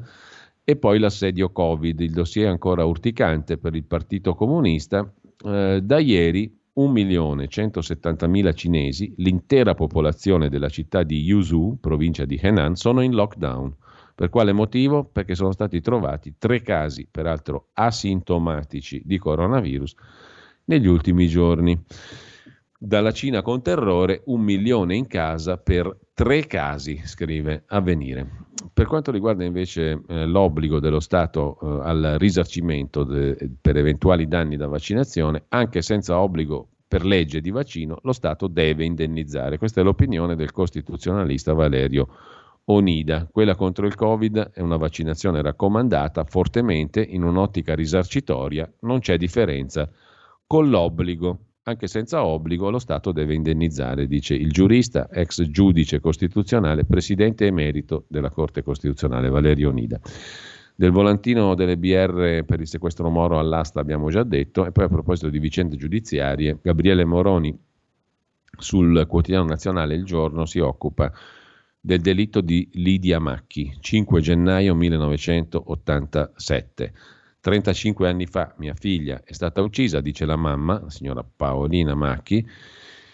e poi l'assedio Covid, il dossier ancora urticante per il Partito Comunista. Da ieri 1.170.000 cinesi, l'intera popolazione della città di Yuzhou, provincia di Henan, sono in lockdown. Per quale motivo? Perché sono stati trovati 3 casi, peraltro asintomatici, di coronavirus negli ultimi giorni. Dalla Cina con terrore, 1 milione in casa per 3 casi, scrive Avvenire. Per quanto riguarda invece l'obbligo dello Stato al risarcimento per eventuali danni da vaccinazione, anche senza obbligo per legge di vaccino, lo Stato deve indennizzare. Questa è l'opinione del costituzionalista Valerio Onida. Quella contro il Covid è una vaccinazione raccomandata fortemente in un'ottica risarcitoria, non c'è differenza con l'obbligo. Anche senza obbligo lo Stato deve indennizzare, dice il giurista, ex giudice costituzionale, presidente emerito della Corte Costituzionale, Valerio Onida. Del volantino delle BR per il sequestro Moro all'asta abbiamo già detto, e poi a proposito di vicende giudiziarie, Gabriele Moroni sul quotidiano nazionale Il Giorno si occupa del delitto di Lidia Macchi, 5 gennaio 1987. 35 anni fa mia figlia è stata uccisa, dice la mamma, la signora Paolina Macchi.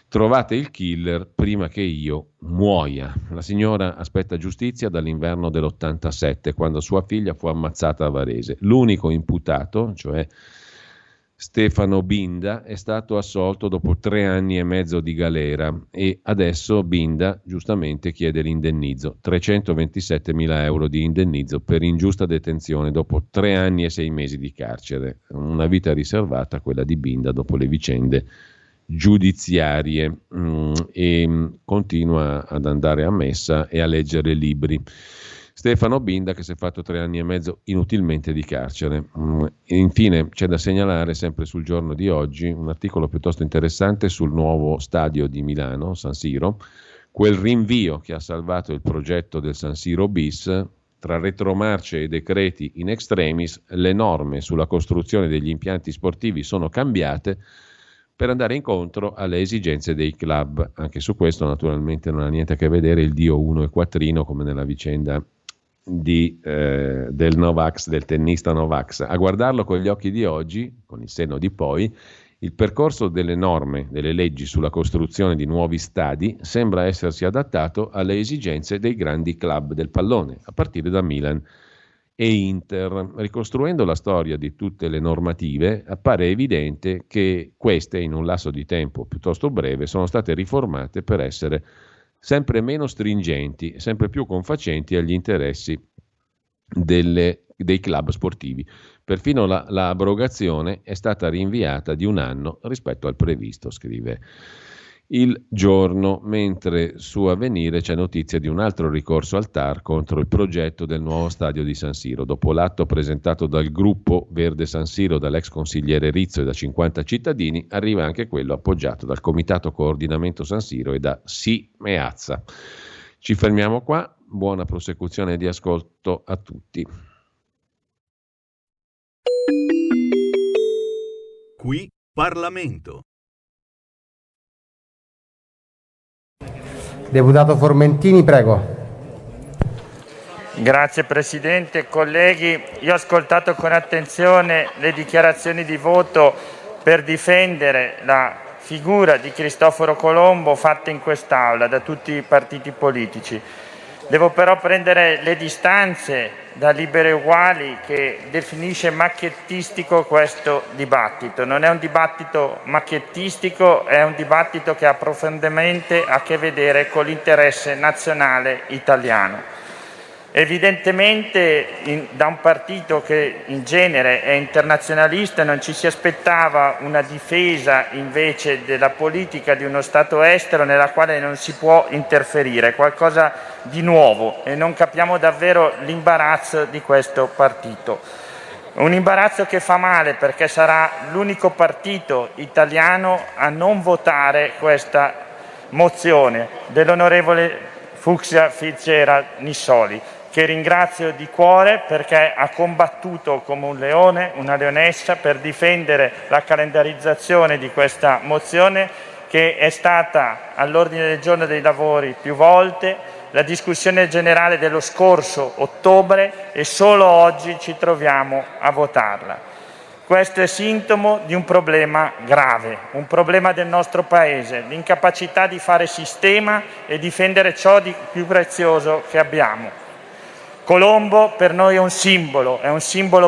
Trovate il killer prima che io muoia. La signora aspetta giustizia dall'inverno dell'87, quando sua figlia fu ammazzata a Varese. L'unico imputato, cioè Stefano Binda, è stato assolto dopo 3 anni e mezzo di galera, e adesso Binda giustamente chiede l'indennizzo, 327.000 euro di indennizzo per ingiusta detenzione dopo 3 anni e 6 mesi di carcere, una vita riservata quella di Binda dopo le vicende giudiziarie, e continua ad andare a messa e a leggere libri. Stefano Binda, che si è fatto 3 anni e mezzo inutilmente di carcere. E infine c'è da segnalare, sempre sul Giorno di oggi, un articolo piuttosto interessante sul nuovo stadio di Milano, San Siro, quel rinvio che ha salvato il progetto del San Siro bis, tra retromarce e decreti in extremis, le norme sulla costruzione degli impianti sportivi sono cambiate per andare incontro alle esigenze dei club. Anche su questo naturalmente non ha niente a che vedere il Dio 1 e Quattrino, come nella vicenda del Novax, del tennista Novax. A guardarlo con gli occhi di oggi, con il senno di poi, il percorso delle norme, delle leggi sulla costruzione di nuovi stadi sembra essersi adattato alle esigenze dei grandi club del pallone, a partire da Milan e Inter. Ricostruendo la storia di tutte le normative, appare evidente che queste, in un lasso di tempo piuttosto breve, sono state riformate per essere sempre meno stringenti, sempre più confacenti agli interessi dei club sportivi. Perfino la abrogazione è stata rinviata di 1 anno rispetto al previsto, scrive Il Giorno, mentre su Avvenire c'è notizia di un altro ricorso al TAR contro il progetto del nuovo stadio di San Siro. Dopo l'atto presentato dal gruppo Verde San Siro, dall'ex consigliere Rizzo e da 50 cittadini, arriva anche quello appoggiato dal Comitato Coordinamento San Siro e da Sì Meazza. Ci fermiamo qua, buona prosecuzione di ascolto a tutti. Qui Parlamento. Deputato Formentini, prego. Grazie Presidente, colleghi, io ho ascoltato con attenzione le dichiarazioni di voto per difendere la figura di Cristoforo Colombo fatta in quest'Aula da tutti i partiti politici. Devo però prendere le distanze da Liberi e Uguali, che definisce macchiettistico questo dibattito. Non è un dibattito macchiettistico, è un dibattito che ha profondamente a che vedere con l'interesse nazionale italiano. Evidentemente da un partito che in genere è internazionalista non ci si aspettava una difesa invece della politica di uno Stato estero nella quale non si può interferire, qualcosa di nuovo, e non capiamo davvero l'imbarazzo di questo partito. Un imbarazzo che fa male, perché sarà l'unico partito italiano a non votare questa mozione dell'onorevole Fucsia Fitzgerald Nissoli, che ringrazio di cuore perché ha combattuto come un leone, una leonessa, per difendere la calendarizzazione di questa mozione, che è stata all'ordine del giorno dei lavori più volte. La discussione generale dello scorso ottobre, e solo oggi ci troviamo a votarla. Questo è sintomo di un problema grave, un problema del nostro Paese, l'incapacità di fare sistema e difendere ciò di più prezioso che abbiamo. Colombo per noi è un simbolo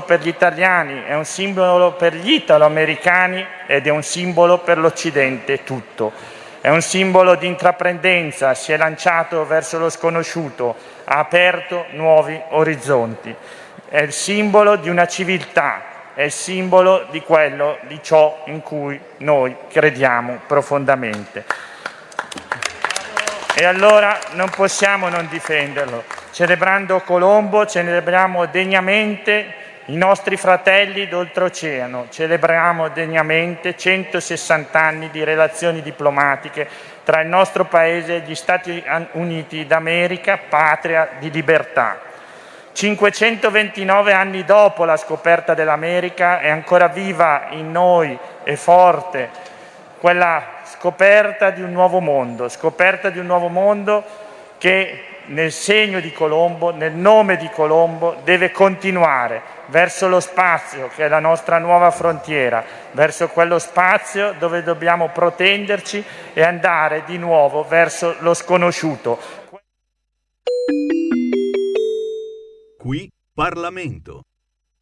per gli italiani, è un simbolo per gli italoamericani ed è un simbolo per l'Occidente tutto. È un simbolo di intraprendenza, si è lanciato verso lo sconosciuto, ha aperto nuovi orizzonti. È il simbolo di una civiltà, è il simbolo di quello, di ciò in cui noi crediamo profondamente. E allora non possiamo non difenderlo. Celebrando Colombo, celebriamo degnamente i nostri fratelli d'oltreoceano, celebriamo degnamente 160 anni di relazioni diplomatiche tra il nostro Paese e gli Stati Uniti d'America, patria di libertà. 529 anni dopo la scoperta dell'America è ancora viva in noi e forte quella scoperta di un nuovo mondo, scoperta di un nuovo mondo che nel segno di Colombo, nel nome di Colombo, deve continuare verso lo spazio che è la nostra nuova frontiera, verso quello spazio dove dobbiamo protenderci e andare di nuovo verso lo sconosciuto. Qui Parlamento.